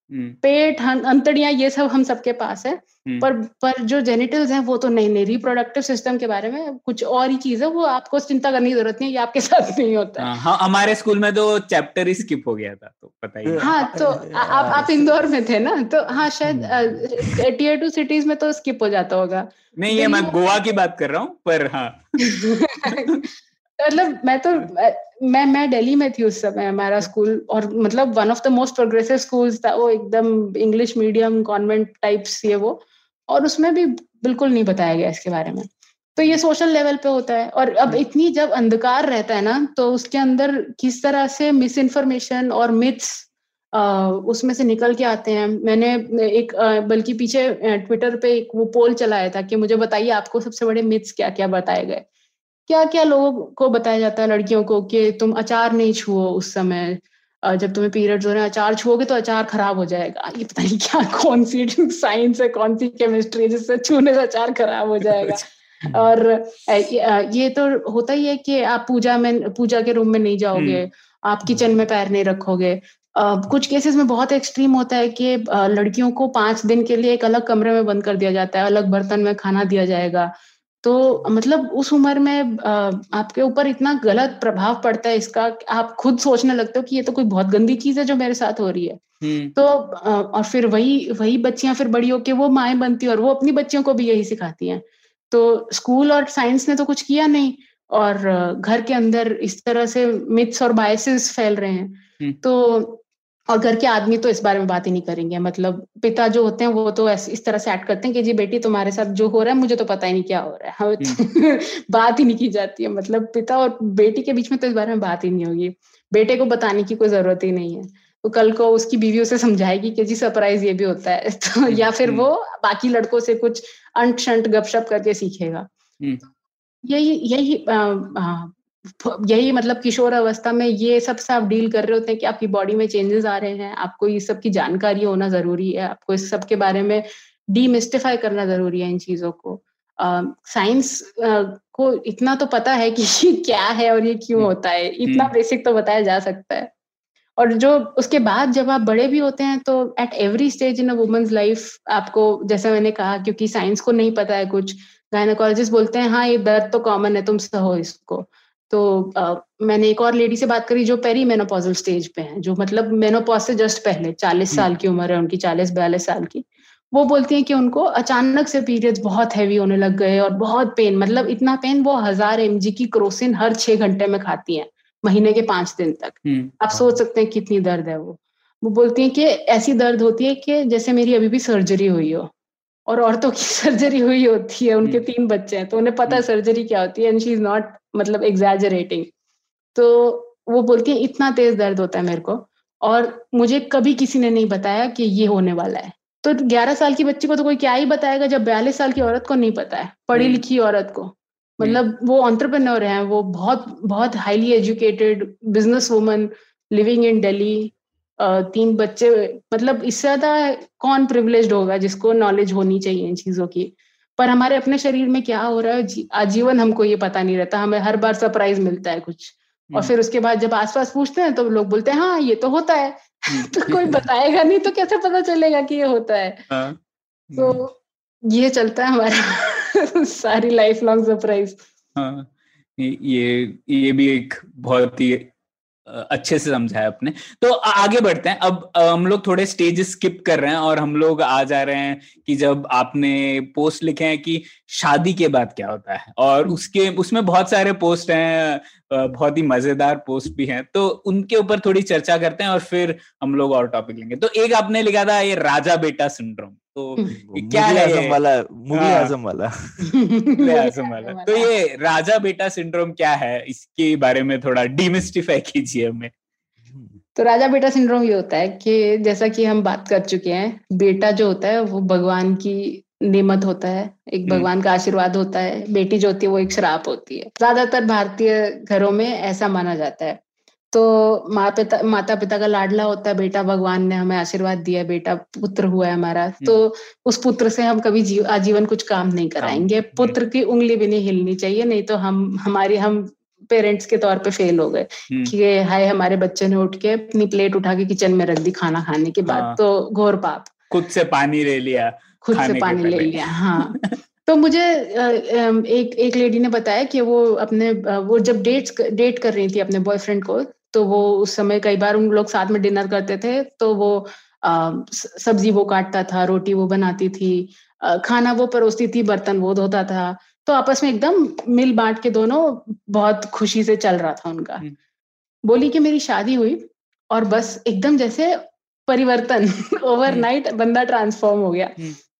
पेट, अंतड़ियां, ये सब हम सबके पास है, पर पर जो जेनिटल्स हैं वो तो नहीं नहीं रिप्रोडक्टिव सिस्टम के बारे में कुछ और ही चीज है, वो आपको चिंता करने की जरूरत नहीं है, ये आपके साथ नहीं होता। आ, हाँ, हमारे स्कूल में तो चैप्टर ही स्किप हो गया था, तो पता ही। हाँ, तो आप आप इंदौर में थे ना, तो हाँ शायद टीयर टू सिटीज में तो स्किप हो जाता होगा। नहीं, ये मैं गोवा की बात कर रहा हूँ, पर हाँ मतलब मैं तो मैं मैं दिल्ली में थी उस समय, हमारा स्कूल, और मतलब one of the most progressive schools था वो, एकदम इंग्लिश मीडियम कॉन्वेंट टाइप्स ये वो, और उसमें भी बिल्कुल नहीं बताया गया इसके बारे में। तो ये सोशल लेवल पे होता है। और अब इतनी जब अंधकार रहता है ना, तो उसके अंदर किस तरह से मिस इन्फॉर्मेशन और मिथ्स उसमें से निकल के आते हैं। मैंने एक बल्कि पीछे ट्विटर पे एक वो पोल चलाया था कि मुझे बताइए आपको सबसे बड़े मिथ्स क्या क्या बताए गए, क्या क्या लोगों को बताया जाता है लड़कियों को कि तुम अचार नहीं छुओ उस समय जब तुम्हें पीरियड्स हो रहे हैं, अचार छुओगे तो अचार खराब हो जाएगा। ये पता नहीं क्या कौन सी साइंस है, कौन सी केमिस्ट्री, जिससे छूने से अचार खराब हो जाएगा। और ये तो होता ही है कि आप पूजा में पूजा के रूम में नहीं जाओगे, आप किचन में पैर नहीं रखोगे। Uh, कुछ केसेस में बहुत एक्सट्रीम होता है कि uh, लड़कियों को पांच दिन के लिए एक अलग कमरे में बंद कर दिया जाता है, अलग बर्तन में खाना दिया जाएगा। तो मतलब उस उम्र में आपके ऊपर इतना गलत प्रभाव पड़ता है इसका, आप खुद सोचने लगते हो कि ये तो कोई बहुत गंदी चीज है जो मेरे साथ हो रही है। तो और फिर वही वही बच्चियां फिर बड़ी होके वो माएं बनती हैं और वो अपनी बच्चियों को भी यही सिखाती हैं। तो स्कूल और साइंस ने तो कुछ किया नहीं, और घर के अंदर इस तरह से मिथ्स और बायसेस फैल रहे हैं। तो और घर के आदमी तो इस बारे में बात ही नहीं करेंगे, मतलब पिता जो होते हैं वो तो इस तरह से एक्ट करते हैं कि जी बेटी तुम्हारे साथ जो हो रहा है मुझे तो पता ही नहीं क्या हो रहा है, तो बात ही नहीं की जाती है। मतलब पिता और बेटी के बीच में तो इस बारे में बात ही नहीं होगी, बेटे को बताने की कोई जरूरत ही नहीं है। तो कल को उसकी बीवी उसे समझाएगी कि जी सरप्राइज ये भी होता है, तो या फिर वो बाकी लड़कों से कुछ अंट शंट गपशप करके सीखेगा। यही यही यही मतलब किशोर अवस्था में ये सब से आप डील कर रहे होते हैं कि आपकी बॉडी में चेंजेस आ रहे हैं, आपको ये सब की जानकारी होना जरूरी है, आपको इस सब के बारे में डीमिस्टिफाई करना जरूरी है इन चीजों को। साइंस को इतना तो पता है कि ये क्या है और ये क्यों होता है, इतना बेसिक तो बताया जा सकता है। और जो उसके बाद जब आप बड़े भी होते हैं तो at every stage in a woman's life आपको, जैसे मैंने कहा, क्योंकि साइंस को नहीं पता है कुछ, गायनेकोलॉजिस्ट बोलते हैं हाँ ये दर्द तो कॉमन है, तुम सहो इसको। तो आ, मैंने एक और लेडी से बात करी जो पेरी मेनोपॉजल स्टेज पे हैं, जो मतलब मेनोपॉज से जस्ट पहले चालीस साल की उम्र है उनकी, चालीस बयालीस साल की। वो बोलती हैं कि उनको अचानक से पीरियड्स बहुत हैवी होने लग गए और बहुत पेन, मतलब इतना पेन, वो हजार एमजी की क्रोसिन हर छह घंटे में खाती हैं महीने के पांच दिन तक। आप सोच सकते हैं कितनी दर्द है वो। वो बोलती हैं कि ऐसी दर्द होती है कि जैसे मेरी अभी भी सर्जरी हुई हो, और औरतों की सर्जरी हुई होती है, उनके तीन बच्चे हैं तो उन्हें पता है सर्जरी क्या होती है, एंड शी इज नॉट मतलब एग्जैजरेटिंग। तो वो बोलती है इतना तेज दर्द होता है मेरे को, और मुझे कभी किसी ने नहीं बताया कि ये होने वाला है। तो ग्यारह साल की बच्ची को तो कोई क्या ही बताएगा जब बयालीस साल की औरत को नहीं पता है, पढ़ी लिखी औरत को। मतलब वो एंटरप्रेन्योर हैं, वो बहुत बहुत highly educated business woman living in Delhi, तीन बच्चे, मतलब इससे ज्यादा कौन प्रिविलेज्ड होगा जिसको नॉलेज होनी चाहिए इन चीजों की। पर हमारे अपने शरीर में क्या हो रहा है आजीवन हमको ये पता नहीं रहता, हमें हर बार सरप्राइज मिलता है कुछ, और फिर उसके बाद जब आसपास पूछते हैं तो लोग बोलते हैं हाँ ये तो होता है तो कोई बताएगा नहीं तो कैसे पता चलेगा कि ये होता है। तो ये चलता है हमारा सारी लाइफ लॉन्ग सरप्राइज। हाँ, ये ये भी एक बहुत ही अच्छे से समझाया आपने। तो आगे बढ़ते हैं, अब हम लोग थोड़े स्टेजेस स्किप कर रहे हैं और हम लोग आ जा रहे हैं कि जब आपने पोस्ट लिखे हैं कि शादी के बाद क्या होता है, और उसके उसमें बहुत सारे पोस्ट हैं, बहुत ही मजेदार पोस्ट भी हैं, तो उनके ऊपर थोड़ी चर्चा करते हैं और फिर हम लोग और टॉपिक लेंगे। तो एक आपने लिखा था ये राजा बेटा सिंड्रोम, तो क्या है वाला, आजम वाला। आजम वाला। तो ये राजा बेटा सिंड्रोम क्या है, इसके बारे में थोड़ा डिमिस्टिफाई कीजिए हमें। तो राजा बेटा सिंड्रोम ये होता है कि जैसा कि हम बात कर चुके हैं, बेटा जो होता है वो भगवान की नेमत होता है, एक भगवान का आशीर्वाद होता है, बेटी जो होती है वो एक श्राप होती है। ज्यादातर भारतीय घरों में ऐसा माना जाता है। तो माता माता पिता का लाडला होता है बेटा, भगवान ने हमें आशीर्वाद दिया, बेटा पुत्र हुआ है हमारा, तो उस पुत्र से हम कभी जीव, आजीवन कुछ काम नहीं कराएंगे, पुत्र की उंगली भी नहीं हिलनी चाहिए, नहीं तो हम हमारी हम पेरेंट्स के तौर पे फेल हो गए कि हाय हमारे बच्चे ने उठ के अपनी प्लेट उठा के किचन में रख दी खाना खाने के बाद, तो घोर पाप, खुद से पानी ले लिया, खुद से पानी ले लिया। हाँ तो मुझे एक एक लेडी ने बताया कि वो अपने वो जब डेट डेट कर रही थी अपने बॉयफ्रेंड को, तो वो उस समय कई बार उन लोग साथ में डिनर करते थे, तो वो आ, सब्जी वो काटता था, रोटी वो बनाती थी, आ, खाना वो परोसती थी, बर्तन वो धोता था, तो आपस में एकदम मिल बांट के दोनों बहुत खुशी से चल रहा था उनका। बोली कि मेरी शादी हुई और बस एकदम जैसे परिवर्तन ओवरनाइट बंदा ट्रांसफॉर्म हो गया।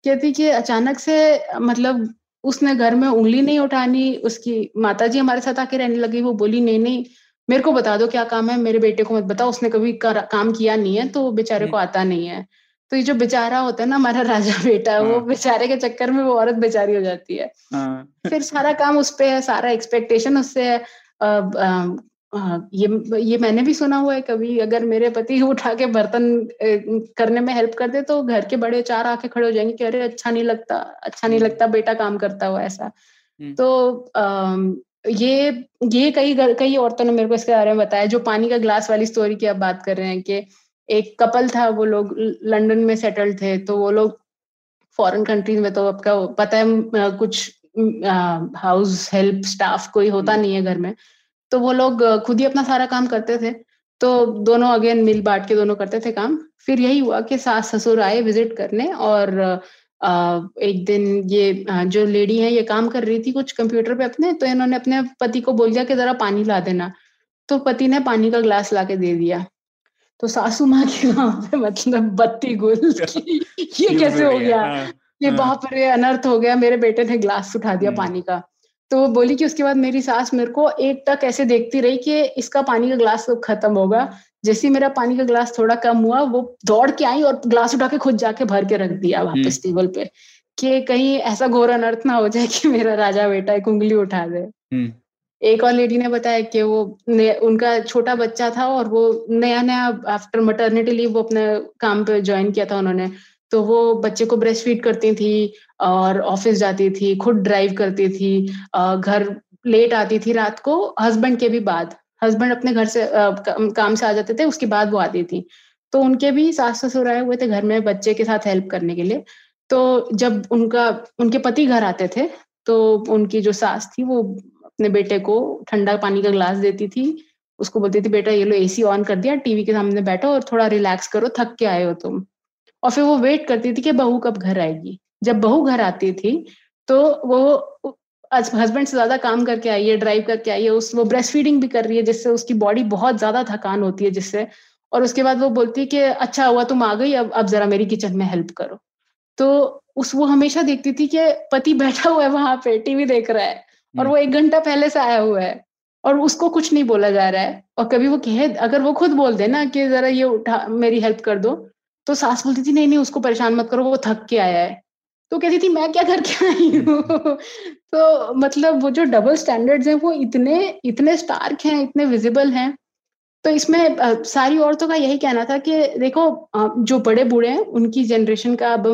कहती कि अचानक से मतलब उसने घर में उंगली नहीं उठानी, उसकी माताजी हमारे साथ आके रहने लगी। वो बोली नहीं नहीं मेरे को बता दो क्या काम है, मेरे बेटे को मत बताओ, उसने कभी कर, काम किया नहीं है तो बेचारे को आता नहीं है। तो ये जो बेचारा होता है ना हमारा राजा बेटा, वो बेचारे के चक्कर में वो औरत बेचारी हो जाती है। फिर सारा काम उस पे है, सारा एक्सपेक्टेशन उससे है। आ, आ, आ, ये ये मैंने भी सुना हुआ है कभी, अगर मेरे पति उठा के बर्तन करने में हेल्प कर दे तो घर के बड़े चार आके खड़े हो जाएंगे कि अरे अच्छा नहीं लगता, अच्छा नहीं लगता बेटा काम करता हुआ ऐसा। तो ये ये कई कई औरतों ने मेरे को इसके बारे में बताया। जो पानी का ग्लास वाली स्टोरी की आप बात कर रहे हैं कि एक कपल था, वो लोग लंदन में सेटल्ड थे, तो वो लोग फॉरेन कंट्रीज में तो आपका पता है कुछ हाउस हेल्प स्टाफ कोई होता नहीं है घर में, तो वो लोग खुद ही अपना सारा काम करते थे। तो दोनों अगेन मिल बांट के दोनों करते थे काम। फिर यही हुआ कि सास ससुर आए विजिट करने, और Uh, एक दिन ये uh, जो लेडी है ये काम कर रही थी कुछ कंप्यूटर पे अपने, तो इन्होंने अपने पति को बोल दिया कि जरा पानी ला देना, तो पति ने पानी का ग्लास ला के दे दिया। तो सासू माँ के गांव पे मतलब बत्ती गुल ये कैसे हो गया, ये बाप रे अनर्थ हो गया, मेरे बेटे ने ग्लास उठा दिया पानी का। तो वो बोली कि उसके बाद मेरी सास मेरे को एक तक ऐसे देखती रही कि इसका पानी का ग्लास तो खत्म होगा। जैसे मेरा पानी का ग्लास थोड़ा कम हुआ, वो दौड़ के आई और ग्लास उठा के खुद जाके भर के रख दिया वापस टेबल पे कि कहीं ऐसा घोर अनर्थ ना हो जाए कि मेरा राजा बेटा एक उंगली उठा दे। एक और लेडी ने बताया कि वो उनका छोटा बच्चा था और वो नया नया आफ्टर मटर्निटी लीव वो अपने काम पे ज्वाइन किया था उन्होंने, तो वो बच्चे को ब्रेस्ट फीड करती थी और ऑफिस जाती थी, खुद ड्राइव करती थी, घर लेट आती थी रात को हस्बैंड के भी बाद, हस्बैंड अपने घर से आ, काम से आ जाते थे उसके बाद वो आती थी। तो उनके भी सास ससुर आए हुए थे घर में बच्चे के साथ हेल्प करने के लिए। तो जब उनका उनके पति घर आते थे तो उनकी जो सास थी वो अपने बेटे को ठंडा पानी का ग्लास देती थी, उसको बोलती थी बेटा ये लो एसी ऑन कर दिया, टीवी के सामने बैठो और थोड़ा रिलैक्स करो, थक के आए हो तुम। और फिर वो वेट करती थी कि बहू कब घर आएगी। जब बहू घर आती थी तो वो हस्बैंड से ज्यादा काम करके आई है, ड्राइव करके आई है, उस वो ब्रेस्ट फीडिंग भी कर रही है जिससे उसकी बॉडी बहुत ज्यादा थकान होती है, जिससे और उसके बाद वो बोलती है कि अच्छा हुआ तुम आ गई, अब अब जरा मेरी किचन में हेल्प करो। तो उस वो हमेशा देखती थी कि पति बैठा हुआ है वहां पे टीवी देख रहा है और वो एक घंटा पहले से आया हुआ है और उसको कुछ नहीं बोला जा रहा है। और कभी वो कहे, अगर वो खुद बोल दे ना कि जरा ये उठा मेरी हेल्प कर दो, तो सास बोलती थी नहीं नहीं उसको परेशान मत करो, वो थक के आया है। तो कहती थी मैं क्या करके आई हूँ। तो मतलब वो जो डबल स्टैंडर्ड्स हैं वो इतने इतने स्टार्क हैं, इतने विजिबल हैं। तो इसमें सारी औरतों का यही कहना था कि देखो जो बड़े बूढ़े हैं उनकी जनरेशन का अब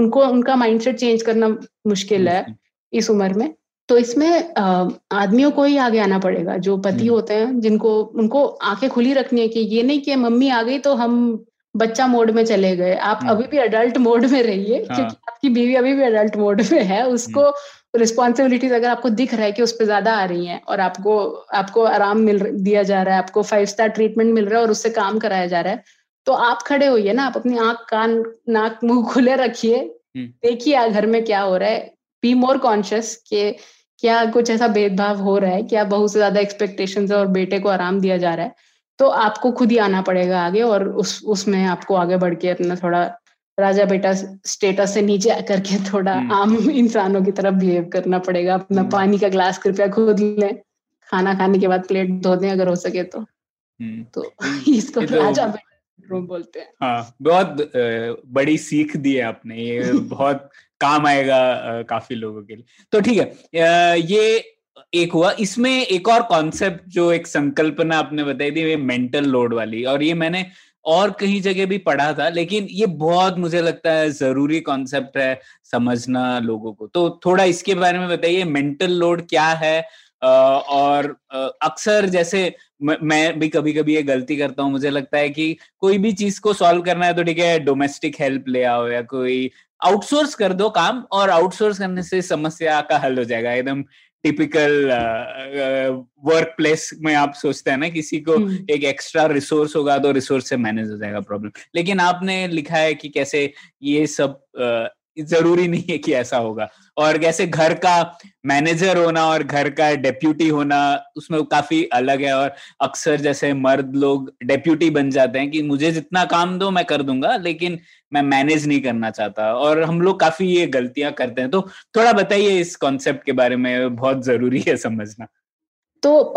उनको उनका माइंडसेट चेंज करना मुश्किल है इस उम्र में, तो इसमें आदमियों को ही आगे आना पड़ेगा। जो पति होते हैं जिनको उनको आंखें खुली रखनी है कि ये नहीं कि मम्मी आ गई तो हम बच्चा मोड में चले गए। आप अभी भी अडल्ट मोड में रहिए क्योंकि आपकी बीवी अभी भी अडल्ट मोड में है। उसको रिस्पॉन्सिबिलिटीज अगर आपको दिख रहा है कि उस पर ज्यादा आ रही हैं और आपको आपको आराम मिल दिया जा रहा है, आपको फाइव स्टार ट्रीटमेंट मिल रहा है और उससे काम कराया जा रहा है, तो आप खड़े होइए ना, आप अपनी आंख कान नाक मुंह खुले रखिए, देखिए घर में क्या हो रहा है। बी मोर कॉन्शियस कि क्या कुछ ऐसा भेदभाव हो रहा है, क्या बहुत से ज्यादा एक्सपेक्टेशंस है और बेटे को आराम दिया जा रहा है। तो आपको खुद ही आना पड़ेगा आगे और उस उसमें आपको आगे बढ़ के अपना थोड़ा राजा बेटा स्टेटस से नीचे आकर के थोड़ा आम इंसानों की तरफ बिहेव करना पड़ेगा। अपना पानी का ग्लास कृपया खुद लें, खाना खाने के बाद प्लेट धो दें अगर हो सके तो। तो इसको राजा बेटा बोलते हैं। हाँ, बहुत बड़ी सीख दी है आपने, ये बहुत काम आएगा काफी लोगों के लिए। तो ठीक है, ये एक हुआ। इसमें एक और कॉन्सेप्ट जो एक संकल्पना आपने बताई थी, ये मेंटल लोड वाली, और ये मैंने और कहीं जगह भी पढ़ा था, लेकिन ये बहुत मुझे लगता है जरूरी कॉन्सेप्ट है समझना लोगों को। तो थोड़ा इसके बारे में बताइए, मेंटल लोड क्या है। और अक्सर जैसे मैं भी कभी कभी ये गलती करता हूँ, मुझे लगता है कि कोई भी चीज को सॉल्व करना है तो ठीक है डोमेस्टिक हेल्प ले आओ या कोई आउटसोर्स कर दो काम, और आउटसोर्स करने से समस्या का हल हो जाएगा। एकदम टिपिकल वर्क प्लेस में आप सोचते हैं ना, किसी को एक एक्स्ट्रा रिसोर्स होगा तो रिसोर्स से मैनेज हो जाएगा प्रॉब्लम। लेकिन आपने लिखा है कि कैसे ये सब uh, जरूरी नहीं है कि ऐसा होगा, और कैसे घर का मैनेजर होना और घर का डेप्यूटी होना उसमें काफी अलग है। और अक्सर जैसे मर्द लोग डेप्यूटी बन जाते हैं कि मुझे जितना काम दो मैं कर दूंगा, लेकिन मैं मैनेज नहीं करना चाहता, और हम लोग काफी ये गलतियां करते हैं। तो थोड़ा बताइए इस कॉन्सेप्ट के बारे में, बहुत जरूरी है समझना। तो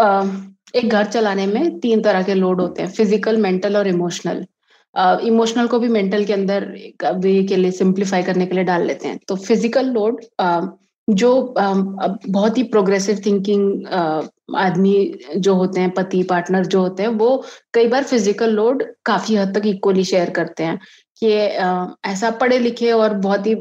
एक घर चलाने में तीन तरह के लोड होते हैं, फिजिकल, मेंटल और इमोशनल। इमोशनल uh, को भी मेंटल के अंदर कभी के लिए सिंप्लीफाई करने के लिए डाल लेते हैं। तो फिजिकल लोड uh, जो uh, बहुत ही प्रोग्रेसिव थिंकिंग uh, आदमी जो होते हैं, पति पार्टनर जो होते हैं, वो कई बार फिजिकल लोड काफी हद तक इक्वली शेयर करते हैं कि uh, ऐसा पढ़े लिखे और बहुत ही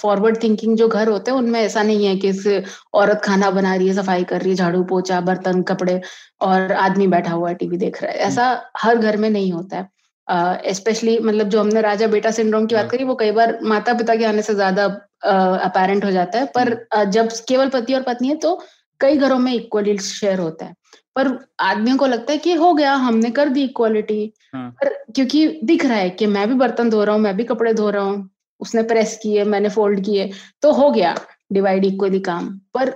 फॉरवर्ड थिंकिंग जो घर होते हैं उनमें ऐसा नहीं है कि औरत खाना बना रही है, सफाई कर रही है, झाड़ू पोछा बर्तन कपड़े, और आदमी बैठा हुआ है टीवी देख रहा है। ऐसा हर घर में नहीं होता है। स्पेशली uh, मतलब जो हमने राजा बेटा सिंड्रोम की बात करी वो कई बार माता पिता के आने से ज्यादा अपेरेंट uh, हो जाता है, पर uh, जब केवल पति और पत्नी है तो कई घरों में इक्वली शेयर होता है। पर आदमियों को लगता है कि हो गया, हमने कर दी इक्वालिटी। पर क्योंकि दिख रहा है कि मैं भी बर्तन धो रहा हूँ, मैं भी कपड़े धो रहा हूँ, उसने प्रेस किए, मैंने फोल्ड किए, तो हो गया डिवाइड इक्वली काम। पर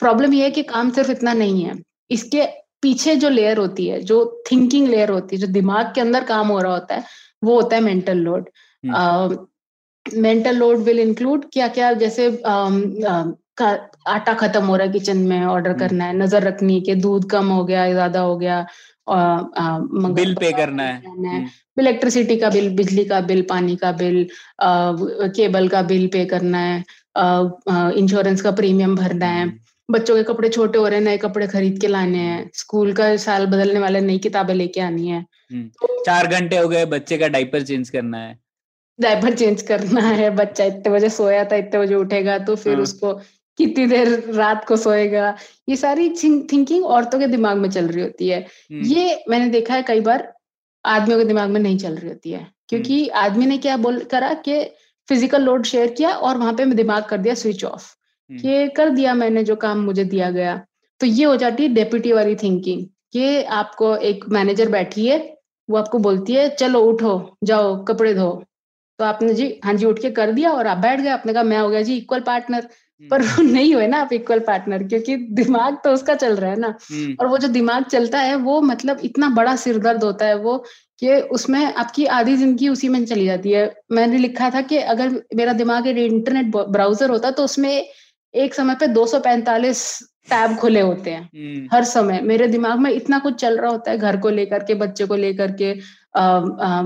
प्रॉब्लम यह है कि काम सिर्फ इतना नहीं है, इसके पीछे जो लेयर होती है, जो थिंकिंग लेयर होती है, जो दिमाग के अंदर काम हो रहा होता है, वो होता है मेंटल लोड। मेंटल लोड will include क्या क्या, जैसे uh, uh, आटा खत्म हो रहा है किचन में, ऑर्डर करना है, नजर रखनी है कि दूध कम हो गया ज्यादा हो गया, बिल पे करना है, इलेक्ट्रिसिटी का बिल, बिजली का बिल, पानी का बिल, केबल का बिल पे करना है, इंश्योरेंस का प्रीमियम भरना है, बच्चों के कपड़े छोटे हो रहे हैं, नए कपड़े खरीद के लाने हैं, स्कूल का साल बदलने वाले, नई किताबें लेके आनी है, चार घंटे हो गए, बच्चे का डायपर चेंज करना है, डायपर चेंज करना है, बच्चा इतने बजे सोया था इतने बजे उठेगा तो फिर उसको कितनी देर रात को सोएगा, ये सारी थिंकिंग औरतों के दिमाग में चल रही होती है। ये मैंने देखा है कई बार आदमियों के दिमाग में नहीं चल रही होती है, क्योंकि आदमी ने क्या बोल करा कि फिजिकल लोड शेयर किया और वहां पे दिमाग कर दिया स्विच ऑफ, ये कर दिया मैंने जो काम मुझे दिया गया। तो ये हो जाती है डेप्यूटी वाली थिंकिंग कि आपको एक मैनेजर बैठी है, वो आपको बोलती है चलो उठो जाओ कपड़े धो, तो आपने जी हाँ जी उठ के कर दिया और आप बैठ गए। आपने कहा मैं हो गया जी इक्वल पार्टनर, पर वो नहीं हुए ना आप इक्वल पार्टनर, क्योंकि दिमाग तो उसका चल रहा है ना, और वो जो दिमाग चलता है वो मतलब इतना बड़ा सिरदर्द होता है वो कि उसमें आपकी आधी जिंदगी उसी में चली जाती है। मैंने लिखा था कि अगर मेरा दिमाग इंटरनेट ब्राउजर होता तो उसमें एक समय पे दो सौ पैंतालीस टैब खुले होते हैं, हर समय मेरे दिमाग में इतना कुछ चल रहा होता है, घर को लेकर के, बच्चे को लेकर के, आ, आ,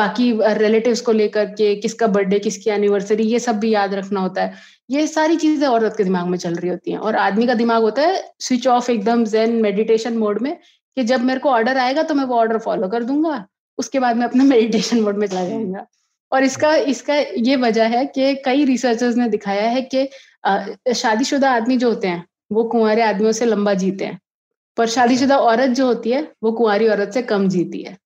बाकी रिलेटिव्स को लेकर के, किसका बर्थडे, किसकी एनिवर्सरी, ये सब भी याद रखना होता है। ये सारी चीजें औरत के दिमाग में चल रही होती हैं, और आदमी का दिमाग होता है स्विच ऑफ, एकदम जेन मेडिटेशन मोड में, कि जब मेरे को ऑर्डर आएगा तो मैं वो ऑर्डर फॉलो कर दूंगा, उसके बाद मैं अपने मेडिटेशन मोड में चला जाऊंगा। और इसका इसका ये वजह है कि कई रिसर्चर्स ने दिखाया है कि शादीशुदा आदमी जो होते हैं वो कुंवारे आदमियों से लंबा जीते हैं, पर शादीशुदा औरत जो होती है वो कुंवारी औरत से कम जीती है।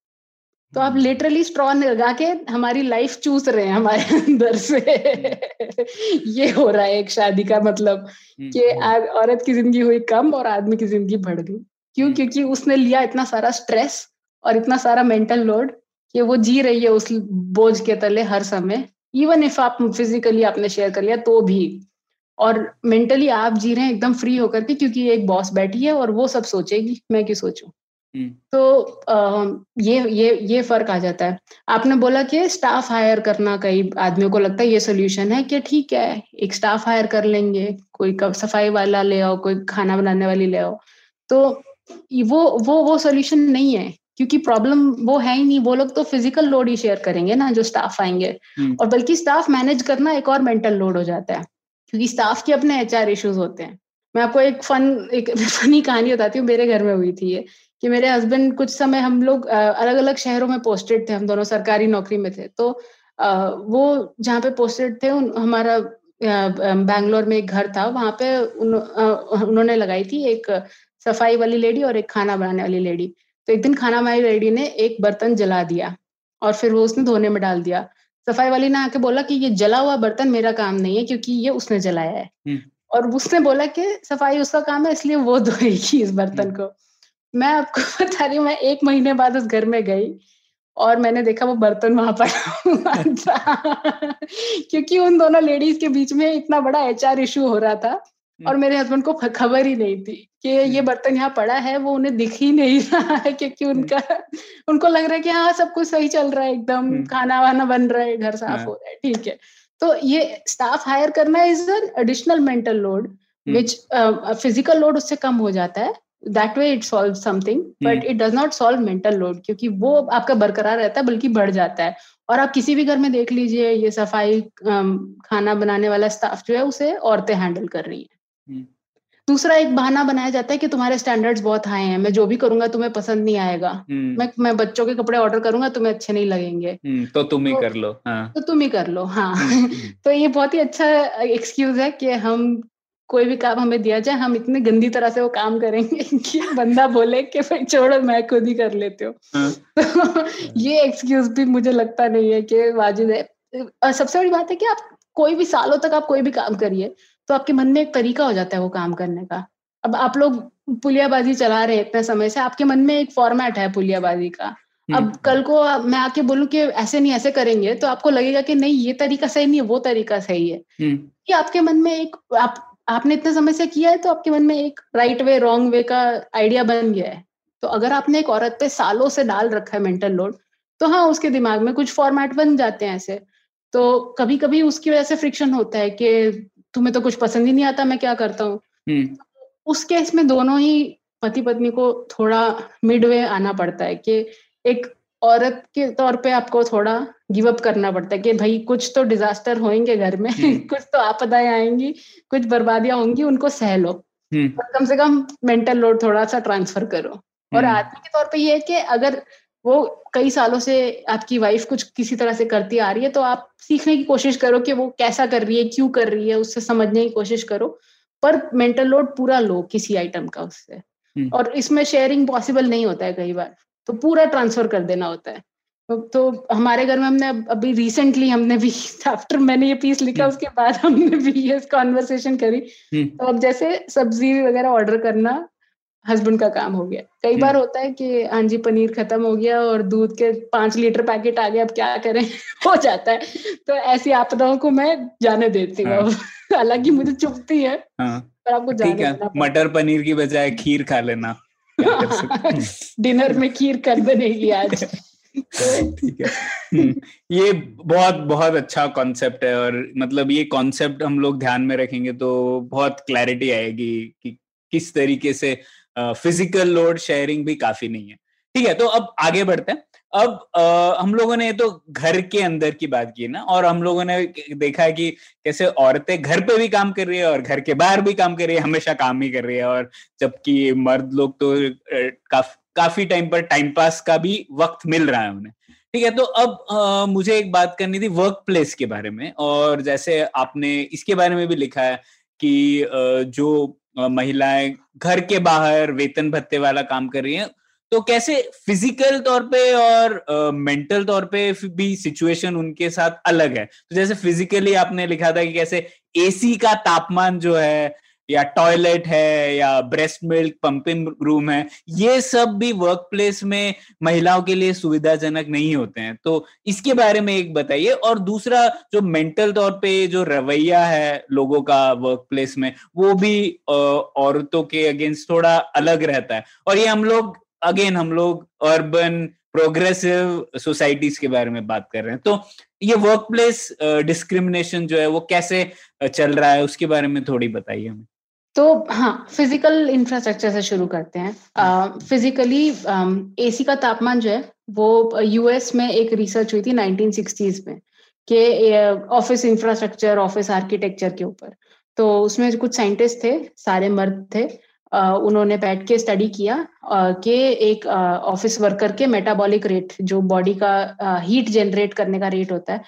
तो आप लिटरली स्ट्रॉ लगा के हमारी लाइफ चूस रहे हैं हमारे अंदर से। ये हो रहा है एक शादी का मतलब कि औरत की जिंदगी हुई कम और आदमी की जिंदगी बढ़ गई। क्यों? क्योंकि उसने लिया इतना सारा स्ट्रेस और इतना सारा मेंटल लोड कि वो जी रही है उस बोझ के तले हर समय, इवन इफ आप फिजिकली आपने शेयर कर लिया तो भी, और मेंटली आप जी रहे हैं एकदम फ्री होकर के, क्योंकि एक बॉस बैठी है और वो सब सोचेगी, मैं क्यों सोचूं। तो आ, ये ये ये फर्क आ जाता है। आपने बोला कि स्टाफ हायर करना, कई आदमियों को लगता है ये सोल्यूशन है कि ठीक है एक स्टाफ हायर कर लेंगे, कोई सफाई वाला ले आओ, कोई खाना बनाने वाली ले आओ, तो वो वो वो सोल्यूशन नहीं है, क्योंकि प्रॉब्लम वो है ही नहीं। वो लोग तो फिजिकल लोड ही शेयर करेंगे ना जो स्टाफ आएंगे, और बल्कि स्टाफ मैनेज करना एक और मेंटल लोड हो जाता है, क्योंकि स्टाफ के अपने एचआर इश्यूज होते हैं। मैं आपको एक फन एक फनी कहानी बताती हूँ, मेरे घर में हुई थी ये, कि मेरे हस्बैंड कुछ समय, हम लोग अलग अलग शहरों में पोस्टेड थे, हम दोनों सरकारी नौकरी में थे, तो वो जहाँ पे पोस्टेड थे हमारा बैंगलोर में एक घर था, वहाँ पे उन, उन्होंने लगाई थी एक सफाई वाली लेडी और एक खाना बनाने वाली लेडी। तो एक दिन खाना बनाने वाली लेडी ने एक बर्तन जला दिया और फिर वो उसने धोने में डाल दिया। सफाई वाली ने आके बोला कि ये जला हुआ बर्तन मेरा काम नहीं है, क्योंकि ये उसने जलाया है, और उसने बोला कि सफाई उसका काम है इसलिए वो धोएगी इस बर्तन को। मैं आपको बता रही हूँ, मैं एक महीने बाद उस घर में गई और मैंने देखा वो बर्तन वहां पर था, क्योंकि उन दोनों लेडीज के बीच में इतना बड़ा एचआर इशू हो रहा था, और मेरे हस्बैंड को खबर ही नहीं थी कि ये बर्तन यहाँ पड़ा है, वो उन्हें दिख ही नहीं रहा है, क्योंकि उनका उनको लग रहा है कि हाँ सब कुछ सही चल रहा है, एकदम खाना वाना बन रहा है, घर साफ हो रहा है, ठीक है। तो ये स्टाफ हायर करना is an additional मेंटल लोड which, physical load उससे कम हो जाता है, that way it solves something, but it does not solve mental load, क्योंकि वो आपका बरकरार रहता है बल्कि बढ़ जाता है। और आप किसी भी घर में देख लीजिए, ये सफाई खाना बनाने वाला स्टाफ जो है उसे औरतें हैंडल कर रही हैं। दूसरा एक बहाना बनाया जाता है कि तुम्हारे स्टैंडर्ड्स बहुत हाई हैं, मैं जो भी करूंगा तुम्हें पसंद नहीं आएगा, मैं मैं बच्चों के कपड़े ऑर्डर करूंगा तुम्हें अच्छे नहीं लगेंगे, तो तुम ही कर लो। हाँ, तो तुम ही कर लो। हाँ, तो ये बहुत ही अच्छा एक्सक्यूज है कि हम कोई भी काम हमें दिया जाए, हम इतने गंदी तरह से वो काम करेंगे कि बंदा बोले कि भाई छोड़ो मैं खुद ही कर लेते हो। तो ये एक्सक्यूज भी मुझे लगता नहीं है कि वाजिब है। सबसे बड़ी बात है कि आप कोई भी, सालों तक आप कोई भी काम करिए तो आपके मन में एक तरीका हो जाता है वो काम करने का। अब आप लोग पुलियाबाजी चला रहे हैं इतने समय से, आपके मन में एक फॉर्मेट है पुलियाबाजी का। अब कल को मैं आके बोलूं कि ऐसे नहीं ऐसे करेंगे तो आपको लगेगा कि नहीं ये तरीका सही नहीं है, वो तरीका सही है। ये आपके मन में एक, आप आपने इतने समय से किया है तो आपके मन में एक राइट वे रॉन्ग वे का आइडिया बन गया है। तो अगर आपने एक औरत पे सालों से डाल रखा है मेंटल लोड, तो हाँ उसके दिमाग में कुछ फॉर्मेट बन जाते हैं ऐसे। तो कभी कभी उसकी वजह से फ्रिक्शन होता है कि तुम्हें तो कुछ पसंद ही नहीं आता, मैं क्या करता हूँ। उस केस में दोनों ही पति पत्नी को थोड़ा मिडवे आना पड़ता है कि एक औरत के तौर पे आपको थोड़ा गिव अप करना पड़ता है कि भाई कुछ तो डिजास्टर होंगे घर में, कुछ तो आपदाएं आएंगी, कुछ बर्बादियां होंगी, उनको सह लो, और कम से कम मेंटल लोड थोड़ा सा ट्रांसफर करो। और आदमी के तौर पे ये है कि अगर वो कई सालों से आपकी वाइफ कुछ किसी तरह से करती आ रही है तो आप सीखने की कोशिश करो कि वो कैसा कर रही है, क्यों कर रही है, उससे समझने की कोशिश करो, पर मेंटल लोड पूरा लो किसी आइटम का उससे। और इसमें शेयरिंग पॉसिबल नहीं होता है कई बार, तो पूरा ट्रांसफर कर देना होता है। तो, तो हमारे घर में हमने अभी रिसेंटली हमने भी आफ्टर मैंने ये पीस लिखा उसके बाद हमने भी ये कॉन्वर्सेशन करी। तो अब जैसे सब्जी वगैरह ऑर्डर करना हस्बैंड का काम हो गया। कई बार होता है कि हाँ जी पनीर खत्म हो गया और दूध के पांच लीटर पैकेट आ गए, अब क्या करें हो जाता है। तो ऐसी आपदाओं को मैं जाने देती हूँ, हालांकि मुझे चुभती है पर आपको जाने देना। मटर पनीर की बजाय खीर खा लेना, डिनर में खीर कर बनेगी आज। ठीक है, ये बहुत बहुत अच्छा कॉन्सेप्ट है और मतलब ये कॉन्सेप्ट हम लोग ध्यान में रखेंगे तो बहुत क्लैरिटी आएगी कि किस तरीके से फिजिकल लोड शेयरिंग भी काफी नहीं है। ठीक है, तो अब आगे बढ़ते हैं। अब आ, हम लोगों ने तो घर के अंदर की बात की ना, और हम लोगों ने देखा है कि कैसे औरतें घर पे भी काम कर रही है और घर के बाहर भी काम कर रही है, हमेशा काम ही कर रही है, और जबकि मर्द लोग तो काफ, काफी टाइम पर टाइम पास का भी वक्त मिल रहा है उन्हें। ठीक है, तो अब आ, मुझे एक बात करनी थी वर्क प्लेस के बारे में, और जैसे आपने इसके बारे में भी लिखा है कि आ, जो महिलाएं घर के बाहर वेतन भत्ते वाला काम कर रही हैं, तो कैसे फिजिकल तौर पे और मेंटल तौर पे भी सिचुएशन उनके साथ अलग है। तो जैसे फिजिकली आपने लिखा था कि कैसे एसी का तापमान जो है या टॉयलेट है या ब्रेस्ट मिल्क पंपिंग रूम है, ये सब भी वर्क प्लेस में महिलाओं के लिए सुविधाजनक नहीं होते हैं, तो इसके बारे में एक बताइए। और दूसरा जो मेंटल तौर पे जो रवैया है लोगों का वर्क प्लेस में, वो भी औरतों के अगेंस्ट थोड़ा अलग रहता है, और ये हम लोग अगेन हम लोग अर्बन प्रोग्रेसिव सोसाइटीज के बारे में बात कर रहे हैं, तो ये वर्क प्लेस डिस्क्रिमिनेशन जो है वो कैसे चल रहा है उसके बारे में थोड़ी बताइए हमें। तो हाँ, फिजिकल इंफ्रास्ट्रक्चर से शुरू करते हैं। फिजिकली एसी का तापमान जो है वो यूएस में एक रिसर्च हुई थी नाइनटीन सिक्सटीज़ में के ऑफिस इंफ्रास्ट्रक्चर, ऑफिस आर्किटेक्चर के ऊपर। तो उसमें कुछ साइंटिस्ट थे, सारे मर्द थे, Uh, उन्होंने बैठ के स्टडी किया uh, कि एक ऑफिस uh, वर्कर के मेटाबॉलिक रेट, जो बॉडी का uh, हीट जनरेट करने का रेट होता है,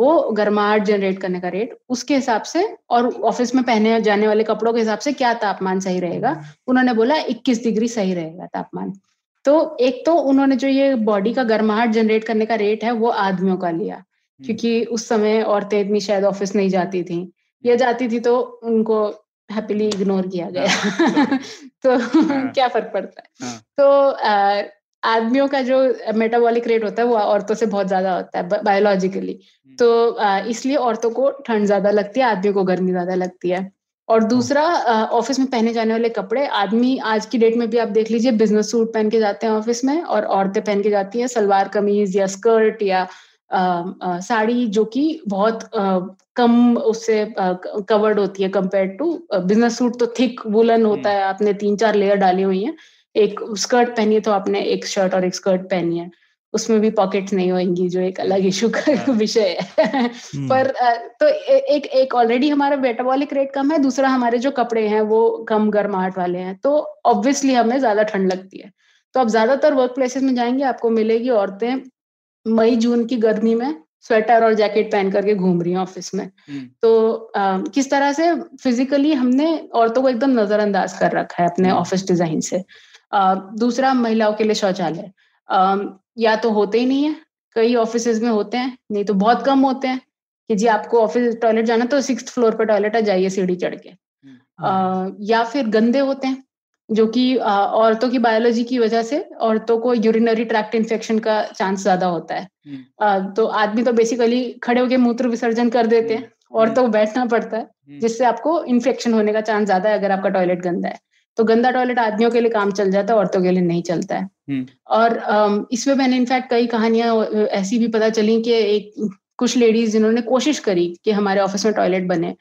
वो गर्माहट जनरेट करने का रेट, उसके हिसाब से और ऑफिस में पहने जाने वाले कपड़ों के हिसाब से क्या तापमान सही रहेगा। उन्होंने बोला इक्कीस डिग्री सही रहेगा तापमान। तो एक तो उन्होंने जो ये बॉडी का गर्माहट जनरेट करने का रेट है वो आदमियों का लिया, क्योंकि उस समय औरतें इतनी शायद ऑफिस नहीं जाती थी, ये जाती थी तो उनको हैप्पीली इग्नोर किया गया तो क्या फर्क पड़ता है। तो आदमियों का जो मेटाबॉलिक रेट होता है वो औरतों से बहुत ज्यादा होता है बायोलॉजिकली, तो इसलिए औरतों को ठंड ज्यादा लगती है, आदमियों को गर्मी ज्यादा लगती है। और दूसरा, ऑफिस में पहने जाने वाले कपड़े, आदमी आज की डेट में भी आप देख लीजिए बिजनेस सूट पहन के जाते हैं ऑफिस में, और औरतें पहन के जाती हैं सलवार कमीज या स्कर्ट या साड़ी, जो कि बहुत कम उससे कवर्ड होती है कंपेयर टू बिजनेस सूट। तो थिक वुलन होता है, आपने तीन चार लेयर डाली हुई है, एक स्कर्ट पहनी है तो आपने एक शर्ट और एक स्कर्ट पहनी है, उसमें भी पॉकेट्स नहीं होंगी, जो एक अलग इशू का विषय है पर तो एक एक ऑलरेडी हमारा मेटाबॉलिक रेट कम है, दूसरा हमारे जो कपड़े हैं वो कम गर्माहट वाले हैं, तो ऑब्वियसली हमें ज्यादा ठंड लगती है। तो आप ज्यादातर वर्क प्लेसेस में जाएंगे आपको मिलेगी औरतें मई जून की गर्मी में स्वेटर और जैकेट पहन करके घूम रही है ऑफिस में। तो आ, किस तरह से फिजिकली हमने औरतों को एकदम नजरअंदाज कर रखा है अपने ऑफिस डिजाइन से। आ, दूसरा, महिलाओं के लिए शौचालय या तो होते ही नहीं है, कई ऑफिसेज में होते हैं, नहीं तो बहुत कम होते हैं कि जी आपको ऑफिस टॉयलेट जाना तो सिक्स्थ फ्लोर पर टॉयलेट है, जाइए सीढ़ी चढ़ के। आ, या फिर गंदे होते हैं, जो कि औरतों की बायोलॉजी की वजह से औरतों को यूरिनरी ट्रैक्ट इन्फेक्शन का चांस ज्यादा होता है। आ, तो आदमी तो बेसिकली खड़े होके मूत्र विसर्जन कर देते हैं, औरतों को बैठना पड़ता है, जिससे आपको इन्फेक्शन होने का चांस ज्यादा है अगर आपका टॉयलेट गंदा है। तो गंदा टॉयलेट आदमियों के लिए काम चल जाता है, औरतों के लिए नहीं चलता है। और इसमें मैंने इनफैक्ट कई कहानियां ऐसी भी पता चली कि एक कुछ लेडीज जिन्होंने कोशिश करी कि हमारे ऑफिस में टॉयलेट बने।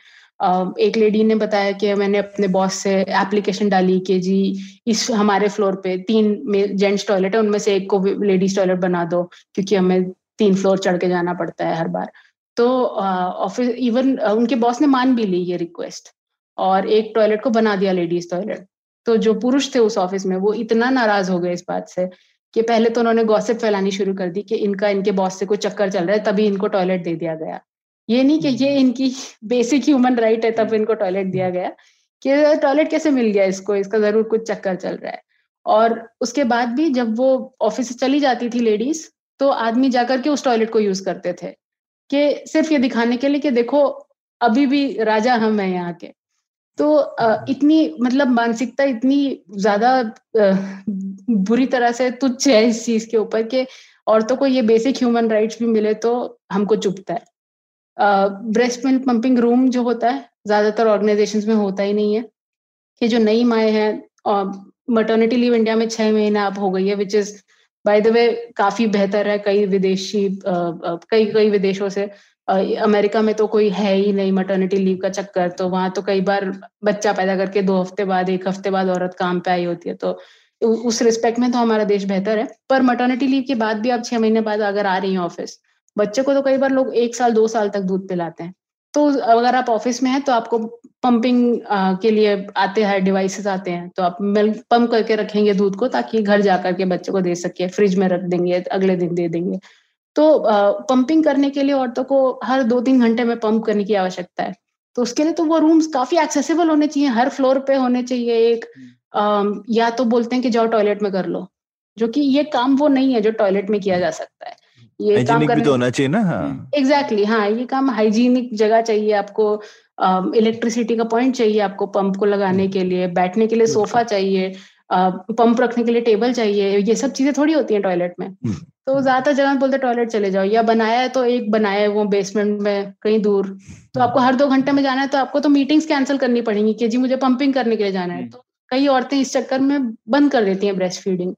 Uh, एक लेडी ने बताया कि मैंने अपने बॉस से एप्लीकेशन डाली कि जी इस हमारे फ्लोर पे तीन जेंट्स टॉयलेट है, उनमें से एक को लेडीज टॉयलेट बना दो, क्योंकि हमें तीन फ्लोर चढ़ के जाना पड़ता है हर बार। तो ऑफिस uh, इवन uh, उनके बॉस ने मान भी ली ये रिक्वेस्ट और एक टॉयलेट को बना दिया लेडीज टॉयलेट। तो जो पुरुष थे उस ऑफिस में वो इतना नाराज हो गए इस बात से कि पहले तो उन्होंने गॉसिप फैलानी शुरू कर दी कि इनका इनके बॉस से कोई चक्कर चल रहा है तभी इनको टॉयलेट दे दिया गया। ये नहीं कि ये इनकी बेसिक ह्यूमन राइट है तब इनको टॉयलेट दिया गया, कि टॉयलेट कैसे मिल गया इसको, इसका जरूर कुछ चक्कर चल रहा है। और उसके बाद भी जब वो ऑफिस से चली जाती थी लेडीज, तो आदमी जाकर के उस टॉयलेट को यूज करते थे कि सिर्फ ये दिखाने के लिए कि देखो अभी भी राजा हम हैं यहाँ के। तो इतनी मतलब मानसिकता इतनी ज्यादा बुरी तरह से तुच्छ है इस चीज के ऊपर कि औरतों को ये बेसिक ह्यूमन राइट्स भी मिले तो हमको चुभता है। ब्रेस्ट मिल्क पंपिंग रूम जो होता है ज्यादातर ऑर्गेनाइजेशंस में होता ही नहीं है, कि जो नई माएँ हैं, मटर्निटी लीव इंडिया में छह महीना अब हो गई है, which is by the way काफी बेहतर है कई विदेशी कई कई विदेशों से। अमेरिका में तो कोई है ही नहीं मटर्निटी लीव का चक्कर, तो वहां तो कई बार बच्चा पैदा करके दो हफ्ते बाद एक हफ्ते बाद औरत काम पे आई होती है, तो उस रिस्पेक्ट में तो हमारा देश बेहतर है। पर मटर्निटी लीव के बाद भी आप छह महीने बाद अगर आ रही हैं ऑफिस, बच्चे को तो कई बार लोग एक साल दो साल तक दूध पिलाते हैं, तो अगर आप ऑफिस में हैं तो आपको पंपिंग के लिए आते हैं डिवाइसेस आते हैं, तो आप मिल्क पंप करके रखेंगे दूध को ताकि घर जाकर के बच्चे को दे सके, फ्रिज में रख देंगे अगले दिन दे देंगे। तो पंपिंग करने के लिए औरतों को हर दो तीन घंटे में पंप करने की आवश्यकता है, तो उसके लिए तो वो रूम्स काफी एक्सेसिबल होने चाहिए, हर फ्लोर पे होने चाहिए एक, या तो बोलते हैं कि जाओ टॉयलेट में कर लो, जो कि ये काम वो नहीं है जो टॉयलेट में किया जा सकता है। ये काम करने भी तो होना चाहिए ना। हाँ एग्जैक्टली exactly, हाँ ये काम हाइजीनिक जगह चाहिए आपको, इलेक्ट्रिसिटी का पॉइंट चाहिए आपको पंप को लगाने के लिए, बैठने के लिए सोफा चाहिए, पंप रखने के लिए टेबल चाहिए, ये सब चीजें थोड़ी होती हैं टॉयलेट में। तो ज्यादातर जगह बोलते टॉयलेट चले जाओ, या बनाया है तो एक बनाया है वो बेसमेंट में कहीं दूर, तो आपको हर दो घंटे में जाना है तो आपको तो मीटिंग्स कैंसिल करनी पड़ेंगी कि जी मुझे पंपिंग करने के लिए जाना है। तो कई औरतें इस चक्कर में बंद कर देती हैं ब्रेस्ट फीडिंग,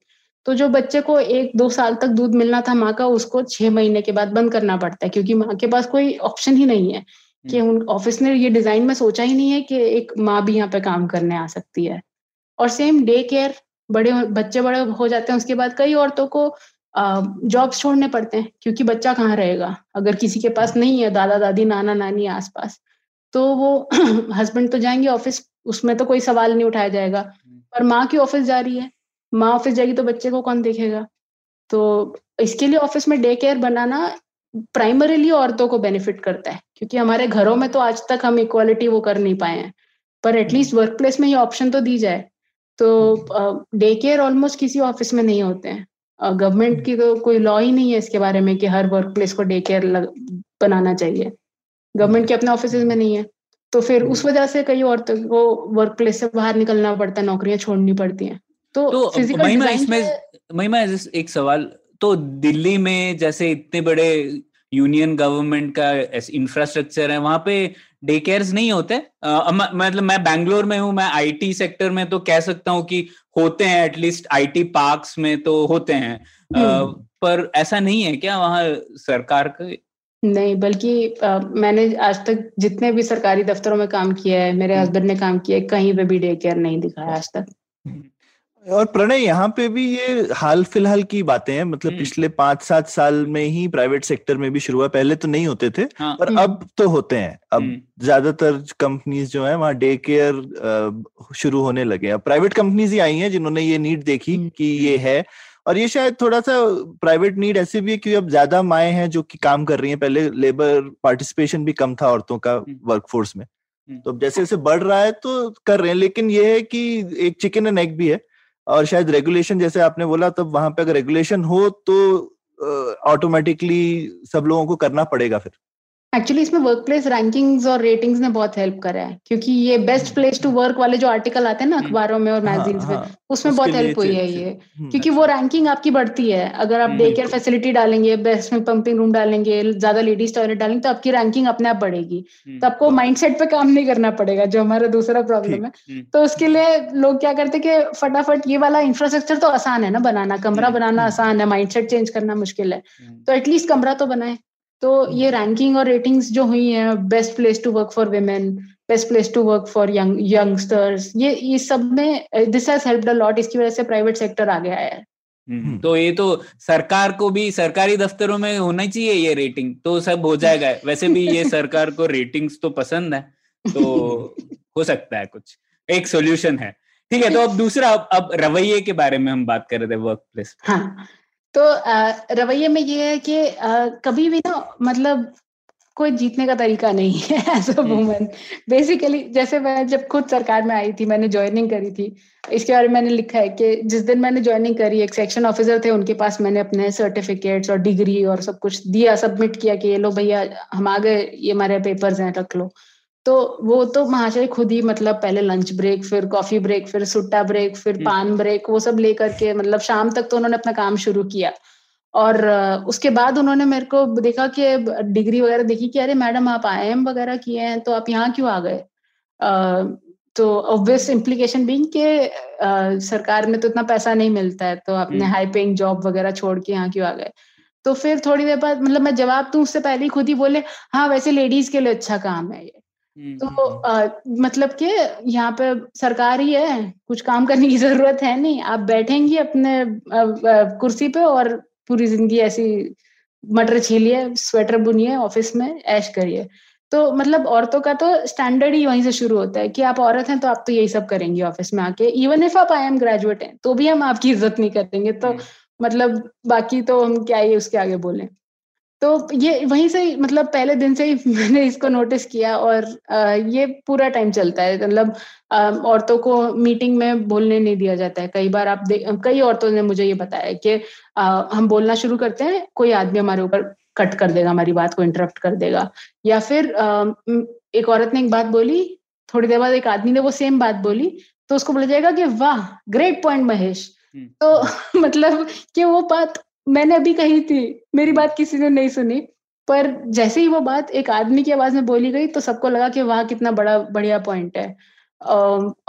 तो जो बच्चे को एक दो साल तक दूध मिलना था माँ का, उसको छह महीने के बाद बंद करना पड़ता है, क्योंकि माँ के पास कोई ऑप्शन ही नहीं है कि उन ऑफिस ने ये डिजाइन में सोचा ही नहीं है कि एक माँ भी यहाँ पे काम करने आ सकती है। और सेम डे केयर, बड़े बच्चे बड़े हो जाते हैं उसके बाद कई औरतों को जॉब्स छोड़ने पड़ते हैं, क्योंकि बच्चा कहाँ रहेगा अगर किसी के पास नहीं है, दादा दादी नाना नानी आसपास, तो वो हस्बैंड तो जाएंगे ऑफिस, उसमें तो कोई सवाल नहीं उठाया जाएगा, पर माँ की ऑफिस जा रही है, माँ ऑफिस जाएगी तो बच्चे को कौन देखेगा। तो इसके लिए ऑफिस में डे केयर बनाना प्राइमरीली औरतों को बेनिफिट करता है, क्योंकि हमारे घरों में तो आज तक हम इक्वालिटी वो कर नहीं पाए हैं, पर एटलीस्ट वर्क प्लेस में ये ऑप्शन तो दी जाए। तो डे केयर ऑलमोस्ट किसी ऑफिस में नहीं होते हैं, गवर्नमेंट की तो कोई लॉ ही नहीं है इसके बारे में कि हर वर्क प्लेस को डे केयर बनाना चाहिए, गवर्नमेंट के अपने ऑफिसेज में नहीं है। तो फिर उस वजह से कई औरतों को वर्क प्लेस से बाहर निकलना पड़ता है, नौकरियां छोड़नी पड़ती हैं। तो, तो फिजिकल महिमा इसमें महिमा एक सवाल, तो दिल्ली में जैसे इतने बड़े यूनियन गवर्नमेंट का इंफ्रास्ट्रक्चर है, वहां पे डे केयर्स नहीं होते? मतलब मैं बैंगलोर में हूँ, मैं आईटी सेक्टर में तो कह सकता हूँ कि होते हैं, एटलीस्ट आईटी पार्क्स में तो होते हैं, पर ऐसा नहीं है क्या वहाँ सरकार का? नहीं, बल्कि मैंने आज तक जितने भी सरकारी दफ्तरों में काम किया है, मेरे हस्बैंड ने काम किया है, कहीं पे भी डे केयर नहीं दिखाया आज तक। और प्रणय, यहाँ पे भी ये हाल फिलहाल की बातें हैं, मतलब पिछले पांच सात साल में ही प्राइवेट सेक्टर में भी शुरू हुआ, पहले तो नहीं होते थे, हाँ, पर अब तो होते हैं। अब ज्यादातर कंपनीज जो है वहाँ डे केयर शुरू होने लगे, अब प्राइवेट कंपनीज ही आई हैं जिन्होंने ये नीड देखी कि ये है, और ये शायद थोड़ा सा प्राइवेट नीड ऐसे भी है क्योंकि अब ज्यादा माएँ हैं जो कि काम कर रही हैं, पहले लेबर पार्टिसिपेशन भी कम था औरतों का वर्कफोर्स में, तो जैसे जैसे बढ़ रहा है तो कर रहे हैं। लेकिन ये है कि एक चिकन एंड एग भी है, और शायद रेगुलेशन जैसे आपने बोला, तब वहां पे अगर रेगुलेशन हो तो ऑटोमेटिकली सब लोगों को करना पड़ेगा। फिर एक्चुअली इसमें वर्क प्लेस रैंकिंग्स और रेटिंग्स ने बहुत हेल्प करा है, क्योंकि ये बेस्ट प्लेस टू वर्क वाले जो आर्टिकल आते हैं ना अखबारों में और मैगजीन्स में, उसमें बहुत हेल्प हुई है ये, क्योंकि वो रैंकिंग आपकी बढ़ती है। अगर आप डे केयर फैसिलिटी डालेंगे, बेस्ट में पंपिंग रूम डालेंगे, ज्यादा लेडीज टॉयलेट डालेंगे, तो आपकी रैंकिंग अपने आप बढ़ेगी, तो आपको माइंडसेट पे काम नहीं करना पड़ेगा, जो हमारा दूसरा प्रॉब्लम है। तो उसके लिए लोग क्या करते कि फटाफट ये वाला इंफ्रास्ट्रक्चर तो आसान है ना बनाना, कमरा बनाना आसान है, माइंडसेट चेंज करना मुश्किल है, तो एटलीस्ट कमरा तो बनाए। तो ये रैंकिंग और रेटिंग्स जो हुई है, best place to work for women, best place to work for youngsters, ये ये सब में this has helped a lot, इसकी वजह से प्राइवेट सेक्टर आगे आया है। तो ये तो सरकार को भी, सरकारी दफ्तरों में होना चाहिए ये रेटिंग, तो सब हो जाएगा। वैसे भी ये सरकार को रेटिंग्स तो पसंद है, तो हो सकता है कुछ एक सोल्यूशन है। ठीक है, तो अब दूसरा, अब, अब रवैये के बारे में हम बात कर रहे थे वर्क प्लेस। हाँ, तो रवैये में ये है कि कभी भी ना मतलब कोई जीतने का तरीका नहीं है एज अ वुमन। बेसिकली जैसे मैं जब खुद सरकार में आई थी, मैंने ज्वाइनिंग करी थी, इसके बारे में मैंने लिखा है कि जिस दिन मैंने ज्वाइनिंग करी एक सेक्शन ऑफिसर थे, उनके पास मैंने अपने सर्टिफिकेट्स और डिग्री और सब कुछ दिया, सबमिट किया कि ये लो भैया हम आ गए, ये हमारे पेपर्स हैं रख लो। तो वो तो महाशय खुद ही मतलब पहले लंच ब्रेक, फिर कॉफी ब्रेक, फिर सुट्टा ब्रेक, फिर पान ब्रेक, वो सब लेकर के मतलब शाम तक तो उन्होंने अपना काम शुरू किया। और उसके बाद उन्होंने मेरे को देखा कि डिग्री वगैरह देखी कि अरे मैडम आप आई आई एम वगैरह किए हैं तो आप यहाँ क्यों आ गए। तो ऑब्वियस इम्प्लीकेशन बीइंग कि सरकार में तो इतना पैसा नहीं मिलता है, तो आपने हाई पेइंग जॉब वगैरह छोड़ के यहाँ क्यों आ गए। तो फिर थोड़ी देर बाद मतलब मैं जवाब दूं उससे पहले खुद ही बोले हाँ वैसे लेडीज के लिए अच्छा काम है ये, तो आ, मतलब कि यहाँ पे सरकार ही है, कुछ काम करने की जरूरत है नहीं, आप बैठेंगी अपने आ, आ, कुर्सी पे और पूरी जिंदगी ऐसी मटर छीलिए, स्वेटर बुनिए, ऑफिस में ऐश करिए। तो मतलब औरतों का तो स्टैंडर्ड ही वहीं से शुरू होता है कि आप औरत हैं तो आप तो यही सब करेंगी ऑफिस में आके, इवन इफ आप आई एम ग्रेजुएट हैं तो भी हम आपकी इज्जत नहीं करेंगे, तो मतलब बाकी तो हम क्या ये उसके आगे बोलें। तो ये वहीं से मतलब पहले दिन से ही मैंने इसको नोटिस किया और ये पूरा टाइम चलता है। मतलब औरतों को मीटिंग में बोलने नहीं दिया जाता है। कई बार आप कई औरतों ने मुझे ये बताया कि हम बोलना शुरू करते हैं कोई आदमी हमारे ऊपर कट कर देगा, हमारी बात को इंटरप्ट कर देगा। या फिर एक औरत ने एक बात बोली, थोड़ी देर बाद एक आदमी ने वो सेम बात बोली तो उसको बोला जाएगा कि वाह ग्रेट पॉइंट महेश। तो मतलब कि वो बात मैंने अभी कही थी, मेरी बात किसी ने नहीं सुनी, पर जैसे ही वो बात एक आदमी की आवाज में बोली गई तो सबको लगा कि वाह कितना बड़ा बढ़िया पॉइंट है।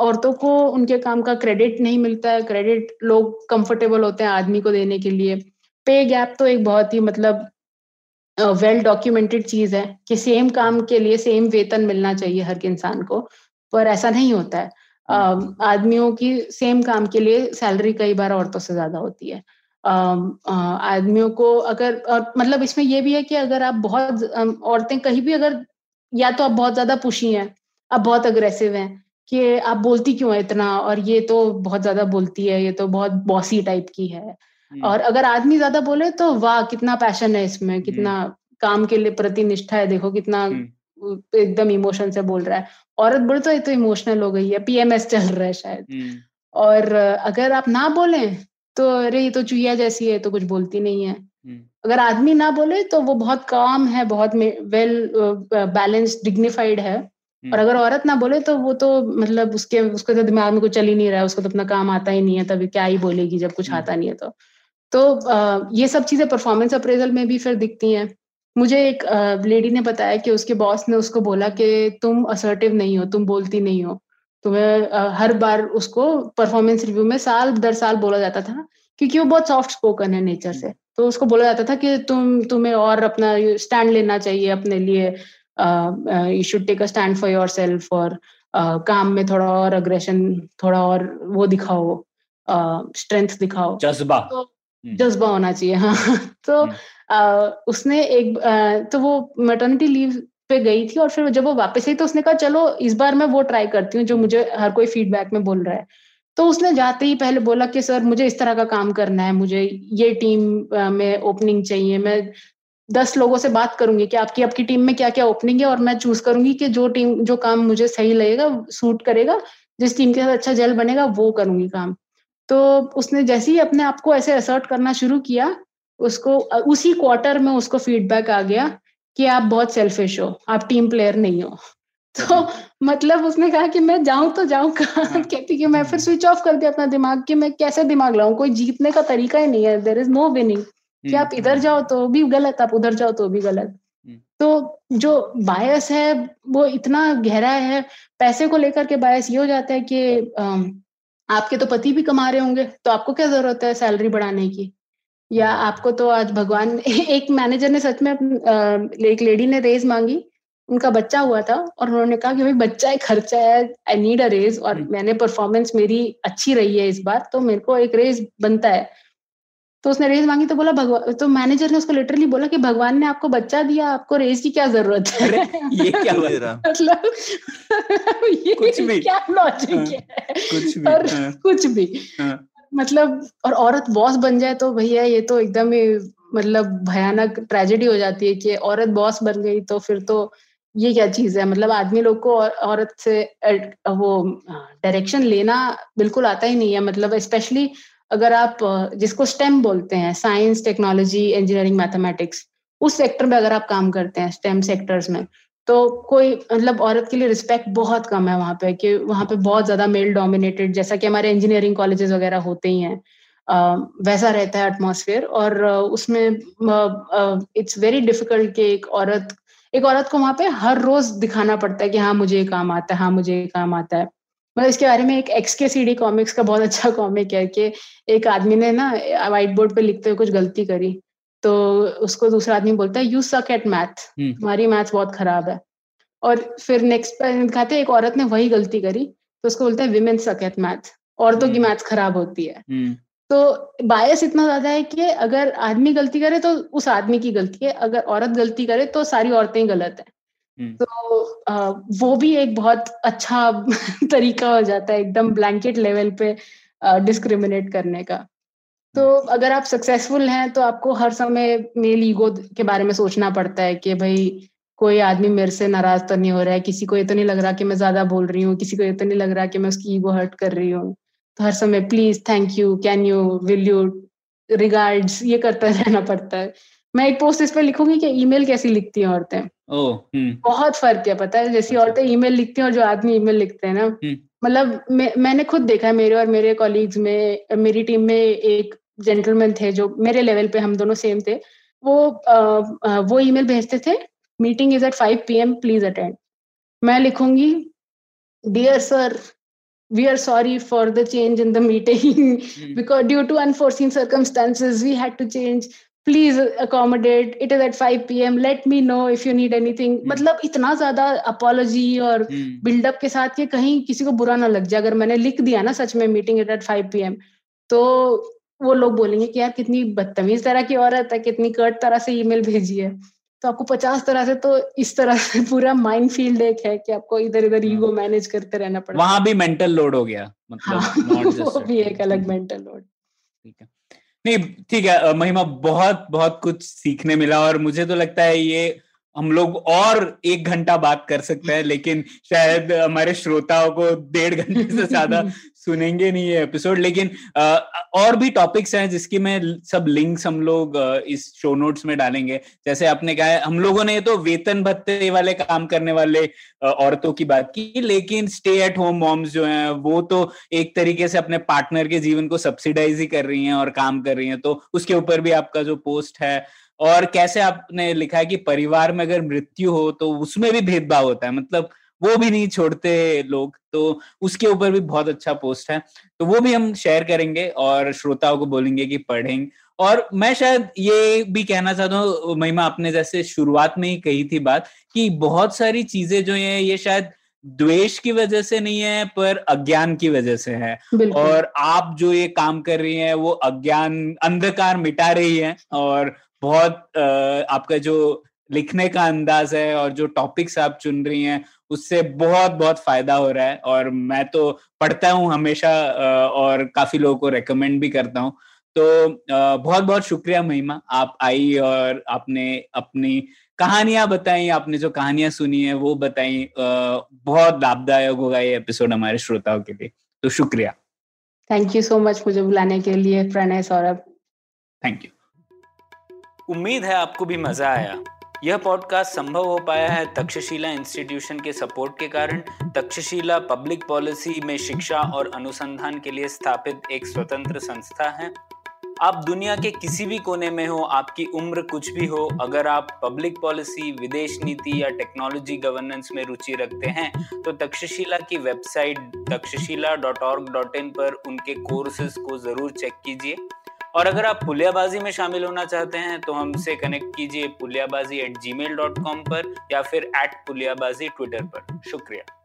औरतों को उनके काम का क्रेडिट नहीं मिलता है, क्रेडिट लोग कंफर्टेबल होते हैं आदमी को देने के लिए। पे गैप तो एक बहुत ही मतलब वेल डॉक्यूमेंटेड चीज है कि सेम काम के लिए सेम वेतन मिलना चाहिए हर इंसान को, पर ऐसा नहीं होता है। uh, आदमियों की सेम काम के लिए सैलरी कई बार औरतों से ज्यादा होती है। uh, uh, आदमियों को अगर और मतलब इसमें यह भी है कि अगर आप बहुत औरतें कहीं भी अगर या तो आप बहुत ज्यादा पुशी हैं, आप बहुत अग्रेसिव हैं कि आप बोलती क्यों है इतना और ये तो बहुत ज्यादा बोलती है, ये तो बहुत बॉसी टाइप की है। और अगर आदमी ज्यादा बोले तो वाह कितना पैशन है इसमें, कितना काम के लिए प्रति निष्ठा है, देखो कितना एकदम इमोशन से बोल रहा है। औरत बोले तो ये तो इमोशनल हो गई है, पीएमएस चल रहा है शायद। और अगर आप ना बोले तो अरे ये तो चुहिया जैसी है, तो कुछ बोलती नहीं है। अगर आदमी ना बोले तो वो बहुत काम है, बहुत वेल बैलेंस्ड डिग्निफाइड है। और अगर औरत ना बोले तो वो तो मतलब उसके उसके तो दिमाग में कुछ चल ही नहीं रहा है, उसको तो अपना काम आता ही नहीं है, तभी क्या ही बोलेगी जब कुछ आता नहीं है। तो तो ये सब चीजें परफॉर्मेंस अप्रेजल में भी फिर दिखती हैं। मुझे एक लेडी ने बताया कि उसके बॉस ने उसको बोला कि तुम असर्टिव नहीं हो, तुम बोलती नहीं हो, तुम्हें हर बार उसको परफॉर्मेंस रिव्यू में साल दर साल बोला जाता था क्योंकि वो बहुत सॉफ्ट स्पोकन है नेचर से, तो उसको बोला जाता था कि तुम तुम्हें और अपना स्टैंड लेना चाहिए अपने लिए, you should take a stand for yourself, और काम में थोड़ा और अग्रेशन, थोड़ा और वो दिखाओ, स्ट्रेंथ दिखाओ, जज्बा जज्बा होना चाहिए। हाँ तो आ, उसने एक आ, तो वो मैटरनिटी लीव पे गई थी और फिर जब वो वापस आई तो उसने कहा चलो इस बार मैं वो ट्राई करती हूँ जो मुझे हर कोई फीडबैक में बोल रहा है। तो उसने जाते ही पहले बोला कि सर मुझे इस तरह का काम करना है, मुझे ये टीम आ, में ओपनिंग चाहिए, मैं दस लोगों से बात करूंगी कि आपकी आपकी टीम में क्या क्या ओपनिंग है और मैं चूज करूंगी कि जो टीम जो काम मुझे सही लगेगा, सूट करेगा, जिस टीम के साथ अच्छा जेल बनेगा वो करूंगी काम। तो उसने जैसे ही अपने आप को ऐसे असर्ट करना शुरू किया, उसको उसी क्वार्टर में उसको फीडबैक आ गया कि आप बहुत सेल्फिश हो, आप टीम प्लेयर नहीं हो। तो मतलब उसने कहा कि मैं जाऊं तो जाऊं कहां, कहती कि मैं फिर स्विच ऑफ कर दिया अपना दिमाग कि मैं कैसे दिमाग लाऊं, कोई जीतने का तरीका ही नहीं है, देयर इज नो विनिंग, कि आप इधर जाओ तो भी गलत, आप उधर जाओ तो भी गलत। तो जो बायस है वो इतना गहरा है, पैसे को लेकर के बायस ये हो जाता है कि आपके तो पति भी कमा रहे होंगे तो आपको क्या जरूरत है सैलरी बढ़ाने की, या आपको तो आज भगवान। एक मैनेजर ने सच में एक लेडी ने रेज मांगी, उनका बच्चा हुआ था और उन्होंने कहा कि भाई बच्चा है, खर्चा है, आई नीड अ रेज, और मैंने परफॉर्मेंस मेरी अच्छी रही है इस बार तो मेरे को एक रेज बनता है। तो उसने रेज मांगी तो बोला भगवान, तो मैनेजर ने उसको लिटरली बोला कि भगवान ने आपको बच्चा दिया, आपको रेज की क्या जरूरत है। ये क्या मतलब ये कुछ भी क्या लॉजिक है, कुछ भी और कुछ भी मतलब। और औरत बॉस बन जाए तो भैया ये तो एकदम ही मतलब भयानक ट्रेजेडी हो जाती है कि औरत बॉस बन गई तो फिर तो ये क्या चीज है। मतलब आदमी लोग को और, औरत से वो डायरेक्शन लेना बिल्कुल आता ही नहीं है। मतलब स्पेशली अगर आप जिसको स्टेम बोलते हैं, साइंस, टेक्नोलॉजी, इंजीनियरिंग, मैथमेटिक्स, उस सेक्टर में अगर आप काम करते हैं, स्टेम सेक्टर्स में, तो कोई मतलब औरत के लिए रिस्पेक्ट बहुत कम है वहाँ पे, कि वहाँ पे बहुत ज्यादा मेल डोमिनेटेड, जैसा कि हमारे इंजीनियरिंग कॉलेजेस वगैरह होते ही हैं, वैसा रहता है एटमॉस्फेयर। और उसमें इट्स वेरी डिफिकल्ट कि एक औरत एक औरत को वहाँ पे हर रोज दिखाना पड़ता है कि हाँ मुझे ये काम आता है, हाँ मुझे ये काम आता है। मतलब इसके बारे में एक एक्स के सी डी कॉमिक्स का बहुत अच्छा कॉमिक है कि एक आदमी ने ना व्हाइट बोर्ड पे लिखते हुए कुछ गलती करी, तो उसको दूसरा आदमी बोलता है यू सक एट मैथ, तुम्हारी मैथ बहुत खराब है। और फिर नेक्स्ट पे दिखाते हैं एक औरत ने वही गलती करी, तो उसको बोलता है विमेन सक एट मैथ, औरतों की मैथ खराब होती है। तो बायस इतना ज्यादा है कि अगर आदमी गलती करे तो उस आदमी की गलती है, अगर औरत गलती करे तो सारी औरतें गलत हैं। तो आ, वो भी एक बहुत अच्छा तरीका हो जाता है एकदम ब्लैंकेट लेवल पे डिस्क्रिमिनेट करने का। तो अगर आप सक्सेसफुल हैं तो आपको हर समय मेल ईगो के बारे में सोचना पड़ता है कि भाई कोई आदमी मेरे से नाराज तो नहीं हो रहा है, किसी को ये तो नहीं लग रहा कि मैं ज्यादा बोल रही हूँ, किसी को ये तो नहीं लग रहा कि मैं उसकी ईगो हर्ट कर रही हूँ। तो हर समय please, thank you, can you, will you, regards, ये करता रहना पड़ता है। मैं एक पोस्ट इस पर लिखूंगी कि ईमेल कैसी लिखती हैं औरतें। oh, hmm. बहुत फर्क है पता है, जैसी औरतें ईमेल लिखती हैं और जो आदमी ईमेल लिखते हैं ना, hmm. मतलब मैं, मैंने खुद देखा है, मेरे और मेरे कॉलीग्स में, मेरी टीम में एक जेंटलमैन थे जो मेरे लेवल पे, हम दोनों सेम थे, वो आ, वो ईमेल भेजते थे, meeting is at five P M, please attend. मैं लिखूंगी dear sir, we are sorry for the change in the meeting because due to unforeseen circumstances we had to change, please accommodate, it is at five p m, let me know if you need anything. मतलब इतना ज्यादा apology और build-up के साथ कि कहीं किसी को बुरा ना लग जाए। अगर मैंने लिख दिया ना सच में meeting is at five p m तो वो लोग बोलेंगे कि यार कितनी बदतमीज तरह की औरत है, कितनी कर्ट तरह से ईमेल भेजी है। तो आपको पचास तरह से, तो इस तरह से पूरा माइंड फील्ड एक है कि आपको इधर इधर ईगो मैनेज करते रहना पड़ता है। वहां भी मेंटल लोड हो गया, मतलब हाँ, नॉट जस्ट वो भी एक अलग मेंटल लोड। ठीक है, नहीं ठीक है महिमा, बहुत बहुत कुछ सीखने मिला और मुझे तो लगता है ये हम लोग और एक घंटा बात कर सकते हैं, लेकिन शायद हमारे श्रोताओं को डेढ़ घंटे से ज्यादा सुनेंगे नहीं ये एपिसोड। लेकिन और भी टॉपिक्स हैं जिसकी मैं सब लिंक्स हम लोग इस शो नोट्स में डालेंगे। जैसे आपने कहा है, हम लोगों ने तो वेतन भत्ते वाले काम करने वाले औरतों की बात की, लेकिन स्टे एट होम मॉम्स जो हैं वो तो एक तरीके से अपने पार्टनर के जीवन को सब्सिडाइज ही कर रही हैं और काम कर रही हैं, तो उसके ऊपर भी आपका जो पोस्ट है। और कैसे आपने लिखा है कि परिवार में अगर मृत्यु हो तो उसमें भी भेदभाव होता है, मतलब वो भी नहीं छोड़ते लोग, तो उसके ऊपर भी बहुत अच्छा पोस्ट है, तो वो भी हम शेयर करेंगे और श्रोताओं को बोलेंगे कि पढ़ें। और मैं शायद ये भी कहना चाहता हूँ महिमा, आपने जैसे शुरुआत में ही कही थी बात कि बहुत सारी चीजें जो हैं ये शायद द्वेष की वजह से नहीं है पर अज्ञान की वजह से है, और आप जो ये काम कर रही हैं वो अज्ञान, अंधकार मिटा रही है। और बहुत आपका जो लिखने का अंदाज है और जो टॉपिक्स आप चुन रही हैं उससे बहुत बहुत फायदा हो रहा है, और मैं तो पढ़ता हूँ हमेशा और काफी लोगों को रेकमेंड भी करता हूँ। तो बहुत बहुत शुक्रिया महिमा, आप आई और आपने अपनी कहानियां बताई, आपने जो कहानियां सुनी है वो बताई। बहुत लाभदायक होगा ये एपिसोड हमारे श्रोताओं के लिए, तो शुक्रिया। थैंक यू सो मच मुझे बुलाने के लिए प्रणय, सौरभ, थैंक यू। उम्मीद है आपको भी मजा आया। यह पॉडकास्ट संभव हो पाया है तक्षशिला इंस्टीट्यूशन के सपोर्ट के कारण। तक्षशिला पब्लिक पॉलिसी में शिक्षा और अनुसंधान के लिए स्थापित एक स्वतंत्र संस्था है। आप दुनिया के किसी भी कोने में हो, आपकी उम्र कुछ भी हो, अगर आप पब्लिक पॉलिसी, विदेश नीति या टेक्नोलॉजी गवर्नेंस में रुचि रखते हैं तो तक्षशिला की website तक्षशिला dot O R G dot in पर उनके कोर्सेज को ज़रूर चेक कीजिए। और अगर आप पुलियाबाजी में शामिल होना चाहते हैं तो हमसे कनेक्ट कीजिए Puliyabaazi at Gmail dot com पर या फिर एट पुलियाबाजी ट्विटर पर। शुक्रिया।